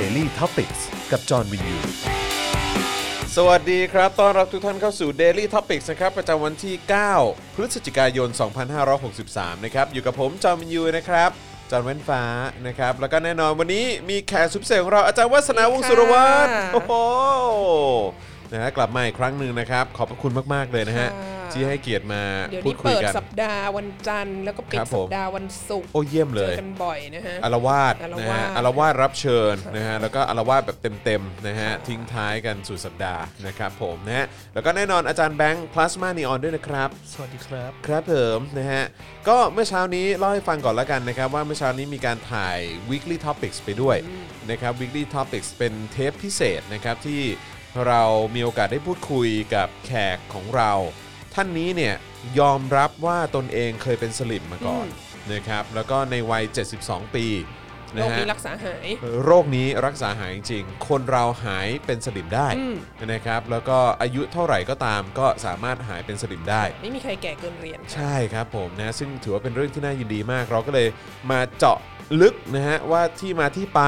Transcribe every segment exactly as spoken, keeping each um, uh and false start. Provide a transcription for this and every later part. Daily Topics กับจอห์นวินยูสวัสดีครับต้อนรับทุกท่านเข้าสู่ Daily Topics นะครับประจำวันที่ เก้า พฤศจิกายน สองพันห้าร้อยหกสิบสาม นะครับอยู่กับผมจอห์นวินยูนะครับจอห์นแว่นฟ้านะครับแล้วก็แน่นอนวันนี้มีแขกสุดพิเศษของเราอาจารย์วัฒนาวงศ์สุรวัฒน์โอ้โหนะฮะกลับมาอีกครั้งหนึ่งนะครับขอบพระคุณมากๆเลยนะฮะที่ให้เกียรติมาพูดคุยกันเดี๋ยวนี้เปิดสัปดาห์วันจันทร์แล้วก็ปิดสัปดาห์วันศุกร์โอ้เยี่ยมเลยเจอกันบ่อยนะฮะอารวาสนะฮะอารวาสรับเชิญนะฮะแล้วก็อารวาสแบบเต็มๆนะฮะทิ้งท้ายกันสู่สัปดาห์นะครับผมนะฮะแล้วก็แน่นอนอาจารย์แบงค์พลาสมานีออนด้วยนะครับสวัสดีครับครับเพิ่มนะฮะก็เมื่อเช้านี้เล่าให้ฟังก่อนละกันนะครับว่าเมื่อเช้านี้มีการถ่าย Weekly Topics ไปด้วยนะครับ Weekly Topics เป็นเทปพิเศษนะครับที่เรามีโอกาสได้พูดคุยกับแขกของเราท่านนี้เนี่ยยอมรับว่าตนเองเคยเป็นสลิมมาก่อนนะครับแล้วก็ในวัยเจ็ดสิบสองปีโรคนี้รักษาหายโรคนี้รักษาหายจริงคนเราหายเป็นสลิมได้นะครับแล้วก็อายุเท่าไหร่ก็ตามก็สามารถหายเป็นสลิมได้ไม่มีใครแก่เกินเรียนใช่ครับผมนะซึ่งถือว่าเป็นเรื่องที่น่ายินดีมากเราก็เลยมาเจาะลึกนะฮะว่าที่มาที่ไป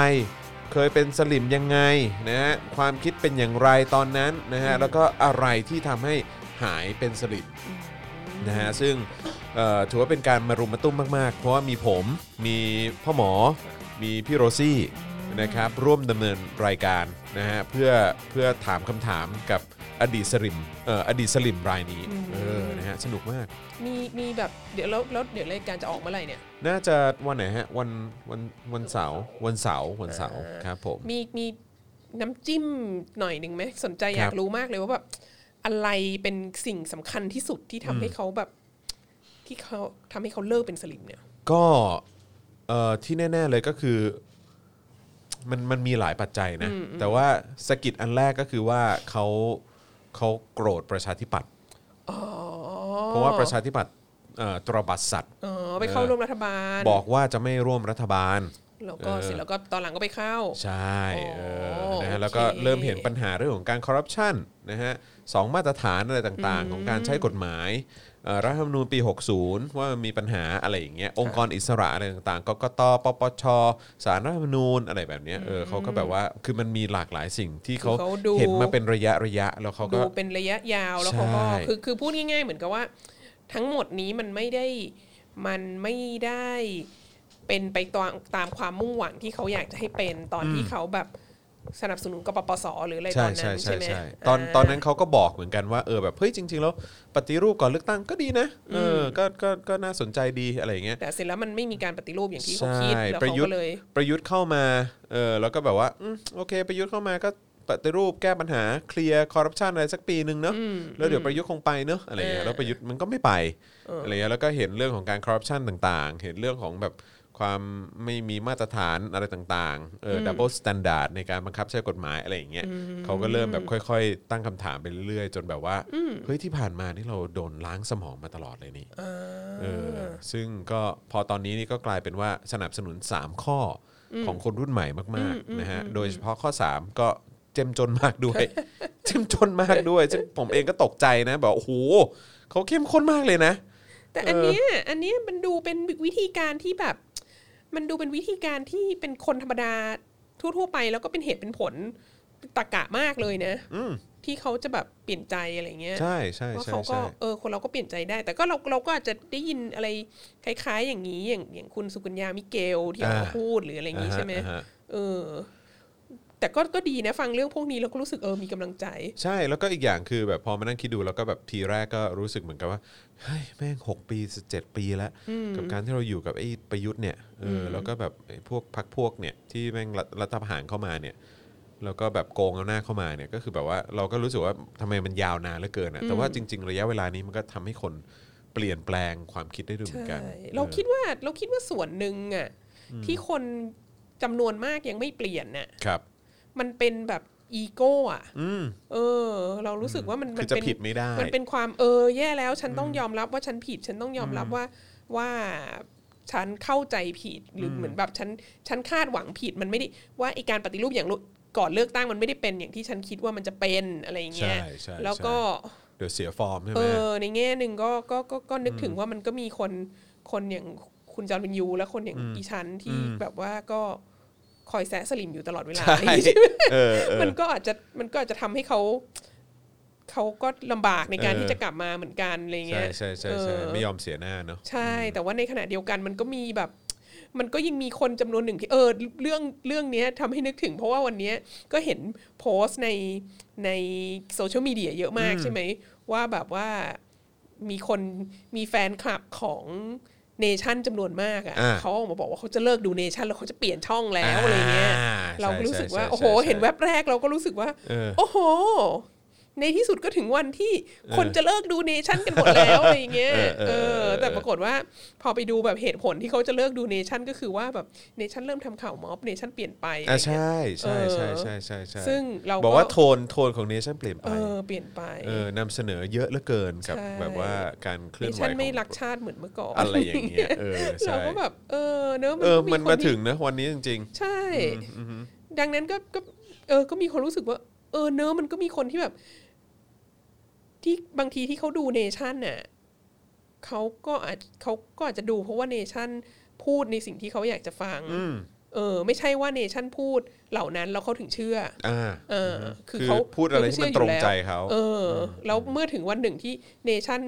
เคยเป็นสลิมยังไงนะฮะความคิดเป็นอย่างไรตอนนั้นนะฮะแล้วก็อะไรที่ทำให้หายเป็นสลิมนะฮะซึ่งถือว่าเป็นการมารุมมาตุ้มมากๆเพราะว่ามีผมมีพ่อหมอมีพี่โรซี่นะครับร่วมดำเนินรายการนะฮะเพื่อเพื่อถามคำถามกับอดีตสลิมเอ่ออดีตสลิมรายนี้เออนะฮะสนุกมากมีมีแบบเดี๋ยวแล้วแล้วเดี๋ยวรายการจะออกเมื่อไหร่เนี่ยน่าจะวันไหนฮะวันวันวันเสาร์วันเสาร์วันเสาร์ครับผมมีมีน้ำจิ้มหน่อยหนึ่งไหมสนใจอยากรู้มากเลยว่าแบบอะไรเป็นสิ่งสำคัญที่สุดที่ทำให้เขาแบบที่เขาทำให้เขาเลิกเป็นสลิมเนี่ยก็เอ่อที่แน่ๆเลยก็คือมันมันมีหลายปัจจัยนะแต่ว่าสกิดอันแรกก็คือว่าเขาเขาโกรธประชาธิปัตย์เพราะว่าประชาธิปัตย์ตระบัดสัตว์ไปเข้าร่วมรัฐบาลบอกว่าจะไม่ร่วมรัฐบาลแล้วก็เสร็จแล้วก็ตอนหลังก็ไปเข้าใช่นะฮะแล้วก็เริ่มเห็นปัญหาเรื่องของการคอร์รัปชันนะฮะสองมาตรฐานอะไรต่างๆของการใช้กฎหมายรัฐธรรมนูญปีหกสิบว่ามีปัญหาอะไรอย่างเงี้ยองค์กรอิสระอะไรต่างๆกกต.ปปช.ศาลรัฐธรรมนูญอะไรแบบเนี้ยเออเขาก็แบบว่าคือมันมีหลากหลายสิ่งที่เขาเห็นมาเป็นระยะระยะแล้วเขาก็ดูเป็นระยะยาวแล้วเขาก็คือคือพูดง่ายๆเหมือนกับว่าทั้งหมดนี้มันไม่ได้มันไม่ได้เป็นไปตามความมุ่งหวังที่เขาอยากจะให้เป็นตอนที่เขาแบบสนับสนุนกปปสหรืออะไรตอนนั้นใช่ไหมตอนตอนนั้นเขาก็บอกเหมือนกันว่าเออแบบเฮ้ยจริงๆแล้วปฏิรูปก่อนเลือกตั้งก็ดีนะเออก็ก็ก็น่าสนใจดีอะไรอย่างเงี้ยแต่เสร็จแล้วมันไม่มีการปฏิรูปอย่างที่เขาคิดแล้วเขาก็เลยประยุทธ์เข้ามาเออแล้วก็แบบว่าโอเคประยุทธ์เข้ามาก็ปฏิรูปแก้ปัญหาเคลียร์คอร์รัปชันอะไรสักปีนึงเนาะแล้วเดี๋ยวประยุทธ์คงไปเนาะอะไรอย่างเงี้ยแล้วประยุทธ์มันก็ไม่ไปอะไรอย่างเงี้ยแล้วก็เห็นเรื่องของการคอร์รัปชันต่างๆเห็นเรื่องของแบบความไม่มีมาตรฐานอะไรต่างๆเออดับเบิลสแตนดาร์ดในการบังคับใช้กฎหมายอะไรอย่างเงี้ยเขาก็เริ่มแบบค่อยๆตั้งคำถามไปเรื่อยๆจนแบบว่าเฮ้ยที่ผ่านมานี่เราโดนล้างสมองมาตลอดเลยนี่เออซึ่งก็พอตอนนี้นี่ก็กลายเป็นว่าสนับสนุนสามข้อของคนรุ่นใหม่มากๆนะฮะโดยเฉพาะข้อสามก็เจ้มจนมากด้วยเจ้มจนมากด้วยซึ่งผมเองก็ตกใจนะแบบโอ้โหเขาเข้มข้นมากเลยนะแต่อันเนี้ยอันเนี้ยมันดูเป็นวิธีการที่แบบมันดูเป็นวิธีการที่เป็นคนธรรมดาทั่วๆไปแล้วก็เป็นเหตุเป็นผลตรรกะมากเลยนะที่เขาจะแบบเปลี่ยนใจอะไรเงี้ยใช่ใช่ใช่เขาก็เออคนเราก็เปลี่ยนใจได้แต่ก็เราเราก็อาจจะได้ยินอะไรคล้ายๆอย่างนี้อย่างอย่างคุณสุกัญญามิเกลที่เขาพูดหรืออะไรอย่างนี้ใช่ไหมเออแต่ก็ก็ดีนะฟังเรื่องพวกนี้เราก็รู้สึกเออมีกำลังใจใช่แล้วก็อีกอย่างคือแบบพอมานั่งคิดดูแล้วก็แบบทีแรกก็รู้สึกเหมือนกับว่าเฮ้ยแม่งหกปีเจ็ดปีแล้วกับการที่เราอยู่กับไอ้ประยุทธ์เนี่ยเออแล้วก็แบบพวกพรรคพวกเนี่ยที่แม่งรัฐประหารเข้ามาเนี่ยแล้วก็แบบโกงเอาหน้าเข้ามาเนี่ยก็คือแบบว่าเราก็รู้สึกว่าทำไมมันยาวนานเหลือเกินอ่ะแต่ว่าจริงๆระยะเวลานี้มันก็ทำให้คนเปลี่ยนแปลงความคิดได้ด้วยเหมือนกันเราคิดว่าเราคิดว่าส่วนนึงอ่ะที่คนจำนวนมากยังไม่เปลี่ยนน่ะครับมันเป็นแบบอีโก้อ่ะเออเรารู้สึกว่ามันมันเป็นมันเป็นความเออแย่แล้วฉันต้องยอมรับว่าฉันผิดฉันต้องยอมรับว่าว่าฉันเข้าใจผิดหรือเหมือนแบบฉันฉันคาดหวังผิดมันไม่ได้ว่าไอ้การปฏิรูปอย่างก่อนเลือกตั้งมันไม่ได้เป็นอย่างที่ฉันคิดว่ามันจะเป็นอะไรอย่างเงี้ยแล้วก็เดี๋ยวเสียฟอร์มใช่ไหมเออในแง่นึงก็ก็ก็นึกถึงว่ามันก็มีคนคนอย่างคุณจอห์นวินยูและคนอย่างอีชันที่แบบว่าก็ คอยแซะสลิมอยู่ตลอดเวลามันก็อาจจะมันก็อาจจะทำให้เขาเขาก็ลำบากในการที่จะกลับมาเหมือนกันอะไรเงี้ยใช่ใช่ใช่ไม่ยอมเสียหน้าเนาะใช่แต่ว่าในขณะเดียวกันมันก็มีแบบมันก็ยังมีคนจำนวนหนึ่งที่เออเรื่องเรื่องนี้ทำให้นึกถึงเพราะว่าวันนี้ก็เห็นโพสต์ในในโซเชียลมีเดียเยอะมากใช่ไหมว่าแบบว่ามีคนมีแฟนคลับของ Nation จำนวนมากอ่ะเขาออกมาบอกว่าเขาจะเลิกดู Nation แล้วเขาจะเปลี่ยนช่องแล้วอะไรเงี้ยเราก็รู้สึกว่าโอ้โหเห็นแว็บแรกเราก็รู้สึกว่าโอ้โหในที่สุดก็ถึงวันที่คนจะเลิกดูเนชั่นกันหมดแล้วอะไรอย่างเงี้ยเออแต่ปรากฏว่าพอไปดูแบบเหตุผลที่เขาจะเลิกดูเนชั่นก็คือว่าแบบเนชั่นเริ่มทำข่าวม็อบเนชั่นเปลี่ยนไปอ่ะใช่ใช่ใช่ใช่ใช่ใช่ซึ่งเราบอกว่าโทนโทนของเนชั่นเปลี่ยนไปเออเปลี่ยนไปเออนำเสนอเยอะเหลือเกินกับแบบว่าการเคลื่อนไหวของเนชั่นไม่รักชาติเหมือนเมื่อก่อนอะไรอย่างเงี้ยเออใช่เราก็แบบเออเนอะมันมาถึงนะวันนี้จริงๆใช่ดังนั้นก็ก็เออก็มีคนรู้สึกว่าเออเนอะมันก็มีคนที่แบบที่บางทีที่เขาดูเนชั่นน่ะเขาก็อาจเขาก็อาจจะดูเพราะว่าเนชั่นพูดในสิ่งที่เขาอยากจะฟังเออไม่ใช่ว่าเนชั่นพูดเหล่านั้นแล้วเขาถึงเชื่ออ่าเออคือเขาพูดอะไรที่มันตรงใจเขาเออแล้วเมื่อถึงวันหนึ่งที่เนชั่น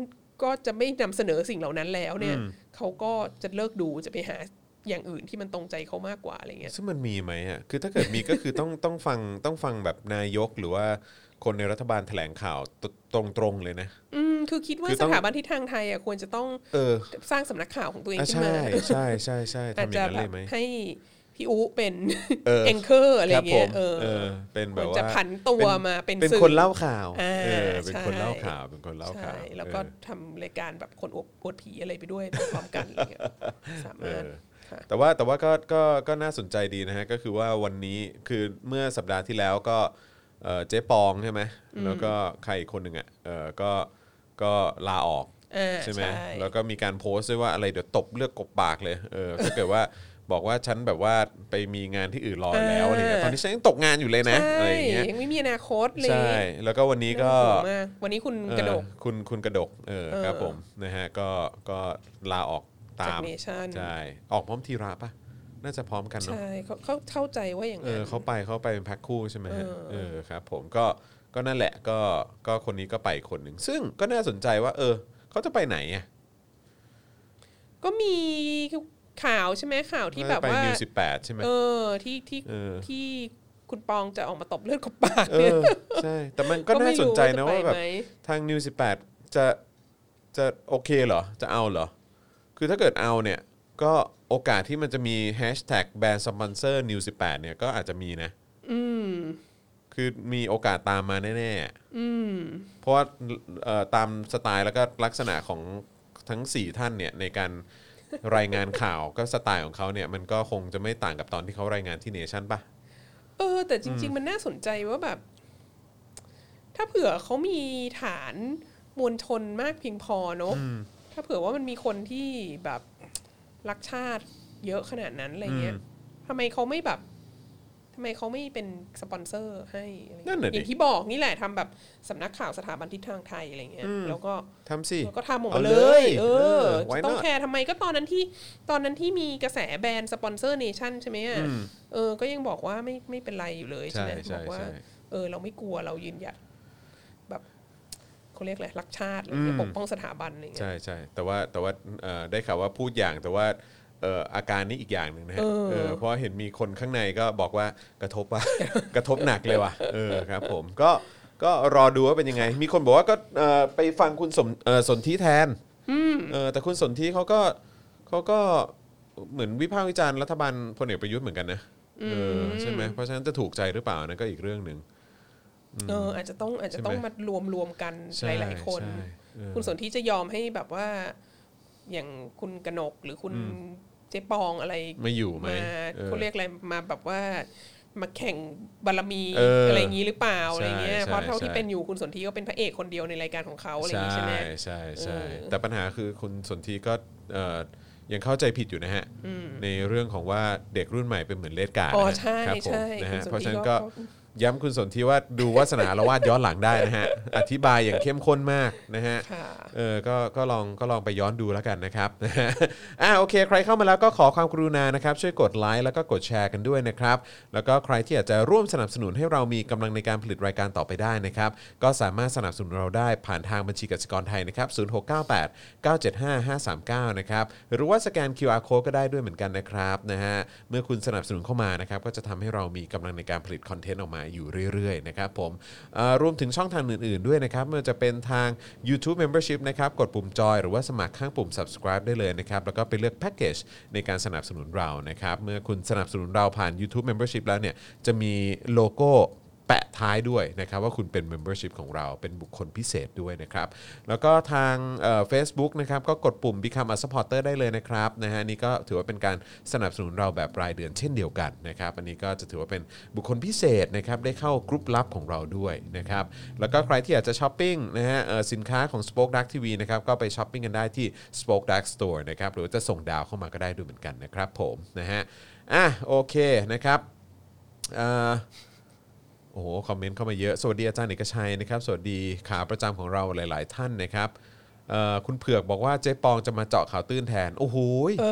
ก็จะไม่นำเสนอสิ่งเหล่านั้นแล้วเนี่ยเขาก็จะเลิกดูจะไปหาอย่างอื่นที่มันตรงใจเขามากกว่าอะไรเงี้ยซึ่งมันมีไหมอ่ะคือถ้าเกิดมีก็คือต้องต้องฟังต้องฟังแบบนายกหรือว่าคนในรัฐบาลแถลงข่าวตรงๆเลยนะอืมคือคิดว่าสถาบันทิศทางไทยอ่ะควรจะต้องสร้างสำนักข่าวของตัวเองขึ้นมาใช่ใช่ใช่ทำอย่างนั้นเลยไหมให้พี่อู๋เป็นเอ็นเคอร์อะไรเงี้ยเออเป็นแบบว่าจะผันตัวมาเป็นเป็นคนเล่าข่าวเออเป็นคนเล่าข่าวเป็นคนเล่าข่าวแล้วก็ทำรายการแบบคนอวดผีอะไรไปด้วยพร้อมกันอะไรเงี้ยสามารถแต่ว่าแต่ว่าก็ก็ก็น่าสนใจดีนะฮะก็คือว่าวันนี้คือเมื่อสัปดาห์ที่แล้วก็เจ๊ปองใช่ไหมแล้วก็ใครอีกคนหนึ่งอ่ะเออก็ก็ลาออกใช่ไหมแล้วก็มีการโพสต์ด้วยว่าอะไรเดี๋ยวตบเลือกกบปากเลยเออถ้าเกิดว่าบอกว่าฉันแบบว่าไปมีงานที่อื่นรอแล้วอะไรเงี้ยตอนนี้ฉันยังตกงานอยู่เลยนะอะไรอย่างเงี้ยยังไม่มีอนาคตเลยใช่แล้วก็วันนี้ก็วันนี้คุณกระดกคุณคุณกระดกเออครับผมนะฮะก็ก็ลาออกจากเนชั่นใช่ออกพร้อมทีระป่ะน่าจะพร้อมกันเนาะใช่เขาเข้าใจว่าอย่างนั้นเออเขาไปเขาไปเป็นแพ็คคู่ใช่ไหมฮะเออครับผมก็ก็นั่นแหละก็ก็คนนี้ก็ไปคนหนึ่งซึ่งก็น่าสนใจว่าเออเขาจะไปไหนอ่ะก็มีข่าวใช่ไหมข่าวที่แบบว่าไปนิวสิบแปดใช่ไหมเออที่ที่ที่คุณปองจะออกมาตบเลือดกับปากเนี่ยใช่แต่มันก็น่าสนใจนะว่าแบบทางนิวสิบแปดจะจะโอเคเหรอจะเอาเหรอคือถ้าเกิดเอาเนี่ยก็โอกาสที่มันจะมี แฮชแท็กแบนสปอนเซอร์นิวสิบแปด เนี่ยก็อาจจะมีนะอืมคือมีโอกาสตามมาแน่ๆอืมเพราะว่าตามสไตล์แล้วก็ลักษณะของทั้งสี่ท่านเนี่ยในการรายงานข่าวก็สไตล์ของเขาเนี่ยมันก็คงจะไม่ต่างกับตอนที่เขารายงานที่ Nation ป่ะเออแต่จริงๆมันน่าสนใจว่าแบบถ้าเผื่อเขามีฐานมวลชนมากเพียงพอเนาะถ้าเผื่อว่ามันมีคนที่แบบรักชาติเยอะขนาดนั้นอะไรเงี้ยทำไมเขาไม่แบบทำไมเขาไม่เป็นสปอนเซอร์ให้อะไรอย่างที่บอกนี่แหละทำแบบสำนักข่าวสถาบันทิศทางไทยอะไรเงี้ยแล้วก็ทำสิแล้วก็ทำออกมาเลยเออต้องแคร์ทำไมก็ตอนนั้นที่ตอนนั้นที่มีกระแสแบรนด์สปอนเซอร์เนชั่นใช่ไหมอ่ะเออก็ยังบอกว่าไม่ไม่เป็นไรอยู่เลยใช่ไหมบอกว่าเออเราไม่กลัวเรายืนหยัดแบบเขาเรียกอะไรรักชาติหรือปกป้องสถาบันอะไรเงี้ยใช่ใช่แต่ว่าแต่ว่าได้ข่าวว่าพูดอย่างแต่ว่าอาการนี้อีกอย่างหนึ่งนะฮะเพราะเห็นมีคนข้างในก็บอกว่ากระทบว่ากระทบหนักเลยว่ะเออครับผมก็ก็รอดูว่าเป็นยังไงมีคนบอกว่าก็ไปฟังคุณสนธิแทนแต่คุณสนธิเขาก็เขาก็เหมือนวิพากษ์วิจารณ์รัฐบาลพลเอกประยุทธ์เหมือนกันนะใช่ไหมเพราะฉะนั้นจะถูกใจหรือเปล่านั่นก็อีกเรื่องนึงเอออาจจะต้องอาจจะต้องมารวมรวมกันหลายๆคนคุณสนธิจะยอมให้แบบว่าอย่างคุณกนกหรือคุณเจ๊ปองอะไรมาอยู่ไหมเขาเรียกอะไรมาแบบว่ามาแข่งบารมีอะไรอย่างนี้หรือเปล่าอะไรเงี้ยเพราะเท่าที่เป็นอยู่คุณสนธิก็เป็นพระเอกคนเดียวในรายการของเขาอะไรอย่างนี้ใช่ไหมใช่ใช่แต่ปัญหาคือคุณสนธิก็ยังเข้าใจผิดอยู่นะฮะในเรื่องของว่าเด็กรุ่นใหม่เป็นเหมือนเลดการ์ดนะครับผมนะฮะเพราะฉะนั้นก็ ย้ำคุณสนธิว่าดูวาสนาละวาดย้อนหลังได้นะฮะอธิบายอย่างเข้มข้นมากนะฮะเออก็ก็ลองก็ลองไปย้อนดูแล้วกันนะครับอ่าโอเคใครเข้ามาแล้วก็ขอความกรุณานะครับช่วยกดไลค์แล้วก็กดแชร์กันด้วยนะครับแล้วก็ใครที่อยากจะร่วมสนับสนุนให้เรามีกำลังในการผลิตรายการต่อไปได้นะครับก็สามารถสนับสนุนเราได้ผ่านทางบัญชีกสิกรไทยนะครับศูนย์ หก เก้า แปด เก้า เจ็ด ห้า ห้า สาม เก้านะครับหรือว่าสแกน คิว อาร์ Code ก็ได้ด้วยเหมือนกันนะครับนะฮะเมื่อคุณสนับสนุนเข้ามานะครับก็จะทำให้เรามีกำลังในการผลิตคอนเทนต์ออกมาอยู่เรื่อยๆนะครับผมรวมถึงช่องทางอื่นๆด้วยนะครับไม่ว่าจะเป็นทาง YouTube Membership นะครับกดปุ่มจอยหรือว่าสมัครข้างปุ่ม Subscribe ได้เลยนะครับแล้วก็ไปเลือกแพ็คเกจในการสนับสนุนเรานะครับเมื่อคุณสนับสนุนเราผ่าน YouTube Membership แล้วเนี่ยจะมีโลโก้แปะท้ายด้วยนะครับว่าคุณเป็น membership ของเราเป็นบุคคลพิเศษด้วยนะครับแล้วก็ทางเอ่อ Facebook นะครับก็กดปุ่ม Become a supporter ได้เลยนะครับนะฮะนี่ก็ถือว่าเป็นการสนับสนุนเราแบบรายเดือนเช่นเดียวกันนะครับอันนี้ก็จะถือว่าเป็นบุคคลพิเศษนะครับได้เข้ากรุ๊ปลับของเราด้วยนะครับแล้วก็ใครที่อยากจะช้อปปิ้งนะฮะเอ่อสินค้าของ SpokeDark ที วี นะครับก็ไปช้อปปิ้งกันได้ที่ SpokeDark Store นะครับหรือจะส่งดาวเข้ามาก็ได้ด้วยเหมือนกันนะครับผมนะฮะอ่ะโอเคนะครับเอ่อโอ้โหคอมเมนต์เข้ามาเยอะสวัสดีอาจารย์เอกชัยนะครับสวัสดีขาประจำของเราหลายๆท่านนะครับคุณเผือกบอกว่าเจ๊ปองจะมาเจาะข่าวตื้นแทนโอ้โหเอ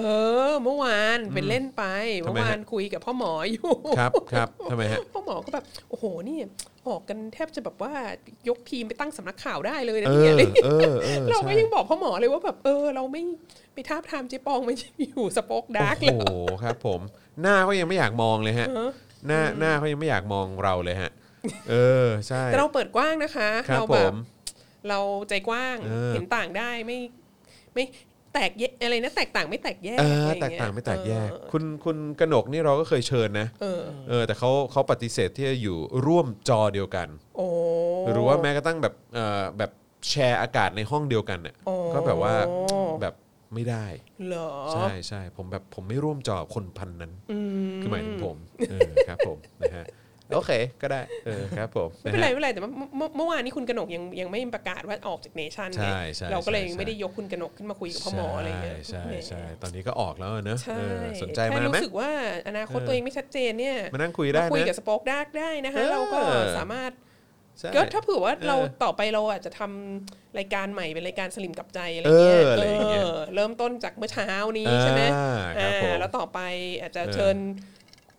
อเมื่อวานเป็นเล่นไปเมื่อวานคุยกับพ่อหมออยู่ครับครับทำไมฮะพ่อหมอก็แบบโอ้โหนี่ออกกันแทบจะแบบว่ายกทีมไปตั้งสำนักข่าวได้เลยนะเนี่ยเราก็ยังบอกพ่อหมอเลยว่าแบบเออเราไม่ไปท้าทามเจ๊ปองไม่อยู่สป็อกดาร์กเลยโอ้โหครับผมหน้าก็ยังไม่อยากมองเลยฮะหน้าหน้าเขายังไม่อยากมองเราเลยฮะเออใช่แต่เราเปิดกว้างนะคะเราแบบเราใจกว้างเห็นต่างได้ไม่ไม่แตกแยกอะไรนะแตกต่างไม่แตกแยกแตกต่างไม่แตกแยกคุณคุณกนกนี่เราก็เคยเชิญนะเออแต่เขาเขาปฏิเสธที่จะอยู่ร่วมจอเดียวกันหรือว่าแม้กระทั่งแบบเออแบบแชร์อากาศในห้องเดียวกันเนี่ยก็แบบว่าแบบไม่ได้เหรอใช่ใช่ผมแบบผมไม่ร่วมจอคนพันนั้นคือหมายถึงผมเออครับผมนะฮะโอเคก็ได้เออครับผมไม่เป็นไรไม่เป็นไรแต่เมื่อวานนี้คุณกนกยังยังไม่ประกาศว่าออกจาก Nation ไงเราก็เลยไม่ได้ยกคุณกนกขึ้นมาคุยกับพ่อหมออะไรอย่างเงี้ยใช่ใช่ตอนนี้ก็ออกแล้วเนอะสนใจมาไหมรู้สึกว่าอนาคตตัวเองไม่ชัดเจนเนี่ยมานั่งคุยได้นะคุยกับ SpokeDark ได้นะฮะเราก็สามารถก็ถ้าเผื่อว่าเราต่อไปเราอาจจะทำรายการใหม่เป็นรายการสลิมกับใจอะไรเงี้ยเริ่มต้นจากเมื่อเช้านี้ใช่ไหมแล้วต่อไปอาจจะเชิญ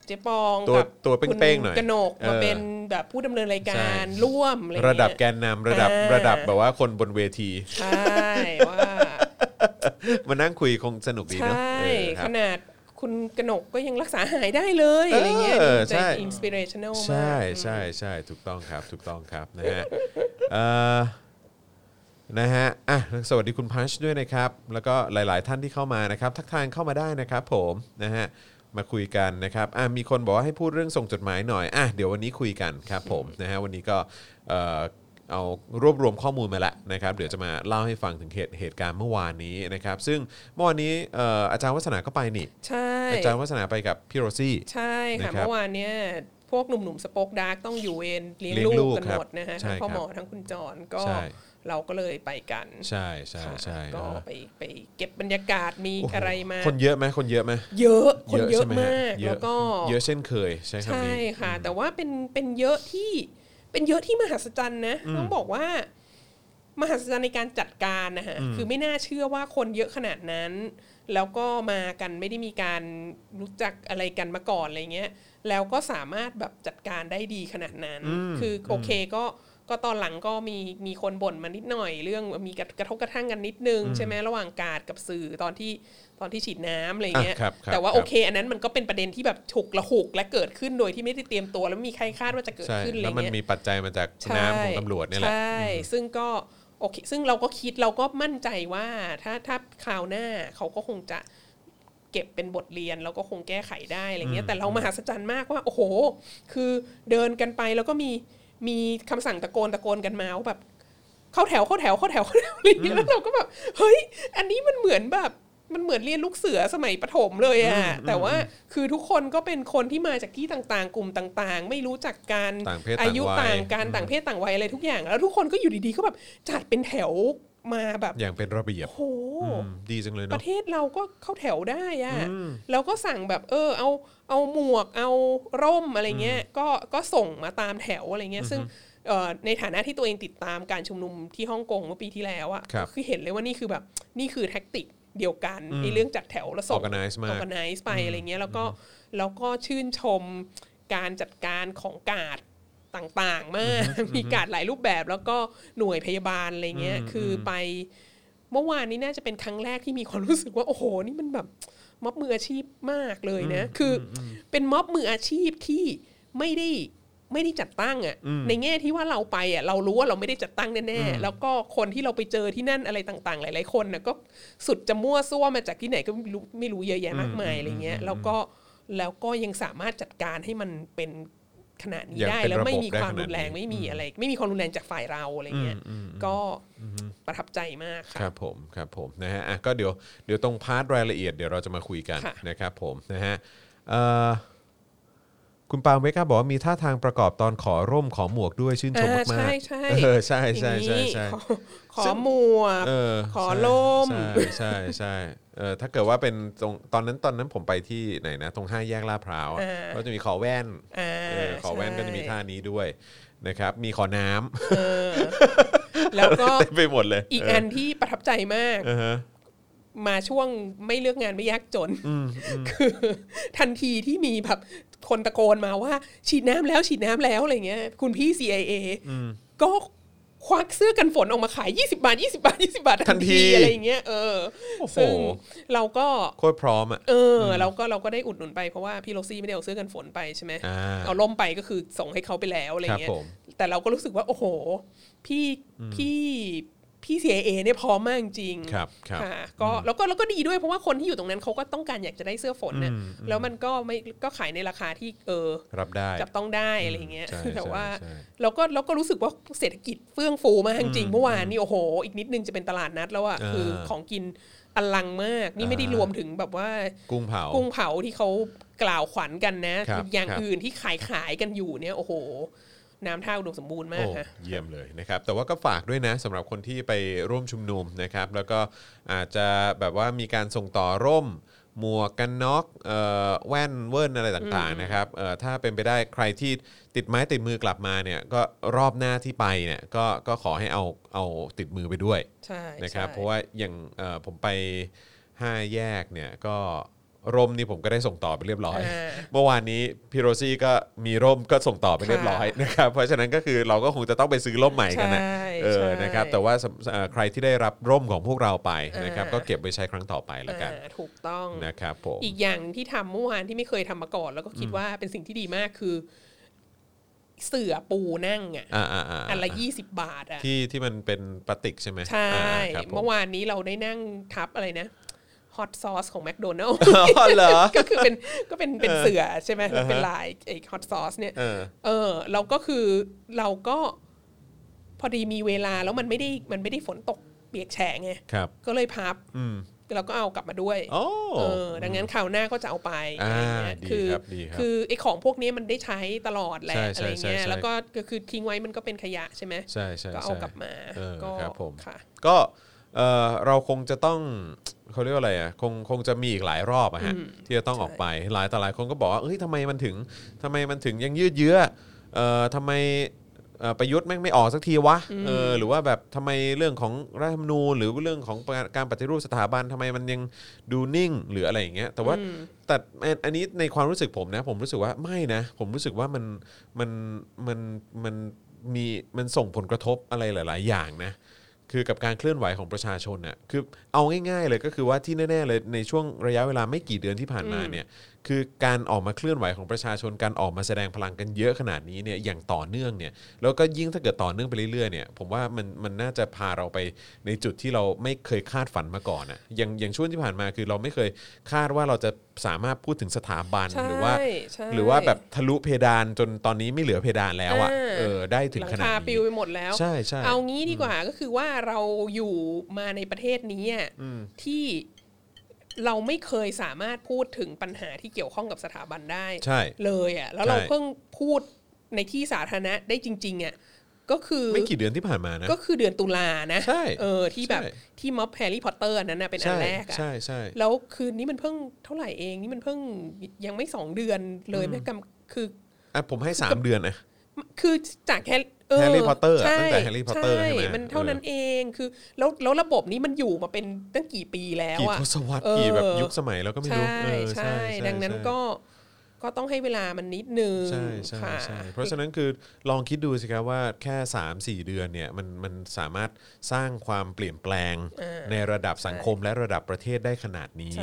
เจ๊ปองกับคุณกนกมาเป็นแบบผู้ดำเนินรายการร่วมอะไรระดับแกนนำระดับระดับแบบว่าคนบนเวทีใช่ว่ามานั่งคุยคงสนุกดีนะใช่ขนาดคุณกนกก็ยังรักษาหายได้เลยอะไรเงี้ยใจอินสปิเรชั่นแนลมากใช่ใช่ใช่ถูกต้องครับถูกต้องครับนะฮะนะฮะอ่ะสวัสดีคุณพัชด้วยนะครับแล้วก็หลายๆท่านที่เข้ามานะครับทักทายเข้ามาได้นะครับผมนะฮะมาคุยกันนะครับอ่ะมีคนบอกว่าให้พูดเรื่องส่งจดหมายหน่อยอ่ะเดี๋ยววันนี้คุยกันครับผมนะฮะวันนี้ก็เอ่อเอารวบรวมข้อมูลมาแล้วนะครับเดี๋ยวจะมาเล่าให้ฟังถึงเหตุเหตุการณ์เมื่อวานนี้นะครับซึ่งเมื่อวานนี้อาจารย์วัฒนาก็ไปนี่ใช่อาจารย์วัฒนาไปกับพี่โรซี่ใช่ค่ะเมื่อวานเนี้ยพวกหนุ่มๆสป็อกดาร์กต้องอยู่เวรเลี้ยงลูกกันหมดนะฮะทั้งพ่อหมอทั้งคุณจอนก็เราก็เลยไปกันใช่ใช่ใช่ก็ไปไปเก็บบรรยากาศมีอะไรมาคนเยอะไหมคนเยอะไหมเยอะคนเยอะมากแล้วก็เยอะเช่นเคยใช่ค่ะแต่ว่าเป็นเป็นเยอะที่เป็นเยอะที่มหัศจรรย์นะต้องบอกว่ามหัศจรรย์ในการจัดการนะฮะคือไม่น่าเชื่อว่าคนเยอะขนาดนั้นแล้วก็มากันไม่ได้มีการรู้จักอะไรกันมาก่อนอะไรเงี้ยแล้วก็สามารถแบบจัดการได้ดีขนาดนั้นคือโอเคก็ก็ตอนหลังก็มีมีคนบ่นมานิดหน่อยเรื่องมีกระทบกระทั่งกันนิดนึงใช่ไหมระหว่างกาดกับสื่อตอนที่ตอนที่ฉีดน้ำอะไรเงี้ยแต่ว่าโอเคอันนั้นมันก็เป็นประเด็นที่แบบฉุกละหุกและเกิดขึ้นโดยที่ไม่ได้เตรียมตัวแล้วมีใครคาดว่าจะเกิดขึ้นอะไรเงี้ยแล้วมันมีปัจจัยมาจากน้ำของตำรวจนี่แหละใช่ซึ่งก็โอเคซึ่งเราก็คิดเราก็มั่นใจว่าถ้าถ้าคราวหน้าเขาก็คงจะเก็บเป็นบทเรียนแล้วก็คงแก้ไขได้อะไรเงี้ยแต่เรามหัศจรรย์มากว่าโอ้โหคือเดินกันไปแล้วก็มีมีคำสั่งตะโกนตะโกนกันมาแบบเข้าแถวเข้าแถวเข้าแถวเข้าแถวอะไรอย่างเงี้ยแล้วเราก็แบบเฮ้ยอันนี้มันเหมือนแบบมันเหมือนเรียนลูกเสือสมัยประถมเลยอ่ะแต่ว่าคือทุกคนก็เป็นคนที่มาจากที่ต่างๆกลุ่มต่างๆไม่รู้จักกันอายุต่างกันต่างเพศต่างวัยอะไรทุกอย่างแล้วทุกคนก็อยู่ดีๆก็แบบจัดเป็นแถว มาแบบอย่างเป็นระเบียบโอ้ดีจังเลยเนาะประเทศเราก็เข้าแถวได้อะแล้วก็สั่งแบบเออเอาเอาหมวกเอาร่มอะไรเงี้ยก็ก็ส่งมาตามแถวอะไรเงี้ยซึ่งในฐานะที่ตัวเองติดตามการชุมนุมที่ฮ่องกงเมื่อปีที่แล้วอ่ะคือเห็นเลยว่านี่คือแบบนี่คือแท็กติกเดียวกันในเรื่องจัดแถวแล้วส่ง organize มา organize ไปอะไรเงี้ยแล้วก็แล้วก็ชื่นชมการจัดการของการ์ดต่างๆมากมีการ์ดหลายรูปแบบแล้วก็หน่วยพยาบาลอะไรเงี้ยคือไปเมื่อวานนี้น่าจะเป็นครั้งแรกที่มีความรู้สึกว่าโอ้โหนี่มันแบบม็อบมืออาชีพมากเลยนะคือเป็นม็อบมืออาชีพที่ไม่ได้ไม่ได้จัดตั้งอ่ะในแง่ที่ว่าเราไปอ่ะเรารู้ว่าเราไม่ได้จัดตั้งแน่ๆแล้วก็คนที่เราไปเจอที่นั่นอะไรต่างๆหลายๆคนน่ะก็สุดจะมั่วซั่วมาจากที่ไหนก็ไม่รู้ไม่รู้เยอะแยะมากมายอะไรเงี้ยแล้วก็แล้วก็ยังสามารถจัดการให้มันเป็นขนาดนี้ได้แล้วไม่มีความรุนแรงไม่มีอะไรไม่มีความรุนแรงจากฝ่ายเราอะไรเงี้ยก็ประทับใจมากครับผมครับผมนะฮะก็เดี๋ยวเดี๋ยวตรงพาร์ทรายละเอียดเดี๋ยวเราจะมาคุยกันนะครับผมนะฮะคุณปาล์มเวก้าบอกว่ามีท่าทางประกอบตอนขอร่มขอหมวกด้วยชื่นชมมากๆใช่ใช่ใช่ใช่ใช่ขอหมวกขอร่มใช่ใช่เออถ้าเกิดว่าเป็นตรงตอนนั้นตอนนั้นผมไปที่ไหนนะตรงห้าแยกลาดพร้าวก็จะมีขอแว่นเออขอแว่นก็จะมีท่านี้ด้วยนะครับมีขอน้ำแล้วก็เต็มไปหมดเลยอีกอันที่ประทับใจมากมาช่วงไม่เลือกงานไม่ยากจนคือทันทีที่มีแบบคนตะโกนมาว่าฉีดน้ำแล้วฉีดน้ำแล้วอะไรเงี้ยคุณพี่ ซี ไอ เอ ก็ควักเสื้อกันฝนออกมาขายยี่สิบบาทยี่สิบบาทยี่สิบบาททันทีอะไรเงี้ยเออซึ่งเราก็โคตรพร้อมอ่ะเออเราก็เราก็ได้อุดหนุนไปเพราะว่าพี่โรซี่ไม่ได้เอาเสื้อกันฝนไปใช่ไหมเอาล่มไปก็คือส่งให้เขาไปแล้วอะไรเงี้ยแต่เราก็รู้สึกว่าโอ้โหพี่พี่พี่ ซี ไอ เอ เนี่ยพร้อมมากจริงครับครับค่ะก็แล้วก็แล้วก็ดีด้วยเพราะว่าคนที่อยู่ตรงนั้นเขาก็ต้องการอยากจะได้เสื้อฝนน่ะแล้วมันก็ไม่ก็ขายในราคาที่เออรับได้จับต้องได้อะไรเงี้ยแต่ว่าเราก็เราก็รู้สึกว่าเศรษฐกิจเฟื่องฟูมากจริงเมื่อวานนี่โอ้โหอีกนิดนึงจะเป็นตลาดนัดแล้วอ่ะคือของกินอลังมากนี่ไม่ได้รวมถึงแบบว่ากุ้งเผากุ้งเผาที่เขากล่าวขวัญกันนะอย่างอื่นที่ขายขายกันอยู่เนี่ยโอ้โหน้ำท่าอุดมสมบูรณ์มากค่ะเยี่ยมเลยนะครับแต่ว่าก็ฝากด้วยนะสำหรับคนที่ไปร่วมชุมนุมนะครับแล้วก็อาจจะแบบว่ามีการส่งต่อร่มหมวกกันน็อกแว่นเวิร์นอะไรต่างๆนะครับถ้าเป็นไปได้ใครที่ติดไม้ติดมือกลับมาเนี่ยก็รอบหน้าที่ไปเนี่ยก็ก็ขอให้เอาเอาติดมือไปด้วยนะครับเพราะว่าอย่างผมไปห้าแยกเนี่ยก็ร่มนี่ผมก็ได้ส่งต่อไปเรียบร้อยเมื่อวานนี้พี่โรซี่ก็มีร่มก็ส่งต่อไปเรียบร้อยนะครับเพราะฉะนั้นก็คือเราก็คงจะต้องไปซื้อร่มใหม่กันนะเออนะครับแต่ว่าใครที่ได้รับร่มของพวกเราไปนะครับก็เก็บไว้ใช้ครั้งต่อไปแล้วกันถูกต้องนะครับผมอีกอย่างที่ทำเมื่อวานที่ไม่เคยทำมาก่อนแล้วก็คิดว่าเป็นสิ่งที่ดีมากคือเสื่อปูนั่งอ่ะอันละยี่สิบบาทอ่ะที่ที่มันเป็นพลาสติกใช่ไหมใช่เมื่อวานนี้เราได้นั่งทับอะไรนะฮอตซอสของแมคโดนัลด์ก็คือเป็นก็เป็นเป็นเสือใช่ไหมแล้วเป็นลายไอ้ฮอตซอสเนี่ยเออเราก็คือเราก็พอดีมีเวลาแล้วมันไม่ได้มันไม่ได้ฝนตกเปียกแฉะไงก็เลยพับเราก็เอากลับมาด้วยเออดังนั้นคราวหน้าก็จะเอาไปอะไรเงี้ยคือคือไอ้ของพวกนี้มันได้ใช้ตลอดแหละอะไรเงี้ยแล้วก็คือทิ้งไว้มันก็เป็นขยะใช่ไหมก็เอากลับมาก็ค่ะก็เออเราคงจะต้องเขาเรียกว่าอะไรอ่ะคงคงจะมีอีกหลายรอบอะฮะที่จะต้องออกไปหลายต่อหลายคนก็บอกว่าเอ้ยทำไมมันถึงทำไมมันถึงยังยืดเยื้อเอ่อทำไมประยุทธ์แม่งไม่ออกสักทีวะเออหรือว่าแบบทำไมเรื่องของรัฐธรรมนูญหรือเรื่องของการปฏิรูปสถาบันทำไมมันยังดูนิ่งหรืออะไรอย่างเงี้ยแต่ว่าแต่อันนี้ในความรู้สึกผมนะผมรู้สึกว่าไม่นะผมรู้สึกว่ามันมันมันมันมีมันส่งผลกระทบอะไรหลายๆอย่างนะคือกับการเคลื่อนไหวของประชาชนน่ะคือเอาง่ายๆเลยก็คือว่าที่แน่ๆเลยในช่วงระยะเวลาไม่กี่เดือนที่ผ่านมาเนี่ยคือการออกมาเคลื่อนไหวของประชาชนการออกมาแสดงพลังกันเยอะขนาดนี้เนี่ยอย่างต่อเนื่องเนี่ยแล้วก็ยิ่งถ้าเกิดต่อเนื่องไปเรื่อยๆเนี่ยผมว่ามันมันน่าจะพาเราไปในจุดที่เราไม่เคยคาดฝันมาก่อนอ่ะอย่างอย่างช่วงที่ผ่านมาคือเราไม่เคยคาดว่าเราจะสามารถพูดถึงสถาบันหรือว่าหรือว่าแบบทะลุเพดานจนตอนนี้ไม่เหลือเพดานแล้วอ่ะเออได้ถึงขนาดนี้ราคาปิวไปหมดแล้วใช่ใช่เอางี้ดีกว่าก็คือว่าเราอยู่มาในประเทศนี้ที่เราไม่เคยสามารถพูดถึงปัญหาที่เกี่ยวข้องกับสถาบันได้เลยอ่ะแล้วเราเพิ่งพูดในที่สาธารณะได้จริงๆอ่ะ ก็คือไม่กี่เดือนที่ผ่านมานะก็คือเดือนตุลานะใช่เออที่แบบที่ม็อบแฮร์รี่พอตเตอร์นั้นนะเป็นอันแรกอ่ะใช่ใช่แล้วคืนนี้มันเพิ่งเท่าไหร่เองนี่มันเพิ่งยังไม่สองเดือนเลยแม้กระทั่งคืออ่ะผมให้สามเดือนนะคือจากแค่แฮร์รี่พอตเตอร์ตั้งแต่แฮร์รี่พอตเตอร์ใช่ไหมมันเท่านั้นเองคือแล้วแล้วระบบนี้มันอยู่มาเป็นตั้งกี่ปีแล้วอ่ะกี่ทศวรรษกี่แบบยุคสมัยเราก็ไม่รู้ใช่ใช่ดังนั้นก็ก็ต้องให้เวลามันนิดนึงใช่ใช่ใช่เพราะฉะนั้นคือลองคิดดูสิครับว่าแค่ สามถึงสี่ เดือนเนี่ยมันมันสามารถสร้างความเปลี่ยนแปลงในระดับสังคมและระดับประเทศได้ขนาดนี้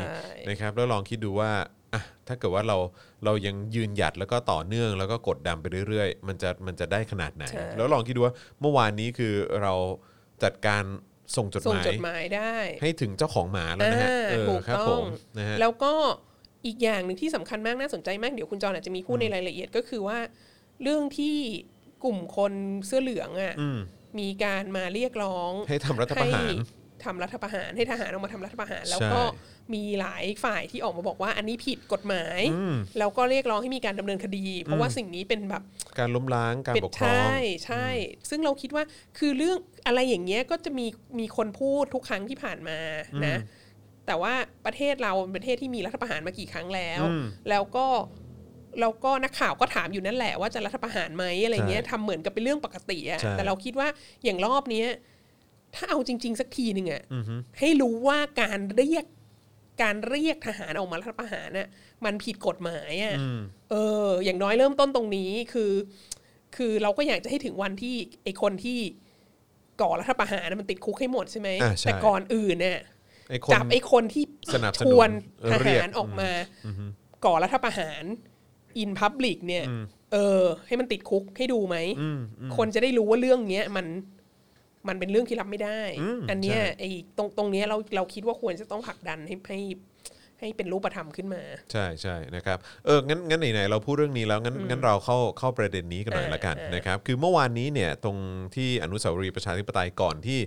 นะครับแล้วลองคิดดูว่าอ่ะถ้าเกิดว่าเราเรายังยืนหยัดแล้วก็ต่อเนื่องแล้วก็กดดันไปเรื่อยๆมันจะมันจะได้ขนาดไหนแล้วลองคิดดูว่าเมื่อวานนี้คือเราจัดการส่งจดหมายส่งจดหมายได้ให้ถึงเจ้าของหมาแล้วนะฮะเออครับผมนะฮะแล้วก็อีกอย่างนึงที่สำคัญมากน่าสนใจมากเดี๋ยวคุณจอนอาจจะมีพูดในรายละเอียดก็คือว่าเรื่องที่กลุ่มคนเสื้อเหลืองอ่ะมีการมาเรียกร้องให้ทำรัฐประหารทำรัฐประหารให้ทหารออกมาทำรัฐประหารแล้วก็มีหลายฝ่ายที่ออกมาบอกว่าอันนี้ผิดกฎหมายแล้วก็เรียกร้องให้มีการดำเนินคดีเพราะว่าสิ่งนี้เป็นแบบการล้มล้างการปกครองใช่ใช่ซึ่งเราคิดว่าคือเรื่องอะไรอย่างเงี้ยก็จะมีมีคนพูดทุกครั้งที่ผ่านมานะแต่ว่าประเทศเราเป็นประเทศที่มีรัฐประหารมากี่ครั้งแล้วแล้วก็เราก็นักข่าวก็ถามอยู่นั่นแหละว่าจะรัฐประหารไหมอะไรเงี้ยทำเหมือนกับเป็นเรื่องปกติอะแต่เราคิดว่าอย่างรอบนี้ถ้าเอาจริงๆสักทีนึงอะให้รู้ว่าการเรียกการเรียกทหารออกมารัฐประหารน่ะมันผิดกฎหมายอะเอออย่างน้อยเริ่มต้นตรงนี้คือคือเราก็อยากจะให้ถึงวันที่ไอ้คนที่ก่อรัฐประหารมันติดคุกให้หมดใช่ไหมแต่ก่อนอื่นเนี่ยจับไอ้คนที่ชวนทหารออกมาก่อรัฐประหารอินพับลิกเนี่ยเออให้มันติดคุกให้ดูไหมคนจะได้รู้ว่าเรื่องเนี้ยมันมันเป็นเรื่องที่รับไม่ได้อันเนี้ยไอ้ตรงตรงเนี้ยเราเราคิดว่าควรจะต้องผลักดันให้ให้ให้เป็นรูปธรรมขึ้นมาใช่ใช่นะครับเอองั้นงั้นไหนๆเราพูดเรื่องนี้แล้วงั้นงั้นเราเข้าเข้าประเด็นนี้กันหน่อยละกันนะครับคือเมื่อวานนี้เนี่ยตรงที่อนุสาวรีย์ประชาธิปไตยก่อนที่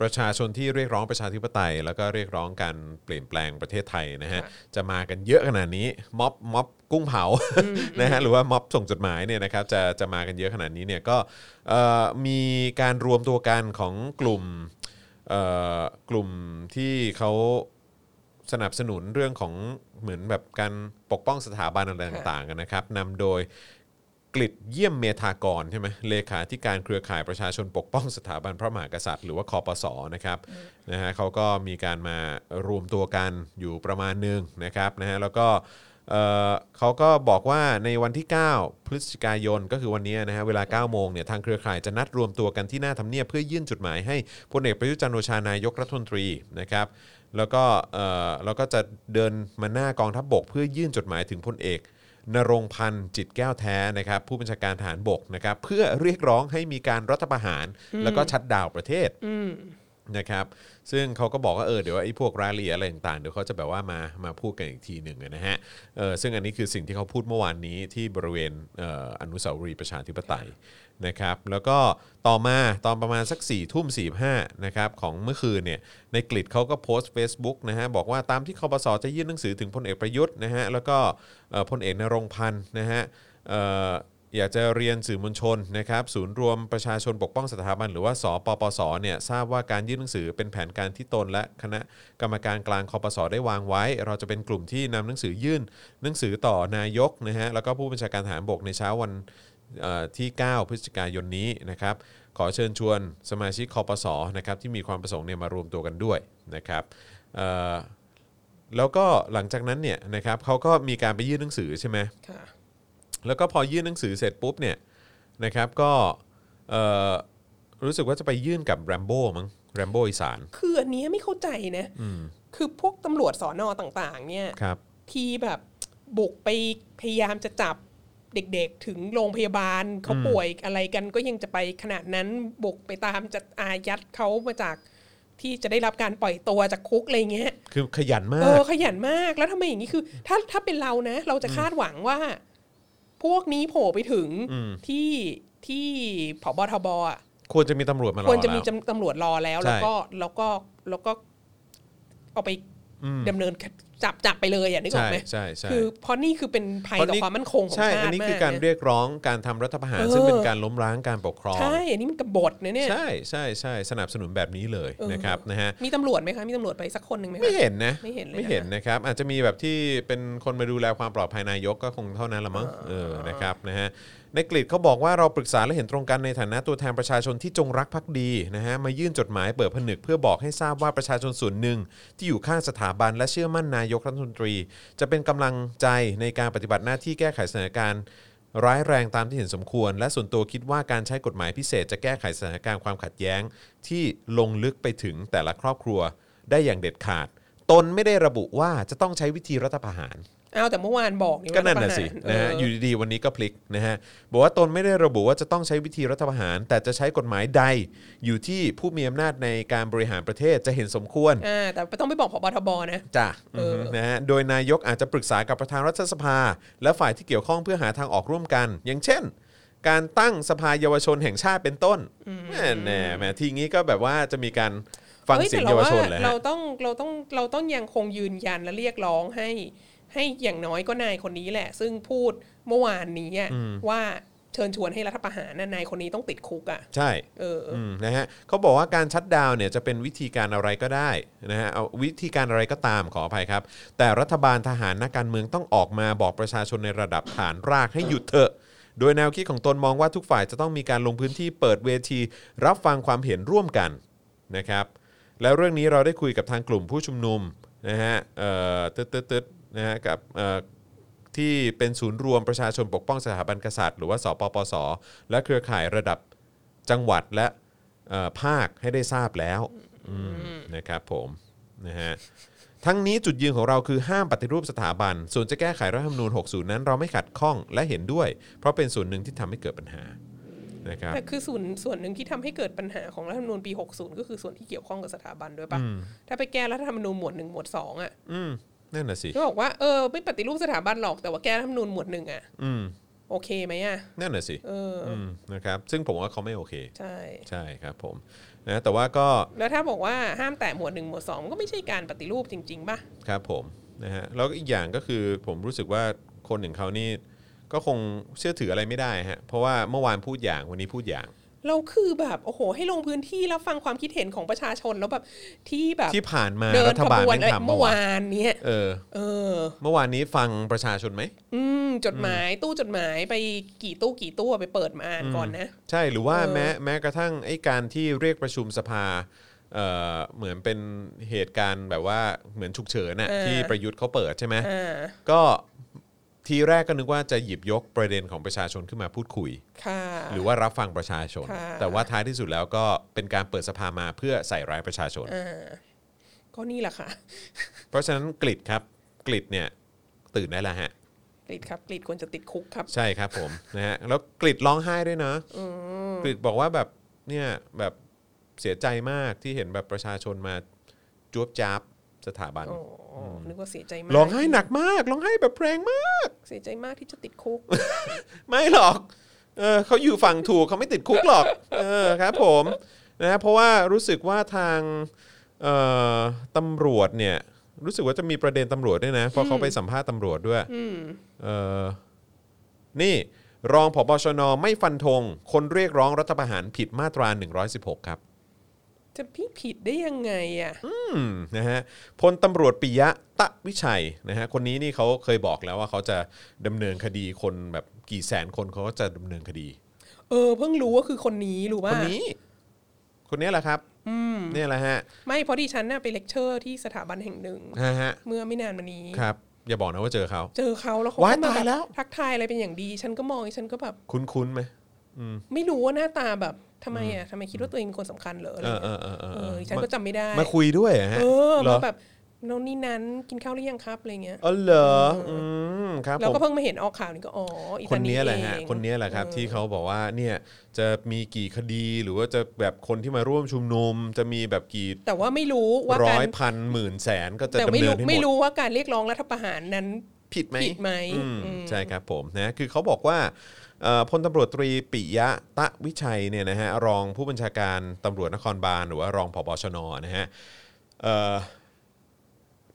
ประชาชนที่เรียกร้องประชาธิปไตยแล้วก็เรียกร้องการเปลี่ยนแปลงประเทศไทยนะฮะจะมากันเยอะขนาดนี้ม็อบม็อบกุ้งเผานะฮะหรือว่าม็อบส่งจดหมายเนี่ยนะครับจะจะมากันเยอะขนาดนี้เนี่ยก็มีการรวมตัวกันของกลุ่มกลุ่มที่เขาสนับสนุนเรื่องของเหมือนแบบการปกป้องสถาบันอะไรต่างๆกันนะครับนำโดยกฤษเยี่ยมเมธากรใช่ไหมเลขาธิการเครือข่ายประชาชนปกป้องสถาบันพระมหากษัตริย์หรือว่าคปส.นะครับนะฮะเขาก็มีการมารวมตัวกันอยู่ประมาณนึงนะครับนะฮะแล้วก็เอ่อเขาก็บอกว่าในวันที่เก้าพฤศจิกายนก็คือวันนี้นะฮะเวลา เก้าโมงเนี่ยทางเครือข่ายจะนัดรวมตัวกันที่หน้าทำเนียบเพื่อยื่นจดหมายให้พลเอกประยุทธ์จันทร์โอชานายกรัฐมนตรีนะครับแล้วก็เอ่อแล้วก็จะเดินมาหน้ากองทัพบกเพื่อยื่นจดหมายถึงพลเอกณรงค์พันธ์จิตแก้วแท้นะครับผู้บัญชาการทหารบกนะครับเพื่อเรียกร้องให้มีการรัฐประหารแล้วก็ชัตดาวน์ประเทศนะครับซึ่งเขาก็บอกว่าเออเดี๋ยวไอ้พวกรายละเอียดอะไรต่างๆเดี๋ยวเขาจะแบบว่ามามาพูดกันอีกทีหนึ่งนะฮะเออซึ่งอันนี้คือสิ่งที่เขาพูดเมื่อวานนี้ที่บริเวณ อ, อ, อนุสาวรีย์ประชาธิปไตยนะครับแล้วก็ต่อมาตอนประมาณสักสี่ทุ่มสี่ห้านะครับของเมื่อคืนเนี่ยในกลิดเขาก็โพสต์ Facebook นะฮะบอกว่าตามที่คปส.จะยื่นหนังสือถึงพลเอกประยุทธ์นะฮะแล้วก็พลเอกณรงค์พันธ์นะฮะอยากจะเรียนสื่อมวลชนนะครับศูนย์รวมประชาชนปกป้องสถาบันหรือว่าสปปสเนี่ยทราบว่าการยื่นหนังสือเป็นแผนการที่ตนและคณะกรรมการกลางคปสได้วางไว้เราจะเป็นกลุ่มที่นำหนังสือยื่นหนังสือต่อนายกนะฮะแล้วก็ผู้บัญชาการทหารบกในเช้าวันที่เก้าพฤศจิกายนนี้นะครับขอเชิญชวนสมาชิกคปสนะครับที่มีความประสงค์เนี่ยมารวมตัวกันด้วยนะครับแล้วก็หลังจากนั้นเนี่ยนะครับเขาก็มีการไปยื่นหนังสือใช่ไหมแล้วก็พอยื่นหนังสือเสร็จปุ๊บเนี่ยนะครับก็รู้สึกว่าจะไปยื่นกับแรมโบ้มั้งแรมโบ้อีสานคืออันนี้ไม่เข้าใจนะคือพวกตำรวจสน.ต่างๆเนี่ยที่แบบบุกไปพยายามจะจับเด็กๆถึงโรงพยาบาลเขาป่วยอะไรกันก็ยังจะไปขนาดนั้นบุกไปตามจะอายัดเขามาจากที่จะได้รับการปล่อยตัวจากคุกอะไรเงี้ยคือขยันมากเออขยันมากแล้วทำไมอย่างนี้คือถ้าถ้าเป็นเรานะเราจะคาดหวังว่าพวกนี้โผล่ไปถึงที่ที่ผบ.ทบ.อ่ะควรจะมีตำรวจมารอควรจะมีตำรวจรอแล้วแล้วก็แล้วก็แล้วก็เอาไปดำเนิน จับจับไปเลยอ่ะนึกออกมั้ยคือเพราะนี่คือเป็นภัยต่อความมั่นคงของชาติมากใช่อันนี้คือการเรียกร้องการทำรัฐประหารซึ่งเป็นการล้มล้างการปกครองใช่อันนี้มันกบฏนะเนี่ยใช่ๆๆสนับสนุนแบบนี้เลยนะครับนะฮะมีตำรวจมั้ยคะมีตำรวจไปสักคนนึงมั้ยไม่เห็นนะไม่เห็นเลยไม่เห็นนะครับอาจจะมีแบบที่เป็นคนมาดูแลความปลอดภัยนายกก็คงเท่านั้นละมั้งเออนะครับนะฮะในกรีฑาเขาบอกว่าเราปรึกษาและเห็นตรงกันในฐานะตัวแทนประชาชนที่จงรักภักดีนะฮะมายื่นจดหมายเปิดผนึกเพื่อบอกให้ทราบว่าประชาชนส่วนหนึ่งที่อยู่ข้างสถาบันและเชื่อมั่นนายกรัฐมนตรีจะเป็นกำลังใจในการปฏิบัติหน้าที่แก้ไขสถานการณ์ร้ายแรงตามที่เห็นสมควรและส่วนตัวคิดว่าการใช้กฎหมายพิเศษจะแก้ไขสถานการณ์ความขัดแย้งที่ลงลึกไปถึงแต่ละครอบครัวได้อย่างเด็ดขาดตนไม่ได้ระบุว่าจะต้องใช้วิธีรัฐประหารอ้าวแต่เมื่อวานบอกนี่ก็นั่นน่ะสินะฮะอยู่ดีๆวันนี้ก็พลิกนะฮะบอกว่าตนไม่ได้ระบุว่าจะต้องใช้วิธีรัฐประหารแต่จะใช้กฎหมายใดอยู่ที่ผู้มีอำนาจในการบริหารประเทศจะเห็นสมควรอ่าแต่ต้องไม่บอกผบ.ทบ.นะจ้ะนะฮะโดยนายกอาจจะปรึกษากับประธานรัฐสภาและฝ่ายที่เกี่ยวข้องเพื่อหาทางออกร่วมกันอย่างเช่นการตั้งสภาเยาวชนแห่งชาติเป็นต้นแหน่แหมทีงี้ก็แบบว่าจะมีการฟังเสียงเยาวชนแล้วเราต้องเราต้องเราต้องยังคงยืนยันและเรียกร้องให้ให้อย่างน้อยก็นายคนนี้แหละซึ่งพูดเมื่อวานนี้ว่าเชิญชวนให้รัฐประหารนายคนนี้ต้องติดคุกอ่ะใช่เออนะฮะเขาบอกว่าการชัตดาวน์เนี่ยจะเป็นวิธีการอะไรก็ได้นะฮะเอาวิธีการอะไรก็ตามขออภัยครับแต่รัฐบาลทหารนักการเมืองต้องออกมาบอกประชาชนในระดับฐานรากให้หยุดเถอะโดยแนวคิดของตนมองว่าทุกฝ่ายจะต้องมีการลงพื้นที่เปิดเวทีรับฟังความเห็นร่วมกันนะครับแล้วเรื่องนี้เราได้คุยกับทางกลุ่มผู้ชุมนุมนะฮะเอ่อตึ๊ดๆนะฮะกับที่เป็นศูนย์รวมประชาชนปกป้องสถาบันกษัตริย์หรือว่าสปปสและเครือข่ายระดับจังหวัดและภาคให้ได้ทราบแล้วนะครับผมนะฮะทั้งนี้จุดยืนของเราคือห้ามปฏิรูปสถาบันส่วนจะแก้ไขรัฐธรรมนูญหกสิบนั้นเราไม่ขัดข้องและเห็นด้วยเพราะเป็นส่วนหนึ่งที่ทำให้เกิดปัญหานะครับแต่คือส่วนส่วนหนึ่งที่ทำให้เกิดปัญหาของรัฐธรรมนูญปีหกสิบก็คือส่วนที่เกี่ยวข้องกับสถาบันด้วยป่ะถ้าไปแก้รัฐธรรมนูญหมวดหนึ่งหมวดสองอ่ะนั่นน่ะสิก็บอกว่าเออไม่ปฏิรูปสถาบันหรอกแต่ว่าแก้รัฐธรรมนูญหมวดหนึ่งอ่ะอืมโอเคไหมอ่ะนั่นน่ะสิเออนะครับซึ่งผมว่าเขาไม่โอเคใช่ใช่ครับผมนะแต่ว่าก็แล้วถ้าบอกว่าห้ามแตะหมวดหนึ่งหมวดสองมันก็ไม่ใช่การปฏิรูปจริงๆป่ะครับผมนะฮะแล้วอีกอย่างก็คือผมรู้สึกว่าคนอย่างเขานี่ก็คงเชื่อถืออะไรไม่ได้ฮะเพราะว่าเมื่อวานพูดอย่างวันนี้พูดอย่างเราคือแบบโอ้โหให้ลงพื้นที่แล้วฟังความคิดเห็นของประชาชนแล้วแบบที่แบบที่ผ่านมารัฐบาลไม่ทำเมื่อวานนี้เออเออเมื่อวานนี้ฟังประชาชนไหมอืมจดหมายตู้จดหมายไปกี่ตู้กี่ตู้ไปเปิดมาอ่านก่อนนะใช่หรือว่าแม้แม้กระทั่งไอ้การที่เรียกประชุมสภาเอ่อเหมือนเป็นเหตุการณ์แบบว่าเหมือนฉุกเฉินน่ะที่ประยุทธ์เขาเปิดใช่ไหมก็ทีแรกก็นึกว่าจะหยิบยกประเด็นของประชาชนขึ้นมาพูดคุยหรือว่ารับฟังประชาชนแต่ว่าท้ายที่สุดแล้วก็เป็นการเปิดสภามาเพื่อใส่ร้ายประชาชนก็นี่แหละค่ะเพราะฉะนั้นกฤษครับกฤษเนี่ยตื่นได้แล้วฮะกฤษครับกฤษควรจะติดคุกครับใช่ครับผมนะฮะแล้วกฤษร้องไห้ด้วยนะกฤษบอกว่าแบบเนี่ยแบบเสียใจมากที่เห็นแบบประชาชนมาจ๊วบจ๊าบสถาบันนึกว่าเสียใจมากร้องไห้หนักมากร้องไห้แบบแรงมากเสียใจมากที่จะติดคุก ไม่หรอกเออเขาอยู่ฝั่งถูกเขาไม่ติดคุกหรอกเออครับผมนะเพราะว่ารู้สึกว่าทางเอ่อตำรวจเนี่ยรู้สึกว่าจะมีประเด็นตำรวจด้วยนะเพราะเขาไปสัมภาษณ์ตำรวจด้วยเออนี่รองผบ.ชน.ไม่ฟันธงคนเรียกร้องรัฐประหารผิดมาตราหนึ่งร้อยสิบหกครับจะพี่ผิดได้ยังไงอ่ะอืมนะฮะพลตำรวจปิยะตะวิชัยนะฮะคนนี้นี่เขาเคยบอกแล้วว่าเขาจะดำเนินคดีคนแบบกี่แสนคนเขาก็จะดำเนินคดีเออเพิ่งรู้ว่าคือคนนี้รู้ว่าคนนี้คนนี้แหละครับอืมนี่แหละฮะไม่พอดีฉันน่ะไปเลคเชอร์ที่สถาบันแห่งหนึ่งฮะเมื่อไม่นานมานี้ครับอย่าบอกนะว่าเจอเขาเจอเขาแล้วเขามาแบบทักทายอะไรเป็นอย่างดีฉันก็มองฉันก็แบบคุ้นๆไหมอืมไม่รู้ว่าหน้าตาแบบทำไมอ่ะทำไมคิดว่าตัวเองเป็นคนสำคัญเหรออะไรเออเออเออฉันก็จำไม่ได้มาคุยด้วยฮะเออมาแบบน้องนี่นั้นกินข้าวหรือยังครับอะไรเงี้ยอ๋อเหรออืมครับแล้วก็เพิ่งมาเห็นออกข่าวนี่ก็อ๋ออีคนนี้แหละฮะคนนี้แหละครับที่เขาบอกว่าเนี่ยจะมีกี่คดีหรือว่าจะแบบคนที่มาร่วมชุมนุมจะมีแบบกี่แต่ว่าไม่รู้ว่าร้อยพันหมื่นแสนก็จะแต่ไม่รู้ไม่รู้ว่าการเรียกร้องรัฐประหารนั้นผิดไหมผิดไหมใช่ครับผมนะคือเขาบอกว่าพลตำรวจตรีปิยะตะวิชัยเนี่ยนะฮะรองผู้บัญชาการตำรวจนครบาลหรือว่ารองผบ.ชน.นะฮะ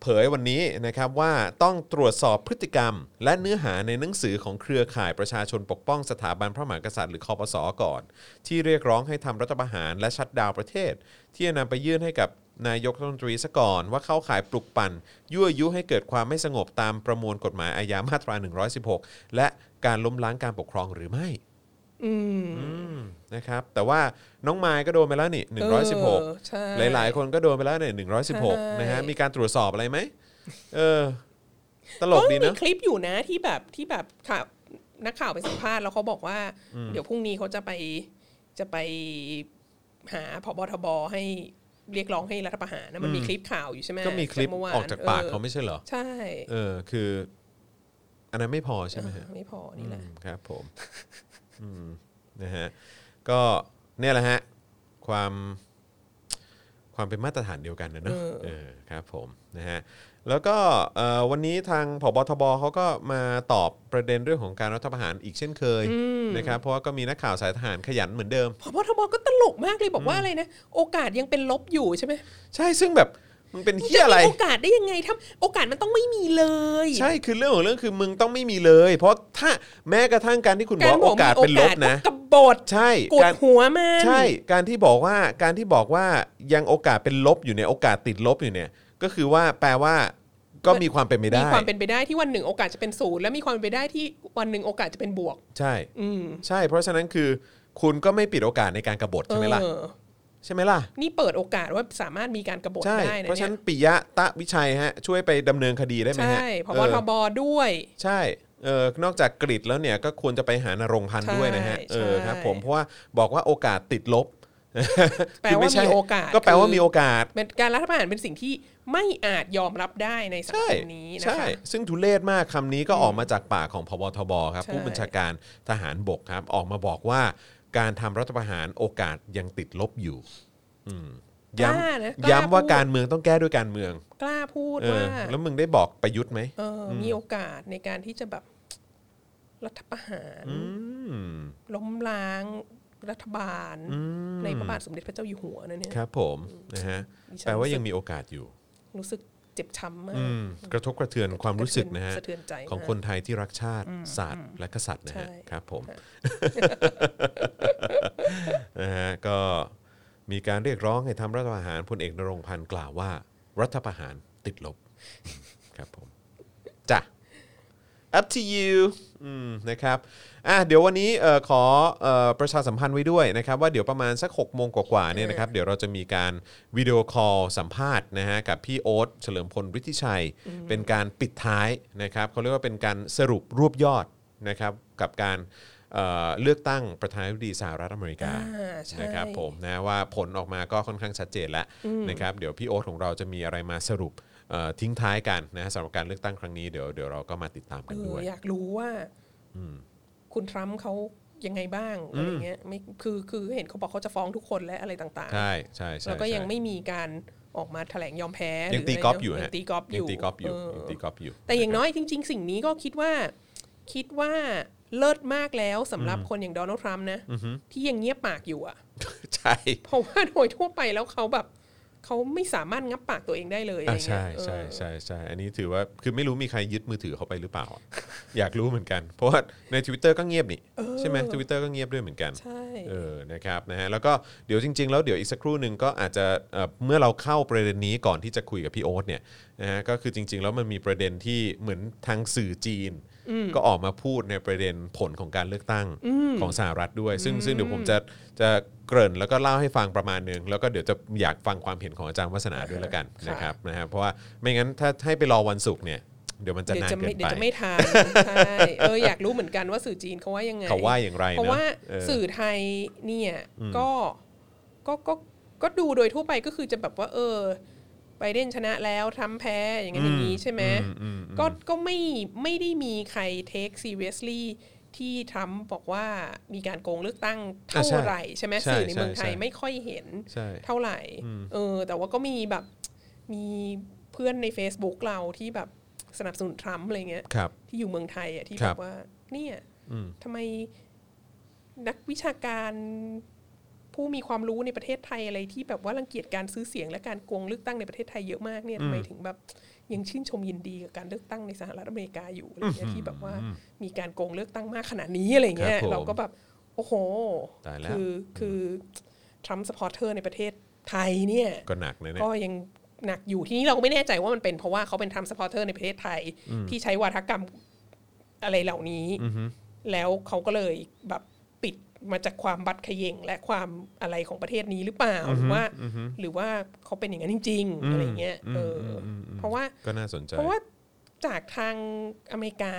เผยวันนี้นะครับว่าต้องตรวจสอบพฤติกรรมและเนื้อหาในหนังสือของเครือข่ายประชาชนปกป้องสถาบันพระมหากษัตริย์หรือคปส.ก่อนที่เรียกร้องให้ทำรัฐประหารและชัตดาวน์ประเทศที่จะนำไปยื่นให้กับนายกรัฐมนตรีซะก่อนว่าเข้าข่ายปลุกปั่นยั่วยุให้เกิดความไม่สงบตามประมวลกฎหมายอาญามาตราหนึ่งร้อยสิบหกและการล้มล้างการปกครองหรือไม่นะครับแต่ว่าน้องมายก็โดนไปแล้วนี่หนึ่งร้อยสิบหกหลายๆคนก็โดนไปแล้วเนี่ยหนึ่งร้อยสิบหกนะฮะมีการตรวจสอบอะไรไหมเออตลกดีนะมีคลิปอยู่นะที่แบบที่แบบข่าวนักข่าวไปสัมภาษณ์แล้วเขาบอกว่าเดี๋ยวพรุ่งนี้เขาจะไปจะไปหาผบ.ทบ.ให้เรียกร้องให้รัฐประหารนะมันมีคลิปข่าวอยู่ใช่ไหมก็มีคลิปออกจากปากเขาไม่ใช่เหรอใช่เออคืออันนั้นไม่พอใช่ไหมฮะไม่พอนี่แหละครับผมนะฮะก็เนี่ยแหละฮะความความเป็นมาตรฐานเดียวกันนะเนอะเออครับผมนะฮะแล้วก็วันนี้ทางผบ.ทบ.เขาก็มาตอบประเด็นเรื่องของการรัฐประหารอีกเช่นเคยนะครับเพราะว่าก็มีนักข่าวสายทหารขยันเหมือนเดิมผบ.ทบ.ก็ตลกมากเลยบอกว่าอะไรนะโอกาสยังเป็นลบอยู่ใช่ไหมใช่ซึ่งแบบมึงเป็นเหี้ยอะไรโอกาสได้ยังไงทำโอกาสมันต้องไม่มีเลยใช่คือเรื่องของเรื่องคือมึงต้องไม่มีเลยเพราะถ้าแม้กระทั่งการที่คุณบอกโอกาสเป็นลบนะกบฏใช่การหัวมันใช่การที่บอกว่าการที่บอกว่ายังโอกาสเป็นลบอยู่เนี่ยโอกาสติดลบอยู่เนี่ยก็คือว่าแปลว่าก็มีความเป็นไปได้มีความเป็นไปได้ที่วันหนึ่งโอกาสจะเป็นศูนย์และมีความเป็นไปได้ที่วันหนึ่งโอกาสจะเป็นบวกใช่ใช่เพราะฉะนั้นคือคุณก็ไม่ปิดโอกาสในการกบฏใช่มั้ยล่ะใช่ไหมล่ะนี่เปิดโอกาสว่าสามารถมีการกบฏได้นะเนี่ยเพราะฉะนั้นปิยะตะวิชัยฮะช่วยไปดำเนินคดีได้ไหมฮะใช่พบทบด้วยใช่เออนอกจากกฤษแล้วเนี่ยก็ควรจะไปหานรงค์พันธุ์ด้วยนะฮะเออครับผมเพราะว่าบอกว่าโอกาสติดลบแปลว่ามีโอกาสก็แปลว่ามีโอกาสเป็นการรัฐประหารเป็นสิ่งที่ไม่อาจยอมรับได้ในสังคมนี้นะคะใช่ซึ่งทุเรศมากคำนี้ก็ออกมาจากปากของพบทบครับผู้บัญชาการทหารบกครับออกมาบอกว่าการทำรัฐประหารโอกาสยังติดลบอยู่ย้ำย้ำว่าการเมืองต้องแก้ด้วยการเมืองกล้าพูดว่าแล้วมึงได้บอกประยุทธ์ไหมมีโอกาสในการที่จะแบบรัฐประหารล้มล้างรัฐบาลในพระบาทสมเด็จพระเจ้าอยู่หัวนั่นเนี่ยครับผมนะฮะแปลว่ายังมีโอกาสอยู่รู้สึกเจ็บช้ำมากกระทบกระเทือนความรู้สึกนะฮะของคนไทยที่รักชาติศาสตร์และกษัตริย์นะฮะครับผมนะฮะก็มีการเรียกร้องให้ทำรัฐประหารพลเอกณรงค์พันธุ์กล่าวว่ารัฐประหารติดลบครับผมจ้ะ up to you นะครับอ่ะเดี๋ยววันนี้เอ่อขอเอ่อประชาสัมพันธ์ไว้ด้วยนะครับว่าเดี๋ยวประมาณสัก หกโมง นกว่าๆเนี่ยนะครับเดี๋ยวเราจะมีการวิดีโอคอลสัมภาษณ์นะฮะกับพี่โอ๊ตเฉลิมพลฤทธิชัยเป็นการปิดท้ายนะครับเขาเรียกว่าเป็นการสรุปรวบยอดนะครับกับการเอ่อเลือกตั้งประธานาธิบดีสหรัฐอเมริกานะครับผมนะว่าผลออกมาก็ค่อนข้างชัดเจนแล้วนะครับเดี๋ยวพี่โอ๊ตของเราจะมีอะไรมาสรุปเอ่อทิ้งท้ายกันนะสำหรับการเลือกตั้งครั้งนี้เดี๋ยวเดี๋ยวเราก็มาติดตามกันด้วยอยากรู้ว่าคุณทรัมป์เขายังไงบ้างอะไรเงี้ยไม่คือคือเห็นเขาบอกเขาจะฟ้องทุกคนและอะไรต่างๆใช่ใช่ใช่แล้วก็ยังไม่มีการออกมาแถลงยอมแพ้ยังตีกอล์ฟอยู่ยังตีกอล์ฟอยู่ยังตีกอล์ฟอยู่แต่อย่างน้อยจริงๆสิ่งนี้ก็คิดว่าคิดว่าเลิศมากแล้วสำหรับคนอย่างโดนัลด์ทรัมป์นะที่ยังเงียบปากอยู่อ่ะใช่เพราะว่าโดยทั่วไปแล้วเขาแบบเขาไม่สามารถงับปากตัวเองได้เลยอ่ะใช่ใช่ใช่ใช่อันนี้ถือว่าคือไม่รู้มีใครยึดมือถือเขาไปหรือเปล่า อยากรู้เหมือนกันเพราะว่าใน Twitter ก็เงียบนี่ใช่ไหม Twitter ก็เงียบด้วยเหมือนกันใช่เออนะครับนะฮะแล้วก็เดี๋ยวจริงๆแล้วเดี๋ยวอีกสักครู่นึงก็อาจจะเอ่อเมื่อเราเข้าประเด็นนี้ก่อนที่จะคุยกับพี่โอ๊ตเนี่ยนะฮะก็คือจริงๆแล้วมันมีประเด็นที่เหมือนทางสื่อจีนก็ออกมาพูดในประเด็นผลของการเลือกตั้งของสหรัฐด้วยซึ่งซึ่งเดี๋ยวผมจะจะเกริ่นแล้วก็เล่าให้ฟังประมาณนึงแล้วก็เดี๋ยวจะอยากฟังความเห็นของอาจารย์วัฒนาด้วยละกันนะครับนะครับเพราะว่าไม่งั้นถ้าให้ไปรอวันศุกร์เนี่ยเดี๋ยวมันจะนานเกินไปเดี๋ยวจะไม่ทันใช่เอออยากรู้เหมือนกันว่าสื่อจีนเขาว่ายังไงเขาว่าอย่างไรเพราะว่าสื่อไทยเนี่ยก็ก็ก็ก็ดูโดยทั่วไปก็คือจะแบบว่าเออไบเดนชนะแล้วทรัมป์แพ้อย่างนั้นอย่างนี้ใช่ไหมก็ก็ไม่ไม่ได้มีใครเทคซีเรียสลี่ที่ทรัมป์บอกว่ามีการโกงเลือกตั้งเท่าไหร่ใช่ไหมสื่อในเมืองไทยไม่ค่อยเห็นเท่าไหร่เออแต่ว่าก็มีแบบมีเพื่อนใน Facebook เราที่แบบสนับสนุนทรัมป์อะไรเงี้ยที่อยู่เมืองไทยอ่ะที่แบบว่าเนี่ยทำไมนักวิชาการผู้มีความรู้ในประเทศไทยอะไรที่แบบว่ารังเกียจการซื้อเสียงและการโกงเลือกตั้งในประเทศไทยเยอะมากเนี่ยทำไมถึงแบบ ยังชื่นชมยินดีกับการเลือกตั้งในสหรัฐอเมริกาอยู่อะไรเงี้ยที่แบบว่ามีการโกงเลือกตั้งมากขนาดนี้อะไรเงี้ยเราก็แบบโอ้โหคือคือทรัมป์ซัพพอร์เตอร์ในประเทศไทยเนี่ยก็หนักเลยนะก็ยังหนักอยู่ที่นี้เราก็ไม่แน่ใจว่ามันเป็นเพราะว่าเขาเป็นทรัมป์ซัพพอร์เตอร์ในประเทศไทยที่ใช้วาทกรรมอะไรเหล่านี้แล้วเขาก็เลยแบบปิดมาจากความบัดเขย่งและความอะไรของประเทศนี้หรือเปล่าหรือว่าหรือว่าเขาเป็นอย่างนั้นจริงๆอะไรเงี้ยเออเพราะว่าก็น่าสนใจเพราะว่าจากทางอเมริกา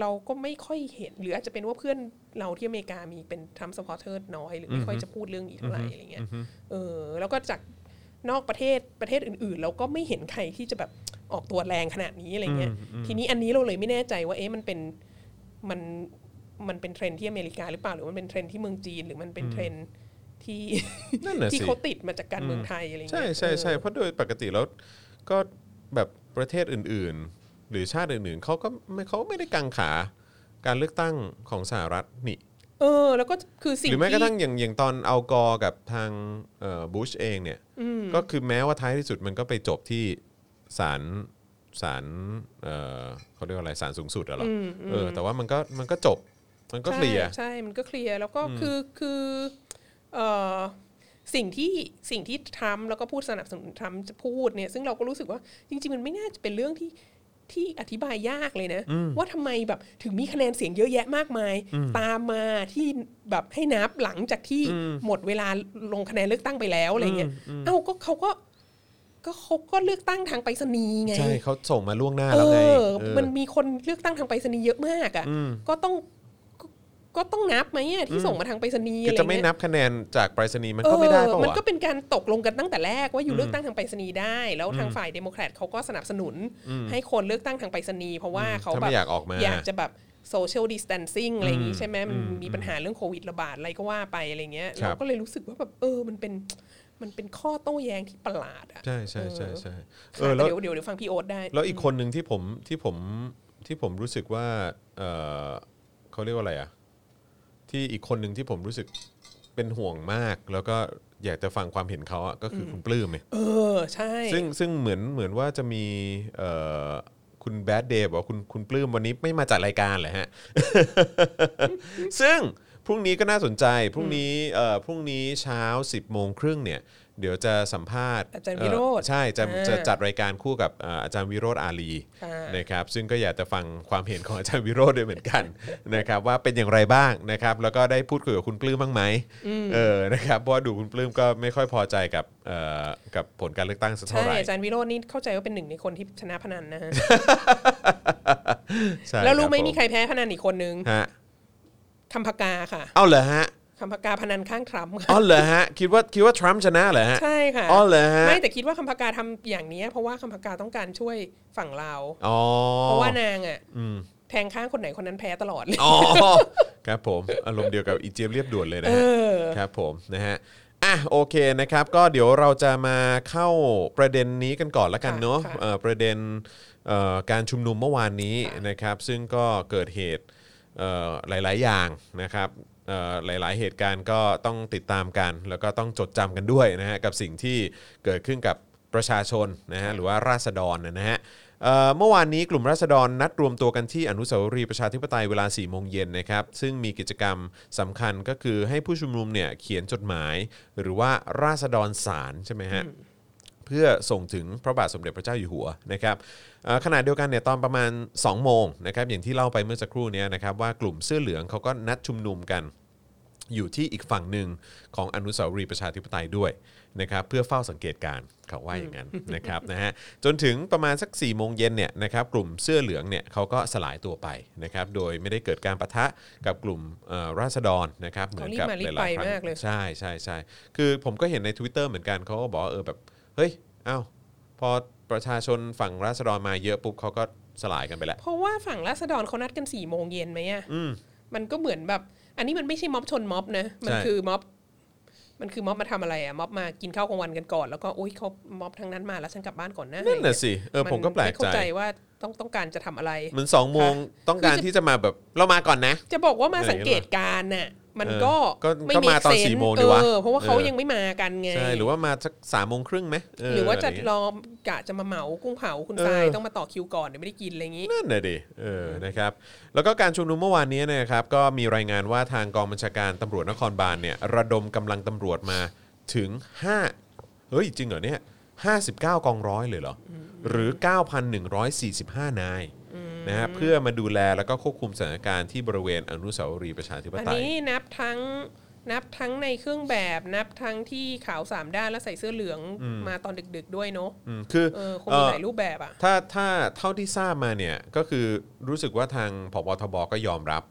เราก็ไม่ค่อยเห็นหรืออาจจะเป็นว่าเพื่อนเราที่อเมริกามีเป็นทรัมป์ซัพพอร์ตเตอร์น้อยหรือไม่ค่อยจะพูดเรื่องนี้เท่าไหร่อะไรเงี้ยเออแล้วก็จากนอกประเทศประเทศอื่นๆเราก็ไม่เห็นใครที่จะแบบออกตัวแรงขนาดนี้อะไรเงี้ยทีนี้อันนี้เราเลยไม่แน่ใจว่าเอ๊ะมันเป็นมันมันเป็นเทรนด์ที่อเมริกาหรือเปล่าหรือมันเป็นเทรนด์ที่เมืองจีนหรือมันเป็นเทรนด์ที่ที่เขาติดมาจากการเมืองไทยอะไรเงี้ยใช่ใช่ใช่เพราะโดยปกติแล้วก็แบบประเทศอื่นๆหรือชาติอื่นๆเขาก็ไม่เขาไม่ได้กังขาการเลือกตั้งของสหรัฐนี่เออแล้วก็คือสิ่งหรือแม้กระทั่งอย่างอย่างตอนอัลกอร์กับทางเอ่อบุชเองเนี่ยก็คือแม้ว่าท้ายที่สุดมันก็ไปจบที่ศาลศาลเอ่อเขาเรียกว่าอะไรศาลสูงสุดอะหรอเออแต่ว่ามันก็มันก็จบมันก็เคลียร์ใช่มันก็เคลียร์แล้วก็คือคือเอ่อสิ่งที่สิ่งที่ทำแล้วก็พูดสนับสนุนทำจะพูดเนี่ยซึ่งเราก็รู้สึกว่าจริงๆมันไม่น่าจะเป็นเรื่องที่ที่อธิบายยากเลยนะว่าทำไมแบบถึงมีคะแนนเสียงเยอะแยะมากมายตามมาที่แบบให้นับหลังจากที่หมดเวลาลงคะแนนเลือกตั้งไปแล้วอะไรเงี้ยเอ้าก็เขาก็ก็เขาก็เลือกตั้งทางไปรษณีย์ไงใช่เขาส่งมาล่วงหน้าแล้วไงมันมีคนเลือกตั้งทางไปรษณีย์เยอะมากอ่ะก็ต้องก็ต้องนับไหมเนี่ยที่ส่งมาทางไปรษณีย์อะไรเงี้ยจะไม่นับคะแนนจากไปรษณีย์มันก็ไม่ได้ป่ะวะมันก็เป็นการตกลงกันตั้งแต่แรกว่าอยู่เลือกตั้งทางไปรษณีย์ได้แล้วทางฝ่ายเดโมแครตเขาก็สนับสนุนให้คนเลือกตั้งทางไปรษณีย์เพราะว่าเขาแบบอยากออกมาอยากจะแบบโซเชียลดิสแทนซิ่งอะไรอย่างงี้ใช่ไหมมันมีปัญหาเรื่องโควิดระบาดอะไรก็ว่าไปอะไรเงี้ยเราก็เลยรู้สึกว่าแบบเออมันเป็นมันเป็นข้อโต้แย้งที่ประหลาดอ่ะใช่ใช่ใช่ใช่เออแล้วเดี๋ยวเดี๋ยวฟังพี่โอ๊ตได้แล้วอีกคนนึงที่ผมที่ผมที่ผมรู้สึกว่าเออเขาเรียกว่าอะไรอ่ะที่อีกคนหนึ่งที่ผมรู้สึกเป็นห่วงมากแล้วก็อยากจะฟังความเห็นเขาก็คือคุณปลื้มเนี่ยเออใช่ซึ่งซึ่งเหมือนเหมือนว่าจะมีคุณแบดเดย์บอกว่าคุณคุณปลื้มวันนี้ไม่มาจัดรายการเหรอฮะ ซึ่งพรุ่งนี้ก็น่าสนใจพรุ่งนี้เอ่อพรุ่งนี้เช้า สิบโมงครึ่ง นเนี่ยเดี๋ยวจะสัมภาษณ์อาจารย์วิโรจน์ใช่จะจะจัดรายการคู่กับอาจารย์วิโรจน์อาลีนะครับซึ่งก็อยากจะฟังความเห็นของอาจารย์วิโรจน์ด้วยเหมือนกันนะครับว่าเป็นอย่างไรบ้างนะครับแล้วก็ได้พูดคุยกับคุณปลื้มบ้างไหมเออนะครับเพราะดูคุณปลื้มก็ไม่ค่อยพอใจกับเอ่อกับผลการเลือกตั้งสักเท่าไหร่อาจารย์วิโรจน์นี่เข้าใจว่าเป็นหนึ่งในคนที่ชนะพนันนะฮะแล้วรู้ไหมมีใครแพ้พนันอีกคนนึงคำพกาค่ะเอ้าเหรอฮะคำพกาพนันข้างทรัมป์อ๋อเหรอฮะคิดว่าคิดว่าทรัมป์ชนะเหรอฮะใช่ค่ะอ๋อเหรอฮะไม่แต่คิดว่าคำพกาทำอย่างนี้เพราะว่าคำพกาต้องการช่วยฝั่งเราอ๋อเพราะว่านางอ่ะแทงข้างคนไหนคนนั้นแพ้ตลอดเลยอ๋อครับผมอารมณ์เดียวกับอีเจี๊ยบเรียบด่วนเลยนะฮะครับผมนะฮะอ่ะโอเคนะครับก็เดี๋ยวเราจะมาเข้าประเด็นนี้กันก่อนละกันเนาะประเด็นการชุมนุมเมื่อวานนี้นะครับซึ่งก็เกิดเหตุหลายๆอย่างนะครับหลายๆเหตุการณ์ก็ต้องติดตามกันแล้วก็ต้องจดจำกันด้วยนะฮะกับสิ่งที่เกิดขึ้นกับประชาชนนะฮะหรือว่าราษฎรนะฮะเมื่อวานนี้กลุ่มราษฎรนัดรวมตัวกันที่อนุสาวรีย์ประชาธิปไตยเวลา สี่โมงเย็นนะครับซึ่งมีกิจกรรมสำคัญก็คือให้ผู้ชุมนุมเนี่ยเขียนจดหมายหรือว่าราษฎรสารใช่ไหมฮะเพื่อส่งถึงพระบาทสมเด็จพระเจ้าอยู่หัวนะครับขณะเดียวกันเนี่ยตอนประมาณ สองโมงนะครับอย่างที่เล่าไปเมื่อสักครู่นี้นะครับว่ากลุ่มเสื้อเหลืองเขาก็นัดชุมนุมกันอยู่ที่อีกฝั่งหนึ่งของอนุสาวรีย์ประชาธิปไตยด้วยนะครับเพื่อเฝ้าสังเกตการเขาว่าอย่างนั้นนะครับนะฮะจนถึงประมาณสัก สี่โมงเย็นเนี่ยนะครับกลุ่มเสื้อเหลืองเนี่ยเขาก็สลายตัวไปนะครับโดยไม่ได้เกิดการปะทะกับกลุ่มราษฎรนะครับเหมือนกับหลายๆครั้งใช่ใช่ใช่คือผมก็เห็นใน Twitter เหมือนกันเขาก็บอกเออแบบเฮ้ยอ้าวพอประชาชนฝั่งราษฎรมาเยอะปุ๊บเขาก็สลายกันไปแล้วเพราะว่าฝั่งราษฎรเขานัดกัน สี่โมงเย็นไหมอ่ะมันก็เหมือนแบบอันนี้มันไม่ใช่ม็อบชนม็อบนะมันคือม็อบมันคือม็อบมาทำอะไรอ่ะม็อบมากินข้าวกลางวันกันก่อนแล้วก็โอ๊ยเขาม็อบทั้งนั้นมาแล้วฉันกลับบ้านก่อนนะนั่นน่ะสิเออผมก็แปลกใจว่าต้องต้องการจะทำอะไรมันสองโมงต้องการที่จะมาแบบเรามาก่อนนะจะบอกว่ามาสังเกตการน่ะ มันก็ไม่มีเซนเพราะว่าเขายังไม่มากันไงหรือว่ามาสักสามโมงครึ่งไหมหรือว่าจะรอกะจะมาเหมากุ้งเผาคุณทรายต้องมาต่อคิวก่อนเดี๋ยวไม่ได้กินอะไรอย่างงี้นั่นน่ะดิเออนะครับแล้วก็การชุมนุมเมื่อวานนี้นะครับก็มีรายงานว่าทางกองบัญชาการตำรวจนครบาลเนี่ยระดมกำลังตำรวจมาถึงห้าเฮ้ยจริงเหรอเนี่ยห้าสิบเก้ากองร้อยเลยเหรอหรือ เก้าพันหนึ่งร้อยสี่สิบห้านายนะฮะเพื่อมาดูแลแล้วก็ควบคุมสถานการณ์ที่บริเวณอนุสาวรีย์ประชาธิปไตยอันนี้นับทั้งนับทั้งในเครื่องแบบนับทั้งที่ขาวสามด้านและใส่เสื้อเหลืองมาตอนดึกๆด้วยเนาะคือเออคงมีหลายรูปแบบอ่ะถ้าถ้าเท่าที่ทราบมาเนี่ยก็คือรู้สึกว่าทางผบ.ทบ.ก็ยอมรับ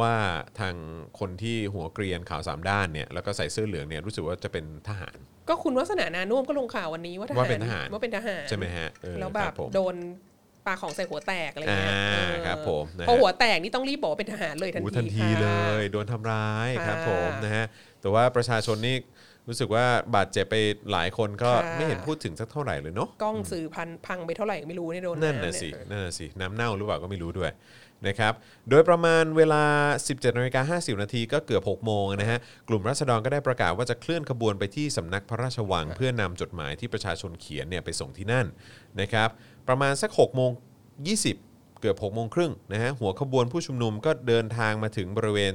ว่าทางคนที่หัวเกรียนขาวสามด้านเนี่ยแล้วก็ใส่เสื้อเหลืองเนี่ยรู้สึกว่าจะเป็นทหารก็คุณวัฒนานานุ่มก็ลงข่าววันนี้ว่าว่าเป็นทหารว่าเป็นทหารใช่ไหมฮะแล้วแบบโดนปลาของใส่หัวแตกอะไรเงี้ยครับผมพอหัวแตกนี่ต้องรีบบอกเป็นทหารเลยทันทีทันทีเลยโดนทำร้ายครับผมนะฮะแต่ว่าประชาชนนี่รู้สึกว่าบาดเจ็บไปหลายคนก็ไม่เห็นพูดถึงสักเท่าไหร่เลยเนาะกล้องสื่อพันพังไปเท่าไหร่ไม่รู้เนี่ยโดนนั่นน่ะสินั่นน่ะสิน้ำเน่าหรือเปล่าก็ไม่รู้ด้วยนะครับโดยประมาณเวลา สิบเจ็ดนาฬิกาห้าสิบนาที น. ก็เกือบ หกโมง น. นะฮะกลุ่มราษฎรก็ได้ประกาศว่าจะเคลื่อนขบวนไปที่สำนักพระราชวังเพื่อนำจดหมายที่ประชาชนเขียนเนี่ยไปส่งที่นั่นนะครับประมาณสัก หกโมงยี่สิบ เกือบ หกโมงครึ่ง นะฮะหัวขบวนผู้ชุมนุมก็เดินทางมาถึงบริเวณ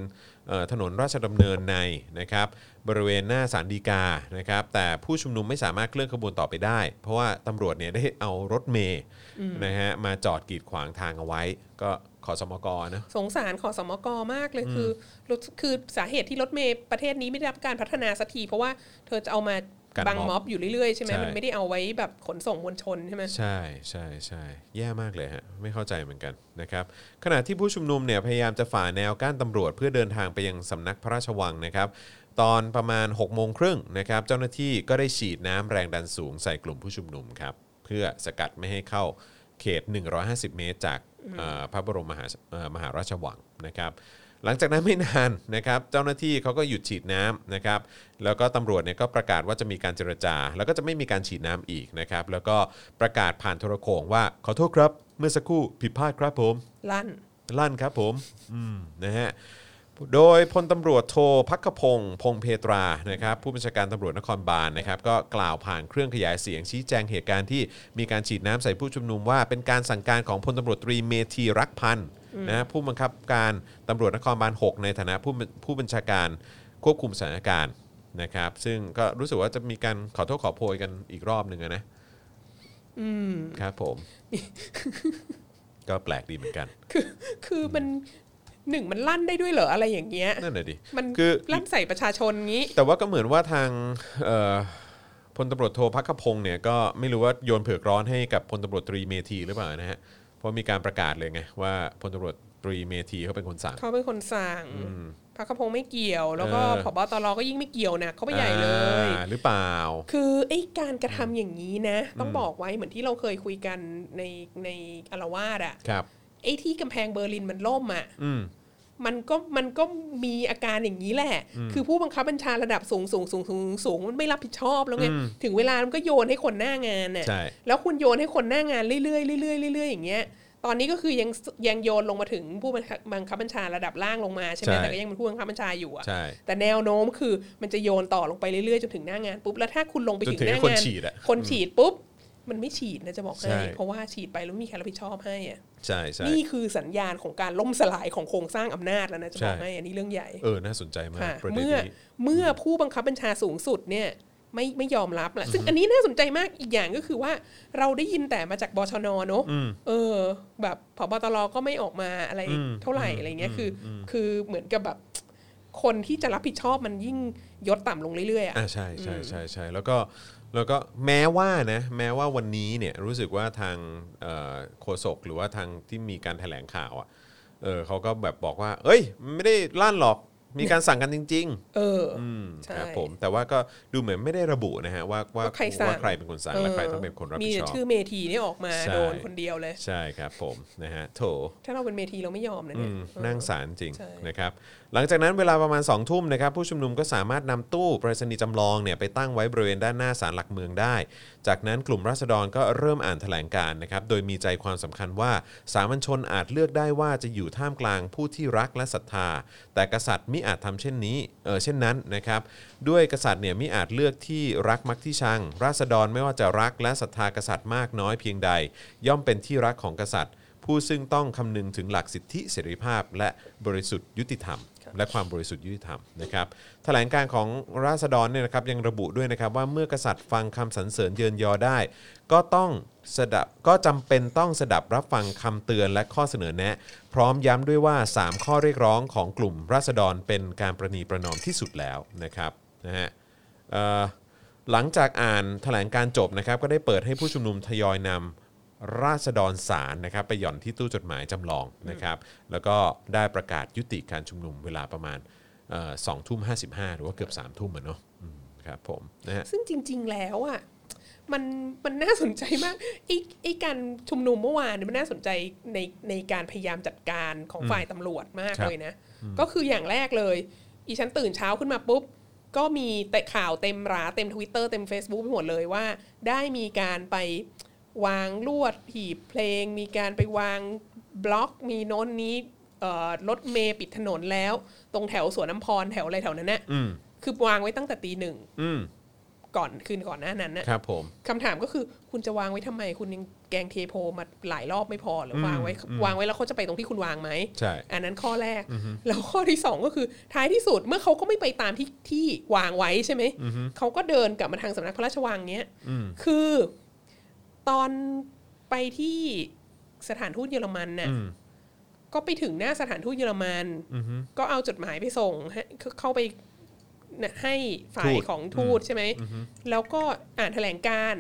ถนนราชดำเนินในนะครับบริเวณหน้าศาลฎีกานะครับแต่ผู้ชุมนุมไม่สามารถเคลื่อนขบวนต่อไปได้เพราะว่าตำรวจเนี่ยได้เอารถเมล์นะฮะมาจอดกีดขวางทางเอาไว้ก็ขสมกนะสงสารขสมกมากเลยคือคือสาเหตุที่รถเมล์ประเทศนี้ไม่ได้รับการพัฒนาสักทีเพราะว่าเธอจะเอามาบังม็อบอยู่เรื่อยๆใช่ไหมมันไม่ได้เอาไว้แบบขนส่งมวลชนใช่ไหมใช่ใช่ใช่แย่มากเลยฮะไม่เข้าใจเหมือนกันนะครับขณะที่ผู้ชุมนุมเนี่ยพยายามจะฝ่าแนวกั้นตำรวจเพื่อเดินทางไปยังสำนักพระราชวังนะครับตอนประมาณ หกโมงครึ่ง นะครับเจ้าหน้าที่ก็ได้ฉีดน้ำแรงดันสูงใส่กลุ่มผู้ชุมนุมครับเพื่อสกัดไม่ให้เข้าเขตหนึ่งร้อยห้าสิบเมตรจากพระบรมมหามหาราชวังนะครับหลังจากนั้นไม่นานนะครับเจ้าหน้าที่เขาก็หยุดฉีดน้ำนะครับแล้วก็ตำรวจเนี่ยก็ประกาศว่าจะมีการเจรจาแล้วก็จะไม่มีการฉีดน้ำอีกนะครับแล้วก็ประกาศผ่านโทรโข่งว่าขอโทษครับเมื่อสักครู่ผิดพลาดครับผมลั่นลั่นครับผมอืมนะฮะโดยพลตำรวจโทภัคพงศ์พงเพตรานะครับผู้บัญชาการตำรวจนครบาลนะครับก็กล่าวผ่านเครื่องขยายเสียงชี้แจงเหตุการณ์ที่มีการฉีดน้ำใส่ผู้ชุมนุมว่าเป็นการสั่งการของพลตำรวจตรีเมธีรักพันธ์นะผู้บังคับการตำรวจนครบาลหกในฐานะผู้ผู้บัญชาการควบคุมสถานการณ์นะครับซึ่งก็รู้สึกว่าจะมีการขอโทษขอโพยกันอีกรอบนึงนะครับผมก็แปลกดีเหมือนกันคือคือมันหนึ่งมันลั่นได้ด้วยเหรออะไรอย่างเงี้ยนั่นแหละดิมันคือลั่นใส่ประชาชนงี้แต่ว่าก็เหมือนว่าทางพลตำรวจโทภัคพงศ์เนี่ยก็ไม่รู้ว่าโยนเผือกร้อนให้กับพลตำรวจตรีเมธีหรือเปล่านะฮะเพราะมีการประกาศเลยไงว่าพลตำรวจตรีเมธีเขาเป็นคนสั่งเขาเป็นคนสั่งภัคพงศ์ไม่เกี่ยวแล้วก็ผบ.ตร.ก็ยิ่งไม่เกี่ยวนะเขาไปใหญ่เลยหรือเปล่าคือไอ้การกระทำอย่างนี้นะต้องบอกไว้เหมือนที่เราเคยคุยกันในในอารวาสอ่ะไอ้ที่กำแพงเบอร์ลินมันล่มอ่ะมันก็มันก็มีอาการอย่างนี้แหละคือผู้บังคับบัญชาระดับสูงสูงสูงสูงสูงมันไม่รับผิดชอบแล้วไงถึงเวลามันก็โยนให้คนหน้างานน่ะแล้วคุณโยนให้คนหน้างานเรื่อยเรื่อยเรื่อยเรื่อยอย่างเงี้ยตอนนี้ก็คือยังยังโยนลงมาถึงผู้บังคับบัญชาระดับล่างลงมาใช่ไหมแต่ก็ยังเป็นผู้บังคับบัญชาอยู่อ่ะแต่แนวโน้มคือมันจะโยนต่อลงไปเรื่อยๆจนถึงหน้างานปุ๊บแล้วถ้าคุณลงไปถึงหน้างานคนฉีดปุ๊บมันไม่ฉีดนะจะบอกให้เพราะว่าฉีดไปแล้วไม่มีใครรับผิดชอบให้อ่ะใช่ๆนี่คือสัญญาณของการล่มสลายของโครงสร้างอำนาจแล้วนะจะบอกให้อันนี้เรื่องใหญ่เออน่าสนใจมากประเด็นนี้เมื่อผู้บังคับบัญชาสูงสุดเนี่ยไม่ไม่ยอมรับแหละซึ่งอันนี้น่าสนใจมากอีกอย่างก็คือว่าเราได้ยินแต่มาจากบชน.เนอะเออแบบผบ.ตร.ก็ไม่ออกมาอะไรเท่าไหร่อะไรเงี้ยคือคือเหมือนกับแบบคนที่จะรับผิดชอบมันยิ่งยศต่ำลงเรื่อยๆอ่ะใช่ใช่ใช่ใช่แล้วก็แล้วก็แม้ว่านะแม้ว่าวันนี้เนี่ยรู้สึกว่าทางโฆษกหรือว่าทางที่มีการแถลงข่าวอ่ะเออเขาก็แบบบอกว่าเอ้ยไม่ได้ลั่นหรอกมีการสั่งกันจริงๆเออครับผมแต่ว่าก็ดูเหมือนไม่ได้ระบุนะฮะว่าว่าว่าใครเป็นคนสั่งและใครต้องเป็นคนรับผิดชอบมีแต่ชื่อเมธีนี่ออกมาโดนคนเดียวเลยใช่ครับผมนะฮะโถถ้าเราเป็นเมธีเราไม่ยอมนะเนี่ยนั่งสารจริงนะครับหลังจากนั้นเวลาประมาณ สองทุ่มนะครับผู้ชุมนุมก็สามารถนำตู้ไปรษณีย์จำลองเนี่ยไปตั้งไว้บริเวณด้านหน้าศาลหลักเมืองได้จากนั้นกลุ่มราษฎรก็เริ่มอ่านแถลงการณ์นะครับโดยมีใจความสำคัญว่าสามัญชนอาจเลือกได้ว่าจะอยู่ท่ามกลางผู้ที่รักและศรัทธาแต่กษัตริย์มิ มิอาจทำเช่นนี้เออเช่นนั้นนะครับด้วยกษัตริย์เนี่ยมิอาจเลือกที่รักมักที่ชังราษฎรไม่ว่าจะรักและศรัทธากษัตริย์มากน้อยเพียงใดย่อมเป็นที่รักของกษัตริย์ผู้ซึ่งต้องคำนึงถึงหลักสิทธิเสรีภาพและบริสุทธิ์ยุติธรรมและความบริสุทธิ์ยุติธรรมนะครับแถลงการของราษฎรเนี่ยนะครับยังระบุด้วยนะครับว่าเมื่อกษัตริย์ฟังคำสรรเสริญเยินยอได้ก็ต้องสดับก็จำเป็นต้องสดับรับฟังคำเตือนและข้อเสนอแนะพร้อมย้ำด้วยว่าสามข้อเรียกร้องของกลุ่มราษฎรเป็นการประนีประนอมที่สุดแล้วนะครับนะฮะหลังจากอ่านแถลงการจบนะครับก็ได้เปิดให้ผู้ชุมนุมทยอยนำราษฎรสารนะครับไปหย่อนที่ตู้จดหมายจำลองนะครับแล้วก็ได้ประกาศยุติการชุมนุมเวลาประมาณเอ่อ สองทุ่มห้าสิบห้า หรือว่าเกือบ สามทุ่ม อ่ะเนาะครับผมนะฮะซึ่งจริงๆแล้วอ่ะมันมันน่าสนใจมากไอ้ไอ้การชุมนุมเมื่อวานเนี่ยมันน่าสนใจในในการพยายามจัดการของฝ่ายตำรวจมากเลยนะก็คืออย่างแรกเลยอีฉันตื่นเช้าขึ้นมาปุ๊บก็มีแต่ข่าวเต็มราเต็ม Twitter เต็ม Facebook ไปหมดเลยว่าได้มีการไปวางลวดหีบเพลงมีการไปวางบล็อกมีโน้นนี้รถเมย์ปิดถนนแล้วตรงแถวสวนน้ำพรแถวอะไรแถวนั้นนะคือวางไว้ตั้งแต่ตีหนึ่งก่อนคืนก่อนหน้านั้นนะครับผมคำถามก็คือคุณจะวางไว้ทำไมคุณยังแกงเทโพมาหลายรอบไม่พอหรือวางไว้วางไว้แล้วเขาจะไปตรงที่คุณวางไหมใช่อันนั้นข้อแรกแล้วข้อที่สองก็คือท้ายที่สุดเมื่อเขาก็ไม่ไปตามที่ที่วางไว้ใช่ไหมเขาก็เดินกลับมาทางสำนักพระราชวังเนี้ยคือตอนไปที่สถานทูตเยอรมันน่ะก็ไปถึงหน้าสถานทูตเยอรมันก็เอาจดหมายไปส่งเข้าไปให้ฝ่ายของทูตใช่ไหมแล้วก็อ่านแถลงการ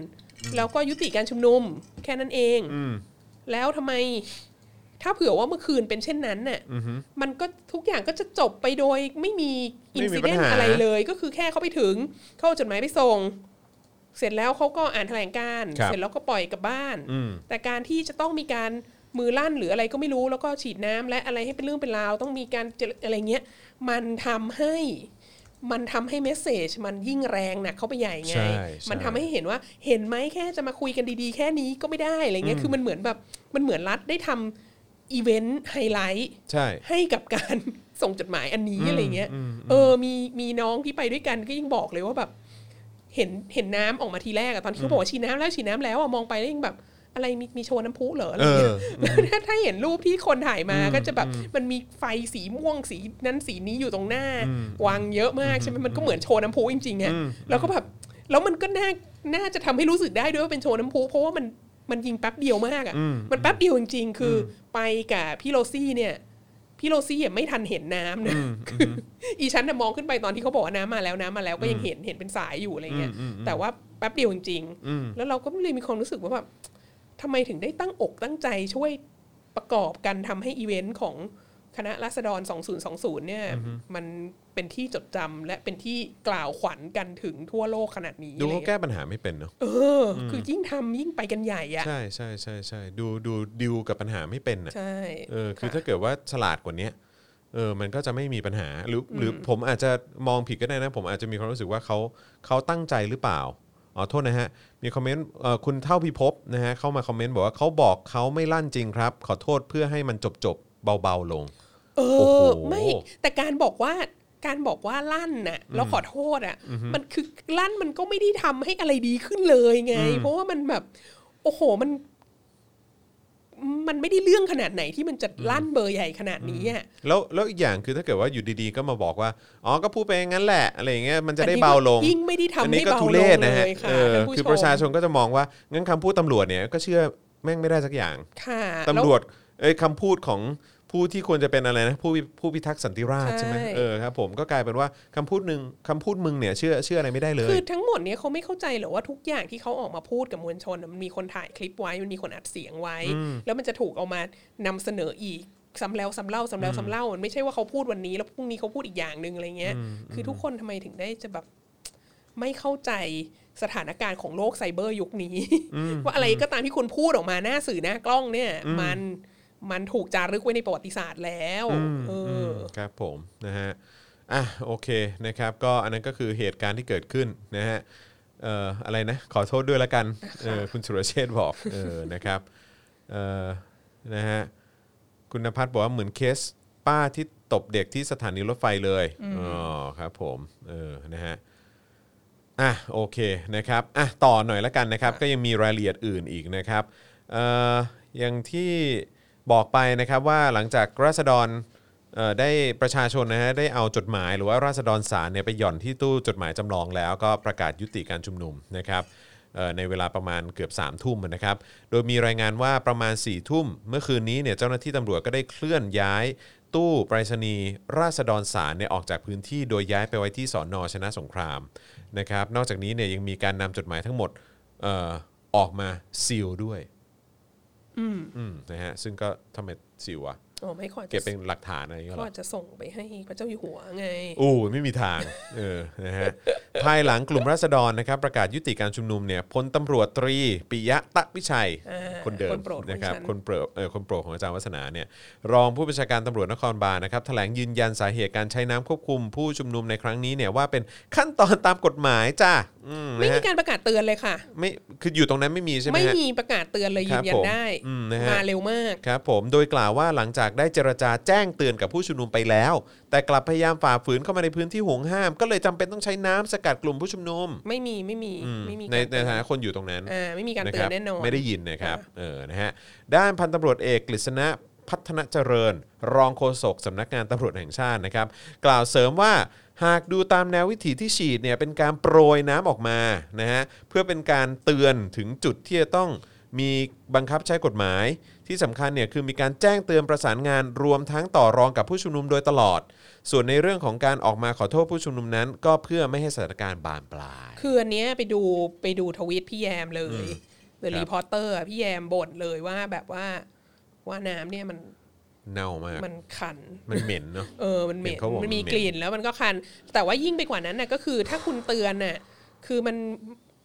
แล้วก็ยุติการชุมนุมแค่นั้นเองแล้วทำไมถ้าเผื่อว่าเมื่อคืนเป็นเช่นนั้นน่ะมันก็ทุกอย่างก็จะจบไปโดยไม่มีอินซิเดนต์อะไรเลยก็คือแค่เขาไปถึงเขาเอาจดหมายไปส่งเสร็จแล้วเขาก็อ่านแถลงการเสร็จแล้วก็ปล่อยกลับบ้านแต่การที่จะต้องมีการมือลั่นหรืออะไรก็ไม่รู้แล้วก็ฉีดน้ำและอะไรให้เป็นเรื่องเป็นราวต้องมีการอะไรเงี้ยมันทำให้มันทำให้เมสเซจมันยิ่งแรงหนักเข้าไปใหญ่ไงมันทำให้เห็นว่าเห็นไหมแค่จะมาคุยกันดีๆแค่นี้ก็ไม่ได้อะไรเงี้ยคือมันเหมือนแบบมันเหมือนรัฐได้ทำอีเวนต์ไฮไลท์ให้กับการส่งจดหมายอันนี้อะไรเงี้ยเออมีมีน้องที่ไปด้วยกันก็ยิ่งบอกเลยว่าแบบเห็นเห็นน้ำออกมาทีแรกอะตอนที่เขาบอกว่าฉีดน้ำแล้วฉีดน้ำแล้วอะมองไปแล้วยังแบบอะไรมีมีโชว์น้ำพุเหรออะไรเงี้ยถ้าเห็นรูปที่คนถ่ายมาก็จะแบบมันมีไฟสีม่วงสีนั้นสีนี้อยู่ตรงหน้าวางเยอะมากใช่ไหมมันก็เหมือนโชว์น้ำพุจริงๆอะแล้วก็แบบแล้วมันก็น่าน่าจะทำให้รู้สึกได้ด้วยว่าเป็นโชว์น้ำพุเพราะว่ามันมันยิงแป๊บเดียวมากอะมันแป๊บเดียวจริงๆคือไปกับพี่โรซี่เนี่ยพี่โรซี่ยังไม่ทันเห็นน้ำนะคืออีฉันน่ะมองขึ้นไปตอนที่เขาบอกว่าน้ำมาแล้วน้ำมาแล้วก็ยังเห็นเห็นเป็นสายอยู่อะไรเงี้ยแต่ว่าแป๊บเดียวจริงๆแล้วเราก็เลยมีความรู้สึกว่าแบบทำไมถึงได้ตั้งอกตั้งใจช่วยประกอบกันทำให้อีเวนต์ของคณะราษฎรสองพันยี่สิบเนี่ยมันเป็นที่จดจำและเป็นที่กล่าวขวัญกันถึงทั่วโลกขนาดนี้ดูเขาแก้ปัญหาไม่เป็นเนาะเออคือยิ่งทำยิ่งไปกันใหญ่อะใช่ใช่ใช่ใช่ดูดูดิวกับปัญหาไม่เป็นอะใช่เออคือถ้าเกิดว่าฉลาดกว่านี้เออมันก็จะไม่มีปัญหาหรือหรือผมอาจจะมองผิดก็ได้นะผมอาจจะมีความรู้สึกว่าเขาเขาตั้งใจหรือเปล่าอ๋อโทษนะฮะมีคอมเมนต์คุณเท่าพิภพนะฮะเข้ามาคอมเมนต์บอกว่าเขาบอกเขาไม่ลั่นจริงครับขอโทษเพื่อให้มันจบจบเบาๆลงเออไม่แต่การบอกว่าการบอกว่าลั่นน่ะแล้วขอโทษอ่ะมันคือลั่นมันก็ไม่ได้ทำให้อะไรดีขึ้นเลยไงเพราะว่ามันแบบโอ้โหมันมันไม่ได้เรื่องขนาดไหนที่มันจะลั่นเบอร์ใหญ่ขนาดนี้อ่ะแล้วแล้วอีกอย่างคือถ้าเกิดว่าอยู่ดีๆก็มาบอกว่าอ๋อก็พูดไปงั้นแหละอะไรอย่างเงี้ยมันจะได้เบาลงยิ่งไม่ได้ทำให้เบาลงเลยค่ะคือประชาชนก็จะมองว่างั้นคำพูดตำรวจเนี่ยก็เชื่อแม่งไม่ได้สักอย่างตำรวจเอ้ยคำพูดของผู้ที่ควรจะเป็นอะไรนะผู้ผู้พิทักษ์สันติราษฎร์ใช่ไหมเออครับผมก็กลายเป็นว่าคำพูดนึงคำพูดมึงเนี่ยเชื่อเชื่ออะไรไม่ได้เลยคือทั้งหมดเนี้ยเขาไม่เข้าใจหรอว่าทุกอย่างที่เขาออกมาพูดกับมวลชนมันมีคนถ่ายคลิปไว้มันมีคนอัดเสียงไว้แล้วมันจะถูกเอามานำเสนออีกซ้ำแล้วซ้ำเล่าซ้ำแล้วซ้ำเล่ามันไม่ใช่ว่าเขาพูดวันนี้แล้วพรุ่งนี้เขาพูดอีกอย่างนึงอะไรเงี้ยคือทุกคนทำไมถึงได้จะแบบไม่เข้าใจสถานการณ์ของโลกไซเบอร์ยุคนี้ว่าอะไรก็ตามที่คุณพูดออกมาหน้าสื่อหน้ากล้องเนี่ยมันมันถูกจารึกไว้ในประวัติศาสตร์แล้วเออครับผมนะฮะอ่ะโอเคนะครับก็อันนั้นก็คือเหตุการณ์ที่เกิดขึ้นนะฮะเอ่ออะไรนะขอโทษด้วยละกันเออคุณสุรเชษฐ์บอกเออนะครับเออนะฮะคุณณภัทรบอกว่าเหมือนเคส ป้าที่ตบเด็กที่สถานีรถไฟเลยอ๋อครับผมเออนะฮะอ่ะโอเคนะครับอ่ะต่อหน่อยละกันนะครับก็ยังมีรายละเอียดอื่นอีกนะครับเอ่ออย่างที่บอกไปนะครับว่าหลังจากราษฎรได้ประชาชนนะฮะได้เอาจดหมายหรือว่าราษฎรสารเนี่ยไปหย่อนที่ตู้จดหมายจำลองแล้วก็ประกาศยุติการชุมนุมนะครับในเวลาประมาณเกือบ สาม ทุ่มนะครับโดยมีรายงานว่าประมาณ สี่ ทุ่มเมื่อคืนนี้เนี่ยเจ้าหน้าที่ตำรวจก็ได้เคลื่อนย้ายตู้ไปรษณีย์ราษฎรสารเนี่ยออกจากพื้นที่โดยย้ายไปไว้ที่สน.ชนะสงครามนะครับนอกจากนี้เนี่ยยังมีการนำจดหมายทั้งหมดเอ่อออกมาซีลด้วยอืมอืมนะฮะซึ่งก็ทำไมซีลวะอ๋อไม่ค่อยจะเก็บเป็นหลักฐานอะไรก็จะส่งไปให้พระเจ้าอยู่หัวไงโอ้ไม่มีทาง เออนะฮะ ภายหลังกลุ่มราษฎรนะครับประกาศยุติการชุมนุมเนี่ยพลตำรวจตรีปิยะตะวิชัยคนเดิมนะครับคนโปรดเออคนโปรดของอาจารย์วัฒนาเนี่ยรองผู้บัญชาการตำรวจนครบาลนะครับแถลงยืนยันสาเหตุการใช้น้ำควบคุมผู้ชุมนุมในครั้งนี้เนี่ยว่าเป็นขั้นตอนตามกฎหมายจ้าไม่มีการประกาศเตือนเลยค่ะไม่คืออยู่ตรงนั้นไม่มีใช่ไหมไม่มีประกาศเตือนเลยยืนยันได้มาเร็วมากครับผมโดยกล่าวว่าหลังจากได้เจรจาแจ้งเตือนกับผู้ชุมนุมไปแล้วแต่กลับพยายามฝ่าฝืนเข้ามาในพื้นที่ห่วงห้ามก็เลยจำเป็นต้องใช้น้ำสกัดกลุ่มผู้ชุมนุมไม่มีไม่มีไม่มีในในฐานะคนอยู่ตรงนั้นไม่มีการเตือนแน่นอนไม่ได้ยินนะครับเออนะฮะด้านพันตำรวจเอกกฤษณะพัฒนเจริญรองโฆษกสำนักงานตำรวจแห่งชาตินะครับกล่าวเสริมว่าหากดูตามแนววิถีที่ฉีดเนี่ยเป็นการโปรยน้ำออกมานะฮะเพื่อเป็นการเตือนถึงจุดที่จะต้องมีบังคับใช้กฎหมายที่สำคัญเนี่ยคือมีการแจ้งเตือนประสานงานรวมทั้งต่อรองกับผู้ชุมนุมโดยตลอดส่วนในเรื่องของการออกมาขอโทษผู้ชุมนุมนั้นก็เพื่อไม่ให้สถานการณ์บานปลายคืออันเนี้ยไปดูไปดูทวีตพี่แยมเลยเดอะรีพอร์เตอร์พี่แยมบ่นเลยว่าแบบว่าว่าน้ำเนี่ยมันเน่ามากมันคันมันเหม็นเนาะเออมันเหม็นมันมีกลิ่นแล้วมันก็คันแต่ว่ายิ่งไปกว่านั้นน่ะก็คือถ้าคุณเตือนน่ะคือมัน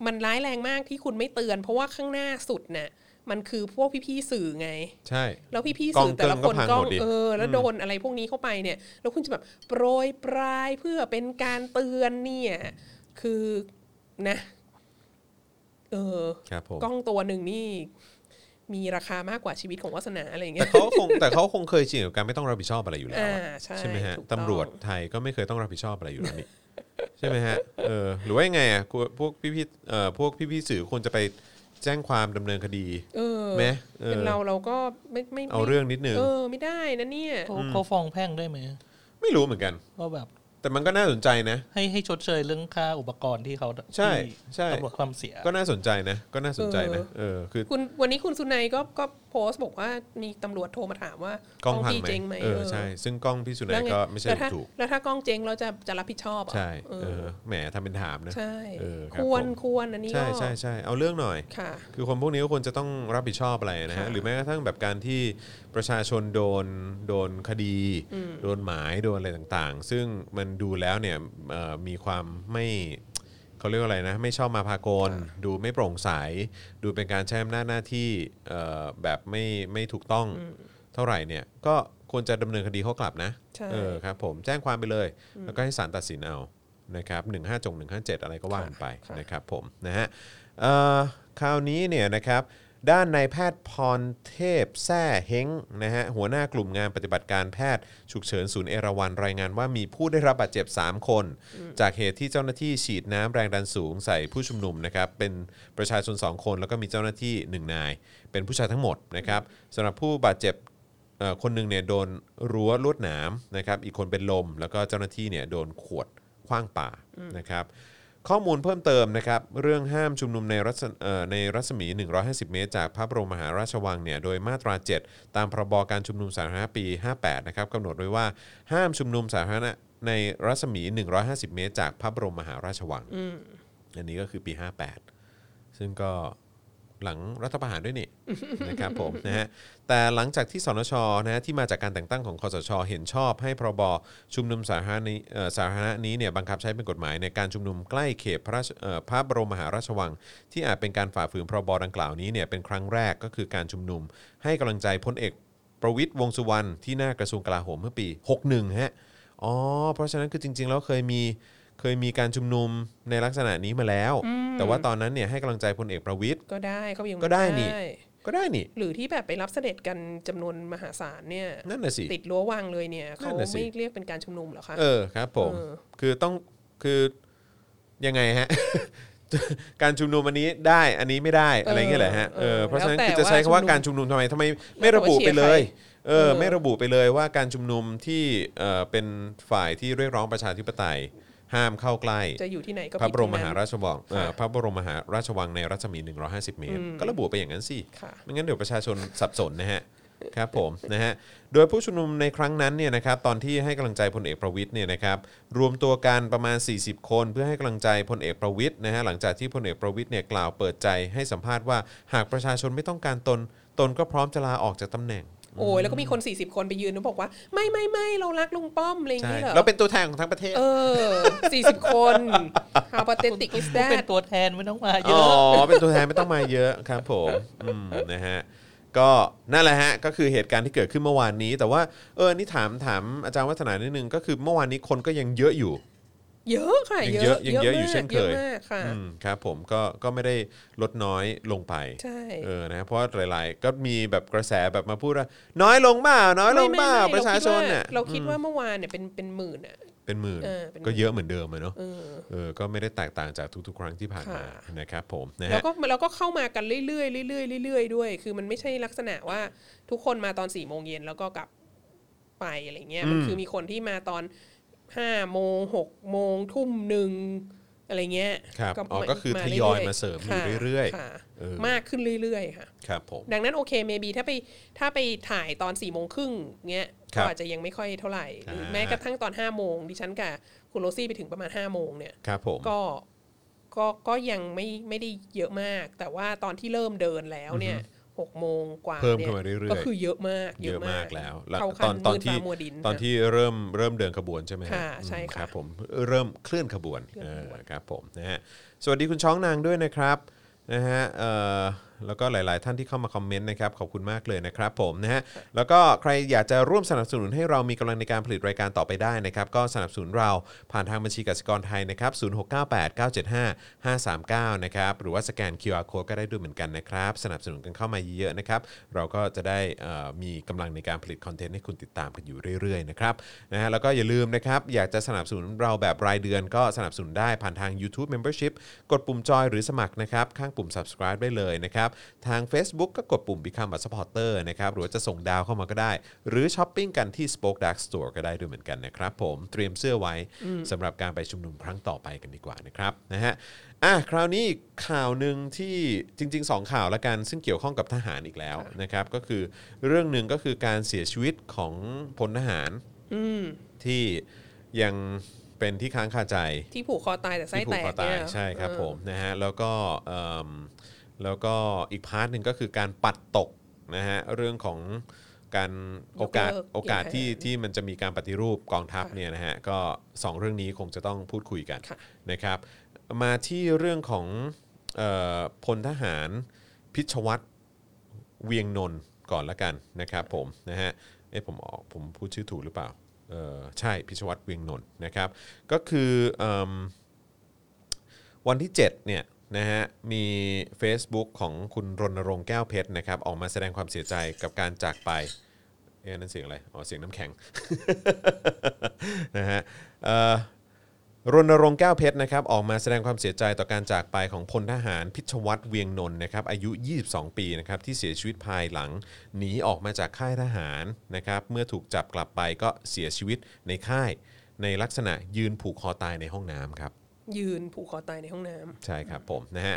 มันร้ายแรงมากที่คุณไม่เตือนเพราะว่าข้างหน้าสุดน่ะมันคือพวกพี่ๆสื่อไงใช่แล้วพี่ๆสื่อแต่ละคนก็เออแล้วโดนอะไรพวกนี้เข้าไปเนี่ยแล้วคุณจะแบบโปรยปลายเพื่อเป็นการเตือนเนี่ยคือนะเออกล้องตัวนึงนี่มีราคามากกว่าชีวิตของวาสนาอะไรอย่างเงี้ยแต่เขาคงแต่เขาคงเคยชินกับการไม่ต้องรับผิดชอบอะไรอยู่แล้วใช่ไหมฮะตำรวจไทยก็ไม่เคยต้องรับผิดชอบอะไรอยู่แล้วนี่ใช่ไหมฮะเออหรือว่ายังไงอ่ะพวกพี่ๆเอ่อพวกพี่ๆสื่อควรจะไปแจ้งความดำเนินคดีเออไหมเป็นเราเราก็ไม่ไม่เอาเรื่องนิดนึงเออไม่ได้นะเนี่ยเขาฟ้องแพ่งได้ไหมไม่รู้เหมือนกันก็แบบแต่มันก็น่าสนใจนะให้ให้ชดเชยเรื่องค่าอุปกรณ์ที่เขาใช่ใช่ตำรวจความเสียก็น่าสนใจนะก็น่าสนใจนะเออคือคุณวันนี้คุณสุนัยก็ก็โพสต์บอกว่ามีตำรวจโทรมาถามว่ากล้องพี่เจ๊งไหมเออใช่ซึ่งกล้องพี่สุนัยก็ไม่ใช่ถูกแล้วถ้ากล้องเจ๊งเราจะจะรับผิดชอบอ่ะใช่เออแหมทำเป็นถามนะใช่ควรควรอันนี้ก็ใช่ใช่ใช่เอาเรื่องหน่อยคือคนพวกนี้ก็ควรจะต้องรับผิดชอบอะไรนะฮะหรือแม้กระทั่งแบบการที่ประชาชนโดนโดนคดีโดนหมายโดนอะไรต่างๆซึ่งมันดูแล้วเนี่ยมีความไม่เขาเรียกว่าอะไรนะไม่ชอบมาพากลดูไม่โปร่งใสดูเป็นการใช้อำนาจหน้าที่แบบไม่ไม่ถูกต้องเท่าไหร่เนี่ยก็ควรจะดำเนินคดีเขากลับนะเออครับผมแจ้งความไปเลยแล้วก็ให้ศาลตัดสินเอานะครับหนึ่งห้าจงหนึ่งห้าเจ็ดอะไรก็ว่ากันไปนะครับผมนะฮะคราวนี้เนี่ยนะครับด้านนายแพทย์พรเทพแซ่เฮ้งนะฮะหัวหน้ากลุ่มงานปฏิบัติการแพทย์ฉุกเฉินศูนย์เอราวัณรายงานว่ามีผู้ได้รับบาดเจ็บสามคนจากเหตุที่เจ้าหน้าที่ฉีดน้ำแรงดันสูงใส่ผู้ชุมนุมนะครับเป็นประชาชนสองคนแล้วก็มีเจ้าหน้าที่หนึ่งนายเป็นผู้ชายทั้งหมดนะครับสำหรับผู้บาดเจ็บคนนึงเนี่ยโดนรั้วลวดหนามนะครับอีกคนเป็นลมแล้วก็เจ้าหน้าที่เนี่ยโดนขวดขว้างป่านะครับข้อมูลเพิ่มเติมนะครับเรื่องห้ามชุมนุมในรัศในรัศมีหนึ่งร้อยห้าสิบเมตรจากพระบรมมหาราชวังเนี่ยโดยมาตราเจ็ดตามพรบการชุมนุมสาธารณะปีห้าแปดนะครับกำหนดไว้ว่าห้ามชุมนุมสาธารณะในรัศมีหนึ่งร้อยห้าสิบเมตรจากพระบรมมหาราชวังอันนี้ก็คือปีห้าแปดซึ่งก็หลังรัฐประหารด้วยนี่ นะครับผมนะฮะแต่หลังจากที่สนชนะฮะที่มาจากการแต่งตั้งของคสชเห็นชอบให้พรบชุมนุมสาธารณะสาธารณะนี้เนี่ยบังคับใช้เป็นกฎหมายในการชุมนุมใกล้เขตพระพระบรมมหาราชวังที่อาจเป็นการฝ่าฝืนพรบดังกล่าวนี้เนี่ยเป็นครั้งแรกก็คือการชุมนุมให้กำลังใจพลเอกประวิตรวงษ์สุวรรณที่หน้ากระทรวงกลาโหมเมื่อปีหกสิบเอ็ดฮะอ๋อเพราะฉะนั้นคือจริงๆแล้วเคยมีเคยมีการชุมนุมในลักษณะนี้มาแล้วแต่ว่าตอนนั้นเนี่ยให้กำลังใจพลเอกประวิตรก็ได้ก็ได้นี่ ก็ได้นี่หรือที่แบบไปรับเสด็จกันจำนวนมหาศาลเนี่ยนั่นน่ะสิติดรั้ววังเลยเนี่ยเขาไม่เรียกเป็นการชุมนุมหรอคะเออครับผมคือต้องคือยังไงฮะ การชุมนุมอันนี้ได้อันนี้ไม่ได้ อ, อะไรเงี้ยแหละฮะเออเพราะฉะนั้นคือจะใช้คำว่าการชุมนุมทำไมทำไมไม่ระบุไปเลยเออไม่ระบุไปเลยว่าการชุมนุมที่เออเป็นฝ่ายที่เรียกร้องประชาธิปไตยห้ามเข้าใกล้จะอยู่ที่ไหนก็พระบรมมหาราชวังพระบรมมหาราชวังในรัศมีหนึ่งร้อยห้าสิบเมตรก็ระบุไปอย่างนั้นสิไม่งั้นเดี๋ยวประชาชนสับสนนะฮะครับผมนะฮะโดยผู้ชุมนุมในครั้งนั้นเนี่ยนะครับตอนที่ให้กำลังใจพลเอกประวิตรเนี่ยนะครับรวมตัวกันประมาณสี่สิบคนเพื่อให้กำลังใจพลเอกประวิตรนะฮะหลังจากที่พลเอกประวิตรเนี่ยกล่าวเปิดใจให้สัมภาษณ์ว่าหากประชาชนไม่ต้องการตนตนก็พร้อมจะลาออกจากตำแหน่งโอ้ยแล้วก็มีคนสี่สิบคนไปยืนแล้วบอกว่าไม่ไม่ไม่เรารักลุงป้อมอะไรอย่างเงี้ยเหรอเราเป็นตัวแทนของทั้งประเทศเออสี่สิบคน How pathetic is that เป็นตัวแทนไม่ต้องมาเยอะอ๋อเป็นตัวแทนไม่ต้องมาเยอะครับผมอืมนะฮะก็นั่นแหละฮะก็คือเหตุการณ์ที่เกิดขึ้นเมื่อวานนี้แต่ว่าเออนี่ถามถามอาจารย์วัฒนานิดนึงก็คือเมื่อวานนี้คนก็ยังเยอะอยู่เยอะค่ะเยอะยังเยอะอยู่เช่นเคยครับผมก็ก็ไม่ได้ลดน้อยลงไปเออนะเพราะหลายๆก็มีแบบกระแสแบบมาพูดว่าน้อยลงบ้าน้อยลงบ้าประชาชนเนี่ยเราคิดว่าเมื่อวานเนี่ยเป็นเป็นหมื่นอะเป็นหมื่นก็เยอะเหมือนเดิมเลยเนาะเออก็ไม่ได้แตกต่างจากทุกๆครั้งที่ผ่านมานะครับผมนะฮะแล้วก็เราก็เข้ามากันเรื่อยๆเรื่อยๆเรื่อยๆด้วยคือมันไม่ใช่ลักษณะว่าทุกคนมาตอนสี่โมงเย็นแล้วก็กลับไปอะไรเงี้ยมันคือมีคนที่มาตอนห้าโมงหกโมงทุ่มหนึ่งอะไรเงี้ยครับอ๋อก็คือทยอยมาเสริมอยู่เรื่อยๆมากขึ้นเรื่อยๆค่ะครับผมดังนั้นโอเคเมบีถ้าไปถ้าไปถ่ายตอนสี่โมงครึ่งเงี้ยก็อาจจะยังไม่ค่อยเท่าไหร่หรือแม้กระทั่งตอนห้าโมงดิฉันกับคุณโรซี่ไปถึงประมาณห้าโมงเนี่ยครับผมก็ก็ก็ยังไม่ไม่ได้เยอะมากแต่ว่าตอนที่เริ่มเดินแล้วเนี่ยหกโมงกว่าเพิ่มขึ้นมาเรื่อยๆก็คือเยอะมากเยอะมากแล้วตอนตอนที่ตอนที่เริ่มเริ่มเดินขบวนใช่ไหมค่ะใช่ครับผมเริ่มเคลื่อนขบวนครับผมนะฮะสวัสดีคุณช้องนางด้วยนะครับนะฮะแล้วก็หลายๆท่านที่เข้ามาคอมเมนต์นะครับขอบคุณมากเลยนะครับผมนะฮะแล้วก็ใครอยากจะร่วมสนับสนุนให้เรามีกำลังในการผลิตรายการต่อไปได้นะครับก็สนับสนุนเราผ่านทางบัญชีกสิกรไทยนะครับศูนย์ หก เก้า แปด เก้า เจ็ด ห้า ห้า สาม เก้านะครับหรือว่าสแกน คิว อาร์ Code ก็ได้ด้วยเหมือนกันนะครับสนับสนุนกันเข้ามาเยอะๆนะครับเราก็จะได้มีกำลังในการผลิตคอนเทนต์ให้คุณติดตามกันอยู่เรื่อยๆนะครับนะฮะแล้วก็อย่าลืมนะครับอยากจะสนับสนุนเราแบบรายเดือนก็สนับสนุนได้ผ่านทาง YouTube Membership กดปุ่มจอยหรือสมัครนะครับข้างปุ่ม Subscribe ได้เลยนะครับทาง Facebook ก็กดปุ่ม Become a Supporter นะครับหรือว่าจะส่งดาวเข้ามาก็ได้หรือช้อปปิ้งกันที่ SpokeDark Store ก็ได้ด้วยเหมือนกันนะครับผมเตรียมเสื้อไว้สำหรับการไปชุมนุมครั้งต่อไปกันดีกว่านะครับนะฮะอ่ะคราวนี้ข่าวนึงที่จริงๆสองข่าวละกันซึ่งเกี่ยวข้องกับทหารอีกแล้วนะครับก็คือเรื่องนึงก็คือการเสียชีวิตของพลทหารที่ยังเป็นที่ค้างคาใจที่ผูกคอตายแต่ไส้แตกเนี่ยใช่ครับผมนะฮะแล้วก็แล้วก็อีกพาร์ทหนึ่งก็คือการปัดตกนะฮะเรื่องของการโอกาสโอกาสที่ที่มันจะมีการปฏิรูปกองทัพเนี่ยนะฮะก็สองเรื่องนี้คงจะต้องพูดคุยกันนะครับมาที่เรื่องของเอ่อพลทหารพิชวัตรเวียงนนท์ก่อนละกันนะครับผมนะฮะเอ้ผมออกผมพูดชื่อถูกหรือเปล่าเออใช่พิชวัตรเวียงนนท์นะครับก็คือเอ่อวันที่เจ็ดเนี่ยนะฮะมี Facebook ของคุณรณรงค์แก้วเพชรนะครับออกมาแสดงความเสียใจกับการจากไปเอ๊ะนั่นเสียงอะไรอ๋อเสียงน้ำแข็ง นะฮะเอ่อรณรงค์แก้วเพชรนะครับออกมาแสดงความเสียใจต่อการจากไปของพลทหารพิชวัตรเวียงนนท์นะครับอายุยี่สิบสองปีนะครับที่เสียชีวิตภายหลังหนีออกมาจากค่ายทหารนะครับเมื่อถูกจับกลับไปก็เสียชีวิตในค่ายในลักษณะยืนผูกคอตายในห้องน้ำครับยืนผูกคอตายในห้องน้ำใช่ครับผมนะฮะ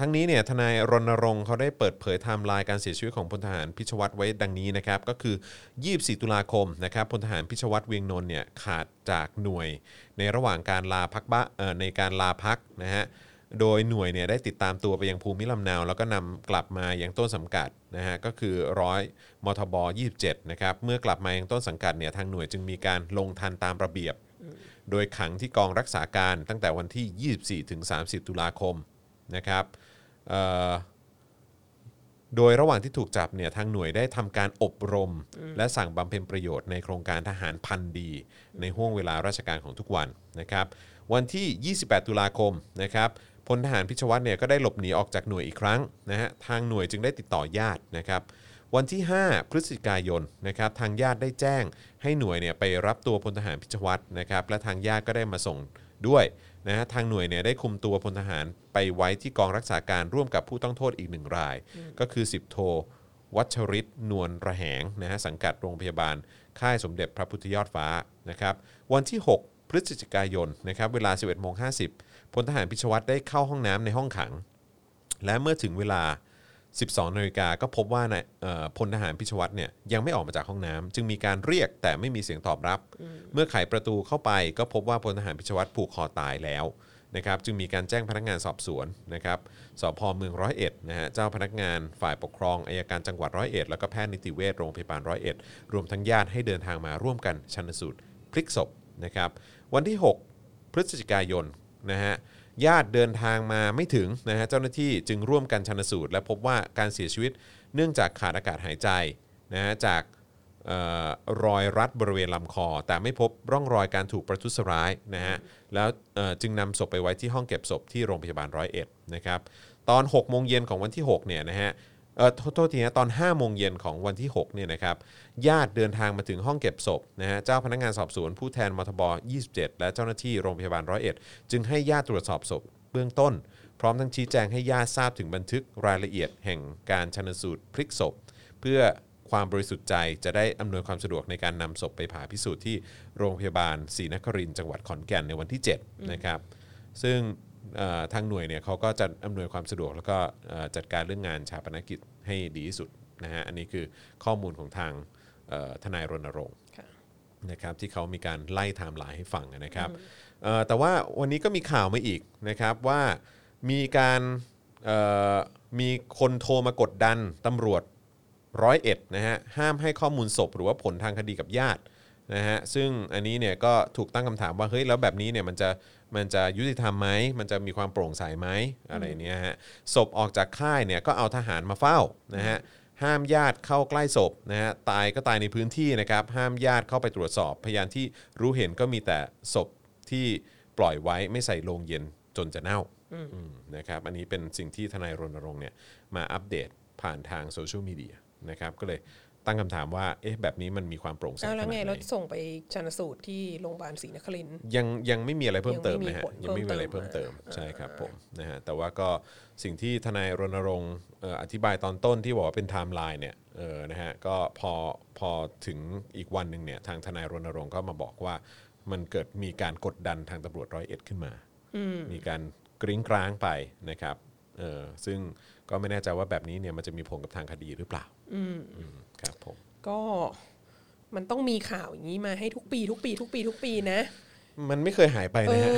ทั้งนี้เนี่ยทนายรณรงค์เขาได้เปิดเผยไทม์ไลน์การเสียชีวิตของพลทหารพิชวัตรไว้ดังนี้นะครับก็คือยี่สิบสี่ตุลาคมนะครับพลทหารพิชวัตรเวียงนนท์เนี่ยขาดจากหน่วยในระหว่างการลาพักบ้าในการลาพักนะฮะโดยหน่วยเนี่ยได้ติดตามตัวไปยังภูมิลำเนาแล้วก็นำกลับมายังต้นสังกัดนะฮะก็คือร้อยมทบยี่สิบเจ็ดนะครับเมื่อกลับมายังต้นสังกัดเนี่ยทางหน่วยจึงมีการลงทันตามระเบียบโดยขังที่กองรักษาการตั้งแต่วันที่ยี่สิบสี่ถึงสามสิบตุลาคมนะครับโดยระหว่างที่ถูกจับเนี่ยทางหน่วยได้ทำการอบรมและสั่งบำเพ็ญประโยชน์ในโครงการทหารพันดีในห้วงเวลาราชการของทุกวันนะครับวันที่ยี่สิบแปดตุลาคมนะครับพ พลทหารพิชวัตรเนี่ยก็ได้หลบหนีออกจากหน่วยอีกครั้งนะฮะทางหน่วยจึงได้ติดต่อญาตินะครับวันที่ห้าพฤศจิกายนนะครับทางญาติได้แจ้งให้หน่วยเนี่ยไปรับตัวพลทหารพิชวัตรนะครับและทางญาติก็ได้มาส่งด้วยนะฮะทางหน่วยเนี่ยได้คุมตัวพลทหารไปไว้ที่กองรักษาการร่วมกับผู้ต้องโทษอีกหนึ่งรายก็คือสิบโทวัชริศนวลระแหงนะฮะสังกัดโรงพยาบาลค่ายสมเด็จพระพุทธยอดฟ้านะครับวันที่หกพฤศจิกายนนะครับเวลา สิบเอ็ดโมงห้าสิบ พลทหารพิชวัตรได้เข้าห้องน้ำในห้องขังและเมื่อถึงเวลา สิบสองนาฬิกาก็พบว่าพลทหารพิชวัตรเนี่ยยังไม่ออกมาจากห้องน้ำจึงมีการเรียกแต่ไม่มีเสียงตอบรับเมื่อไขประตูเข้าไปก็พบว่าพลทหารพิชวัตรผูกคอตายแล้วนะครับจึงมีการแจ้งพนักงานสอบสวนนะครับสภ.เมืองร้อยเอ็ดนะฮะเจ้าพนักงานฝ่ายปกครองอัยการจังหวัดร้อยเอ็ดแล้วก็แพทย์นิติเวชโรงพยาบาลร้อยเอ็ดรวมทั้งญาติให้เดินทางมาร่วมกันชันสูตรพลิกศพนะครับวันที่หกพฤศจิกายนนะฮะญาติเดินทางมาไม่ถึงนะฮะเจ้าหน้าที่จึงร่วมกันชันสูตรและพบว่าการเสียชีวิตเนื่องจากขาดอากาศหายใจนะฮะจากรอยรัดบริเวณลำคอแต่ไม่พบร่องรอยการถูกประทุษร้ายนะฮะแล้วจึงนำศพไปไว้ที่ห้องเก็บศพที่โรงพยาบาลร้อยเอ็ดนะครับตอนหกโมงเย็นของวันที่หกเนี่ยนะฮะเอ่อโทษทีนะตอนห้าโมงเย็นของวันที่หกเนี่ยนะครับญาติเดินทางมาถึงห้องเก็บศพนะฮะเจ้าพนักงานสอบสวนผู้แทนมทบยี่สิบเจ็ดและเจ้าหน้าที่โรงพยาบาลร้อยเอ็ดจึงให้ญาติตรวจสอบศพเบื้องต้นพร้อมทั้งชี้แจงให้ญาติทราบถึงบันทึกรายละเอียดแห่งการชันสูตรพลิกศพเพื่อความบริสุทธิ์ใจจะได้อำนวยความสะดวกในการนำศพไปผ่าพิสูจน์ที่โรงพยาบาลศรีนครินทร์จังหวัดขอนแก่นในวันที่เจ็ดนะครับซึ่งทางหน่วยเนี่ยเขาก็จะอำนวยความสะดวกแล้วก็จัดการเรื่องงานชาปนกิจให้ดีที่สุดนะฮะอันนี้คือข้อมูลของทางทนายรณรงค์นะครับที่เขามีการไล่ไทม์ไลน์ให้ฟังนะครับแต่ว่าวันนี้ก็มีข่าวมาอีกนะครับว่ามีการมีคนโทรมากดดันตำรวจร้อยเอ็ดนะฮะห้ามให้ข้อมูลศพหรือว่าผลทางคดีกับญาตินะฮะซึ่งอันนี้เนี่ยก็ถูกตั้งคำถามว่าเฮ้ยแล้วแบบนี้เนี่ยมันจะมันจะยุติธรรมไหมมันจะมีความโปร่งใสไหมอะไรเนี้ยฮะศพออกจากค่ายเนี่ยก็เอาทหารมาเฝ้านะฮะห้ามญาติเข้าใกล้ศพนะฮะตายก็ตายในพื้นที่นะครับห้ามญาติเข้าไปตรวจสอบพยานที่รู้เห็นก็มีแต่ศพที่ปล่อยไว้ไม่ใส่โลงเย็นจนจะเน่านะครับอันนี้เป็นสิ่งที่ทนายรณรงค์เนี่ยมาอัปเดตผ่านทางโซเชียลมีเดียนะครับก็เลยตั้งคำถามว่าเอ๊ะแบบนี้มันมีความโปร่งใสขนาดไหนแล้วไงเราส่งไปชันสูตรที่โรงพยาบาลศรีนครินทร์ยังยังไม่มีอะไรเพิ่มเติมนะฮะยังไม่มีอะไรเพิ่มเติมใช่ครับผมนะฮะแต่ว่าก็สิ่งที่ทนายรณรงค์อธิบายตอนต้นที่บอกว่าเป็นไทม์ไลน์เนี่ยเออนะฮะก็พอพอถึงอีกวันนึงเนี่ยทางทนายรณรงค์ก็มาบอกว่ามันเกิดมีการกดดันทางตำรวจร้อยเอ็ดขึ้นมามีการกริ้งกร้างไปนะครับเออซึ่งก็ไม่แน่ใจว่าแบบนี้เนี่ยมันจะมีผลกับทางคดีหรือเปล่าอืมครับผมก็มันต้องมีข่าวอย่างนี้มาให้ทุกปีทุกปีทุกปีทุกปีนะมันไม่เคยหายไปนะฮะ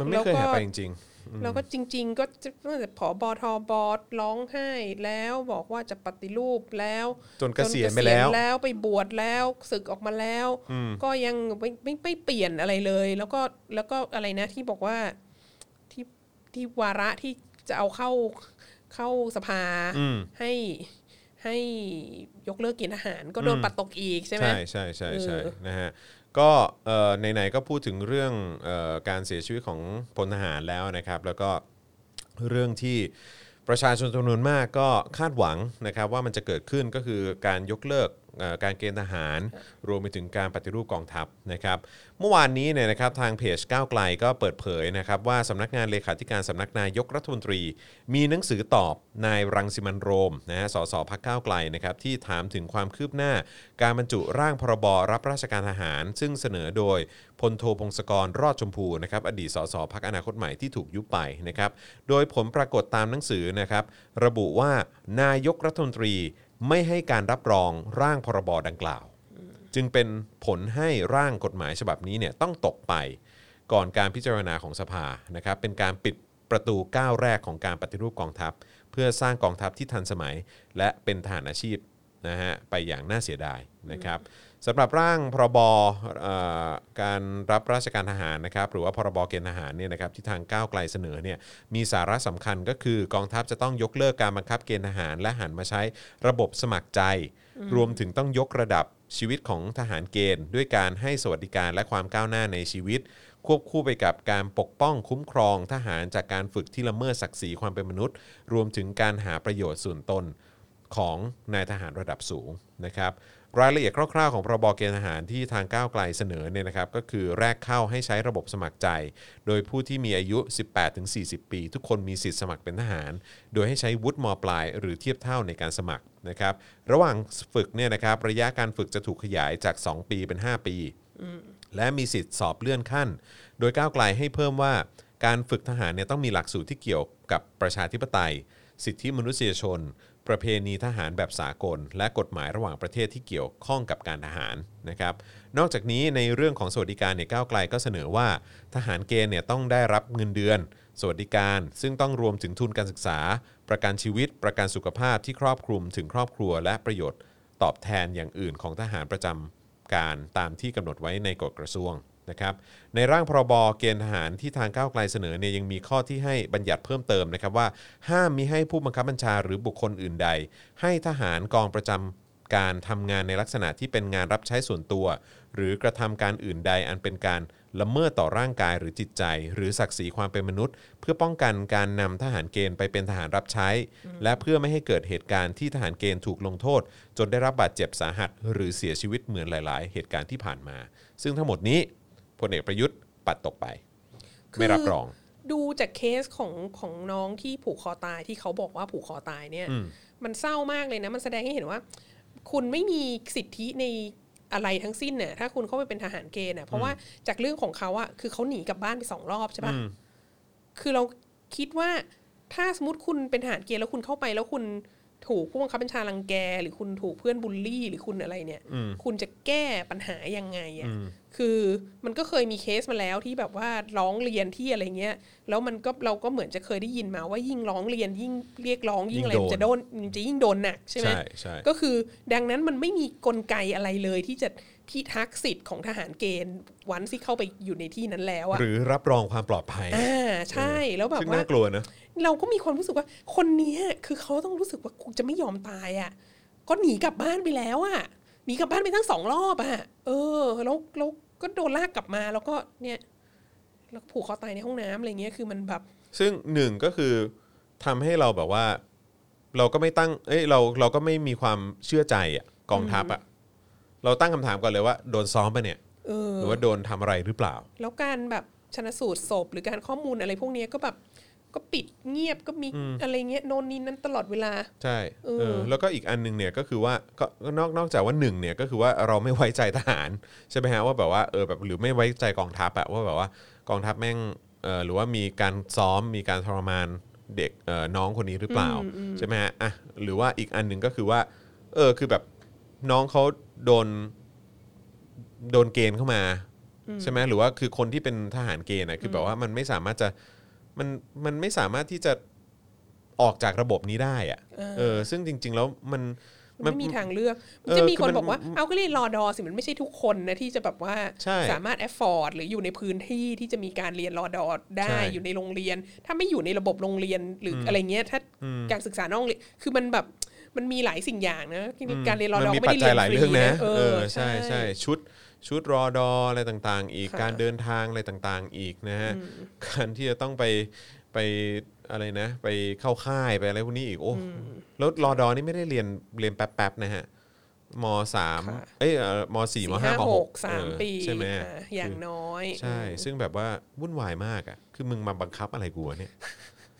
มันไม่เคยหายไปจริงๆแล้วก็จริงๆก็ตั้งแต่ผบ.ทบ.ร้องไห้แล้วบอกว่าจะปฏิรูปแล้วจนเกษียณไปแล้วไปบวชแล้วศึกออกมาแล้วก็ยังไม่ไม่ไม่เปลี่ยนอะไรเลยแล้วก็แล้วก็อะไรนะที่บอกว่าที่ที่วาระที่จะเอาเข้าเข้าสภาให้ให้ยกเลิกเกณฑ์ทหารก็โดนปัดตกอีกใช่ไหมใช่ใช่นะฮะก็ไหนๆก็พูดถึงเรื่องการเสียชีวิตของพลทหารแล้วนะครับแล้วก็เรื่องที่ประชาชนจำนวนมากก็คาดหวังนะครับว่ามันจะเกิดขึ้นก็คือการยกเลิกการเกณฑ์ทหารรวมไปถึงการปฏิรูปกองทัพนะครับเมื่อวานนี้เนี่ยนะครับทางเพจก้าวไกลก็เปิดเผยนะครับว่าสำนักงานเลขาธิการสำนักนายกรัฐมนตรีมีหนังสือตอบนายรังสิมันต์โรมนะฮะสสพรรคก้าวไกลนะครับที่ถามถึงความคืบหน้าการบรรจุร่างพรบรับราชการทหารซึ่งเสนอโดยพลโทพงศกรรอดชมพูนะครับอดีตสสพรรคอนาคตใหม่ที่ถูกยุบไปนะครับโดยผลปรากฏตามหนังสือนะครับระบุว่านายกรัฐมนตรีไม่ให้การรับรองร่างพรบดังกล่าวจึงเป็นผลให้ร่างกฎหมายฉบับนี้เนี่ยต้องตกไปก่อนการพิจารณาของสภานะครับเป็นการปิดประตูก้าวแรกของการปฏิรูปกองทัพเพื่อสร้างกองทัพที่ทันสมัยและเป็นทหารอาชีพนะฮะไปอย่างน่าเสียดายนะครับสำหรับร่างพรบการรับราชการทหารนะครับหรือว่าพรบเกณฑ์ทหารเนี่ยนะครับที่ทางก้าวไกลเสนอเนี่ยมีสาระสำคัญก็คือกองทัพจะต้องยกเลิกการบังคับเกณฑ์ทหารและหันมาใช้ระบบสมัครใจรวมถึงต้องยกระดับชีวิตของทหารเกณฑ์ด้วยการให้สวัสดิการและความก้าวหน้าในชีวิต ควบคู่ไปกับการปกป้องคุ้มครองทหารจากการฝึกที่ละเมิดศักดิ์ศรีความเป็นมนุษย์รวมถึงการหาประโยชน์ส่วนตนของนายทหารระดับสูงนะครับรายละเอียดคร่าวๆของพรบเกณฑ์ทหารที่ทางก้าวไกลเสนอเนี่ยนะครับก็คือแรกเข้าให้ใช้ระบบสมัครใจโดยผู้ที่มีอายุ สิบแปดถึงสี่สิบ ปีทุกคนมีสิทธิสมัครเป็นทหารโดยให้ใช้วุฒิม.ปลายหรือเทียบเท่าในการสมัครนะครับระหว่างฝึกเนี่ยนะครับระยะการฝึกจะถูกขยายจากสองปีเป็นห้าปีและมีสิทธิสอบเลื่อนขั้นโดยก้าวไกลให้เพิ่มว่าการฝึกทหารเนี่ยต้องมีหลักสูตรที่เกี่ยวกับประชาธิปไตยสิทธิมนุษยชนประเพณีทหารแบบสากลและกฎหมายระหว่างประเทศที่เกี่ยวข้องกับการทหารนะครับนอกจากนี้ในเรื่องของสวัสดิการเนี่ยก้าวไกลก็เสนอว่าทหารเกณฑ์เนี่ยต้องได้รับเงินเดือนสวัสดิการซึ่งต้องรวมถึงทุนการศึกษาประกันชีวิตประกันสุขภาพที่ครอบคลุมถึงครอบครัวและประโยชน์ตอบแทนอย่างอื่นของทหารประจำการตามที่กำหนดไว้ในกฎกระทรวงนะครับในร่างพรบเกณฑ์ทหารที่ทางก้าวไกลเสนอเนี่ยยังมีข้อที่ให้บัญญัติเพิ่มเติมนะครับว่าห้ามมิให้ผู้บังคับบัญชาหรือบุคคลอื่นใดให้ทหารกองประจำการทำงานในลักษณะที่เป็นงานรับใช้ส่วนตัวหรือกระทำการอื่นใดอันเป็นการละเมิดต่อร่างกายหรือจิตใจหรือศักดิ์ศรีความเป็นมนุษย์เพื่อป้องกันการนำทหารเกณฑ์ไปเป็นทหารรับใช้และเพื่อไม่ให้เกิดเหตุการณ์ที่ทหารเกณฑ์ถูกลงโทษจนได้รับบาดเจ็บสาหัสหรือเสียชีวิตเหมือนหลายๆเหตุการณ์ที่ผ่านมาซึ่งทั้งหมดนี้พลเอกประยุทธ์ปัดตกไปไม่รับรองดูจากเคสของของน้องที่ผูกคอตายที่เขาบอกว่าผูกคอตายเนี่ย ม, มันเศร้ามากเลยนะมันแสดงให้เห็นว่าคุณไม่มีสิทธิในอะไรทั้งสิ้นน่ะถ้าคุณเข้าไปเป็นทหารเกณฑ์น่ะเพราะว่าจากเรื่องของเขาอ่ะคือเขาหนีกลับบ้านไปสองรอบใช่ป่ะคือเราคิดว่าถ้าสมมติคุณเป็นทหารเกณฑ์แล้วคุณเข้าไปแล้วคุณถูกผู้บังคับบัญชารังแกหรือคุณถูกเพื่อนบูลลี่หรือคุณอะไรเนี่ยคุณจะแก้ปัญหายังไงอ่ะคือมันก็เคยมีเคสมาแล้วที่แบบว่าร้องเรียนที่อะไรเงี้ยแล้วมันก็เราก็เหมือนจะเคยได้ยินมาว่ายิ่งร้องเรียนยิ่งเรียกร้องยิ่งอะไรจะโดนจะยิ่งโดนหนักใช่ไหมก็คือดังนั้นมันไม่มีกลไกอะไรเลยที่จะพิทักษ์สิทธิ์ของทหารเกณฑ์วันที่เข้าไปอยู่ในที่นั้นแล้วอ่ะหรือรับรองความปลอดภัยอ่าใช่แล้วแบบว่าน่ากลัวนะเราก็มีความรู้สึกว่าคนนี้คือเขาต้องรู้สึกว่าคงจะไม่ยอมตายอ่ะก็หนีกลับบ้านไปแล้วอ่ะหนีกลับบ้านไปทั้งสองรอบอ่ะเออแล้วแล้วก็โดนลากกลับมาแล้วก็เนี่ยแล้วผูกคอตายในห้องน้ำอะไรเงี้ยคือมันแบบซึ่งหนึ่งก็คือทำให้เราแบบว่าเราก็ไม่ตั้งเอ้ยเราเราก็ไม่มีความเชื่อใจอ่ะกองทัพอ่ะเราตั้งคำถามก่อนเลยว่าโดนซ้อมไปเนี่ยหรือว่าโดนทำอะไรหรือเปล่าแล้วการแบบชนะสูตรศพหรือการข้อมูลอะไรพวกนี้ก็แบบก็ปิดเงียบก็มีอะไรเงี้ยโน่นนี่นั่นตลอดเวลาใช่เออแล้วก็อีกอันนึงเนี่ยก็คือว่าก็นอกนอกจากว่าหนึ่งเนี่ยก็คือว่าเราไม่ไว้ใจทหารใช่ไหมฮะว่าแบบว่าเออแบบหรือไม่ไว้ใจกองทัพอะว่าแบบว่ากองทัพแม่งเออหรือว่ามีการซ้อมมีการทรมานเด็กเออน้องคนนี้หรือเปล่าใช่ไหมฮะอ่ะหรือว่าอีกอันนึงก็คือว่าเออคือแบบน้องเขาโดนโดนเกณฑ์เข้ามาใช่ไหมหรือว่าคือคนที่เป็นทหารเกณฑ์นะคือแบบว่ามันไม่สามารถจะมันมันไม่สามารถที่จะออกจากระบบนี้ได้อ่ะเออซึ่งจริงๆแล้วมันมันมีทางเลือกมันจะมีคนบอกว่าเอาก็เรียนรอดอสิมันไม่ใช่ทุกคนนะที่จะแบบว่าสามารถแอฟฟอร์ดหรืออยู่ในพื้นที่ที่จะมีการเรียนรอดอได้อยู่ในโรงเรียนถ้าไม่อยู่ในระบบโรงเรียนหรืออะไรเงี้ยถ้าการศึกษานอกคือมันแบบมันมีหลายสิ่งอย่างนะการเรียนรอดอไม่ได้เรียนหลายเรื่องนะเออใช่ใช่ชุดชุดรอดออะไรต่างๆอีกการเดินทางอะไรต่างๆอีกนะฮะการที่จะต้องไปไปอะไรนะไปเข้าค่ายไปอะไรพวกนี้อีกโอ้แล้วรอดอนี่ไม่ได้เรียนเรียนแป๊บๆนะฮะม.สาม เอ้ยม.สี่ ม.ห้า ม.หก สาม ปีใช่ไหมอย่างน้อยใช่ซึ่งแบบว่าวุ่นวายมากอ่ะคือมึงมาบังคับอะไรกูเนี่ย